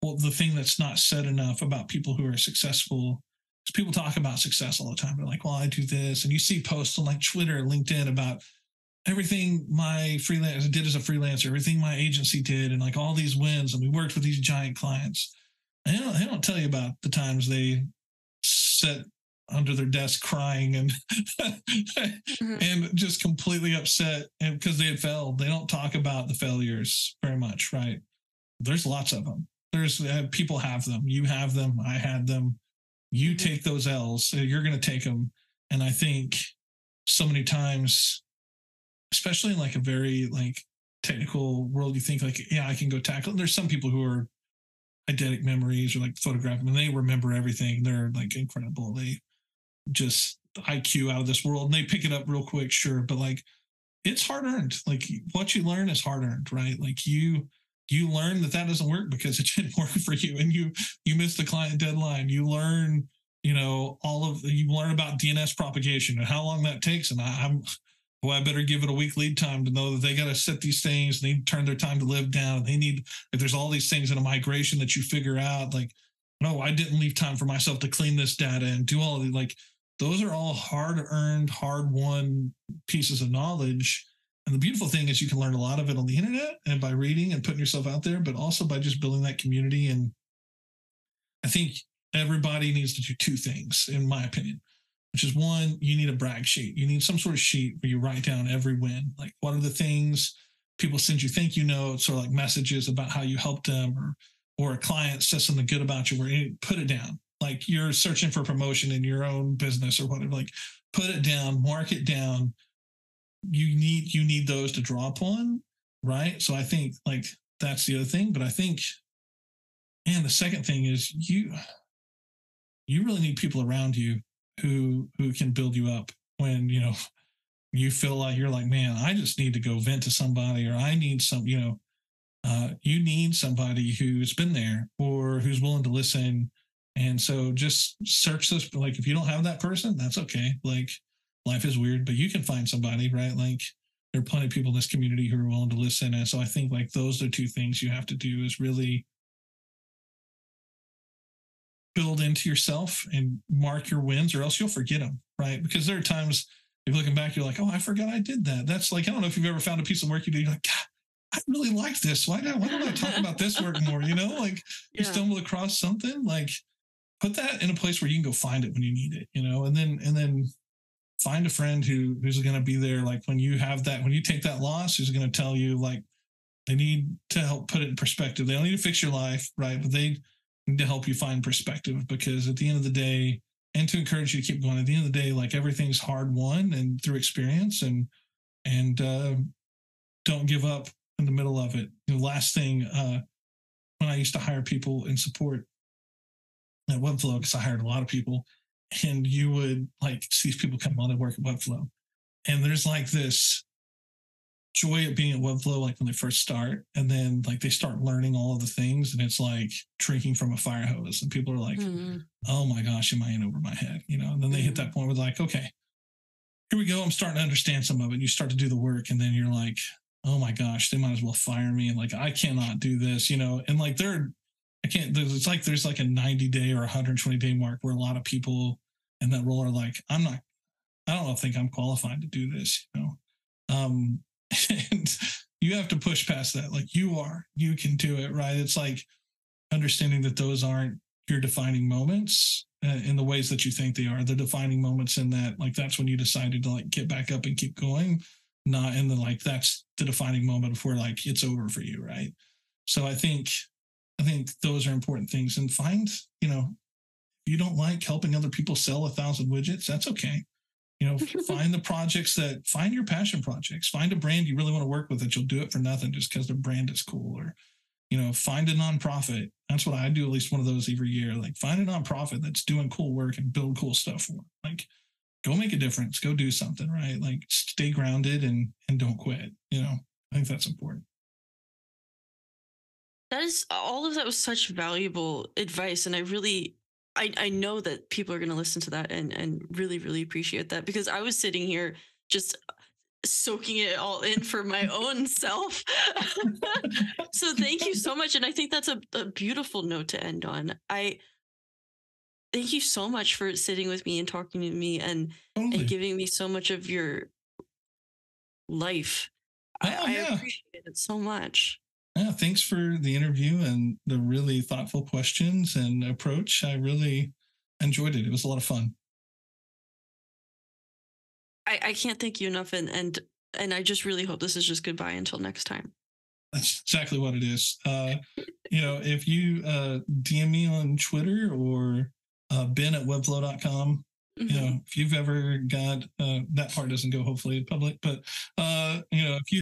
well, the thing that's not said enough about people who are successful is people talk about success all the time. They're like, well, I do this. And you see posts on like Twitter, LinkedIn about everything my freelance did as a freelancer, everything my agency did, and like all these wins. And we worked with these giant clients. And they don't, they don't tell you about the times they sat under their desk crying and mm-hmm. and just completely upset because they had failed. They don't talk about the failures very much, right? There's lots of them. There's uh, people have them. You have them. I had them. You mm-hmm. take those L's. So you're going to take them. And I think so many times, especially in like a very like technical world, you think like, yeah, I can go tackle it. There's some people who are eidetic memories or like photographic, and they remember everything. They're like incredible. They just I Q out of this world, and they pick it up real quick. Sure. But like, it's hard earned. Like what you learn is hard earned, right? Like you, you learn that that doesn't work because it didn't work for you. And you, you missed the client deadline. You learn, you know, all of the, you learn about D N S propagation and how long that takes. And I, I'm, Well, I better give it a week lead time to know that they got to set these things. They need to turn their time to live down. They need, if there's all these things in a migration that you figure out, like, no, I didn't leave time for myself to clean this data and do all of the, like, those are all hard earned, hard won pieces of knowledge. And the beautiful thing is you can learn a lot of it on the internet and by reading and putting yourself out there, but also by just building that community. And I think everybody needs to do two things, in my opinion. Which is one, you need a brag sheet. You need some sort of sheet where you write down every win. Like, what are the things people send you thank you notes or like messages about how you helped them, or or a client says something good about you, where you put it down. Like you're searching for promotion in your own business or whatever. Like put it down, mark it down. You need you need those to draw upon, right? So I think like that's the other thing. But I think, and the second thing is you you really need people around you who who can build you up when, you know, you feel like you're like, man, I just need to go vent to somebody, or I need some, you know, uh, you need somebody who's been there or who's willing to listen. And so just search this. Like, if you don't have that person, that's okay. Like, life is weird, but you can find somebody, right? Like, there are plenty of people in this community who are willing to listen. And so I think like those are two things you have to do, is really build into yourself and mark your wins, or else you'll forget them, right? Because there are times you're looking back, you're like, oh, I forgot I did that. That's like, I don't know if you've ever found a piece of work you did. You're like, God, I really like this. Why, why don't I talk about this work more? You know, like yeah. You stumble across something, like put that in a place where you can go find it when you need it, you know, and then, and then find a friend who who's going to be there. Like when you have that, when you take that loss, who's going to tell you like, they need to help put it in perspective. They don't need to fix your life, right? But they to help you find perspective, because at the end of the day, and to encourage you to keep going, at the end of the day, like everything's hard won and through experience, and and uh, don't give up in the middle of it. The last thing, uh, when I used to hire people in support at Webflow, because I hired a lot of people, and you would like see people come on and work at Webflow. And there's like this joy at being at Webflow, like when they first start, and then like they start learning all of the things, and it's like drinking from a fire hose, and people are like, mm-hmm. oh my gosh, am I in over my head? You know, and then they mm-hmm. hit that point where like, okay, here we go, I'm starting to understand some of it. And you start to do the work, and then you're like, oh my gosh, they might as well fire me. And like, I cannot do this, you know? And like, they're, I can't, it's like, there's like a ninety day or one hundred twenty day mark where a lot of people in that role are like, I'm not, I don't think I'm qualified to do this, you know? Um, and you have to push past that. Like you are, you can do it, right? It's like understanding that those aren't your defining moments uh, in the ways that you think they are. They're defining moments in that, like, that's when you decided to like get back up and keep going. Not in the, like, that's the defining moment before like it's over for you, right? So I think, I think those are important things. And find, you know, if you don't like helping other people sell a thousand widgets, that's okay. You know, find the projects that, find your passion projects, find a brand you really want to work with that you'll do it for nothing just because their brand is cool. Or, you know, find a nonprofit. That's what I do, at least one of those every year. Like, find a nonprofit that's doing cool work and build cool stuff for them. Like, go make a difference, go do something, right? Like, stay grounded and and don't quit. You know, I think that's important. That is, all of that was such valuable advice. And I really, I, I know that people are going to listen to that and, and really, really appreciate that, because I was sitting here just soaking it all in for my own self. So thank you so much. And I think that's a, a beautiful note to end on. I thank you so much for sitting with me and talking to me and, totally. and giving me so much of your life. Oh, I, yeah. I appreciate it so much. Yeah, thanks for the interview and the really thoughtful questions and approach. I really enjoyed it. It was a lot of fun. I, I can't thank you enough. And, and and I just really hope this is just goodbye until next time. That's exactly what it is. Uh, you know, if you uh, D M me on Twitter or uh, Ben at webflow dot com, mm-hmm. you know, if you've ever got, uh, that part doesn't go hopefully in public, but, uh, you know, if you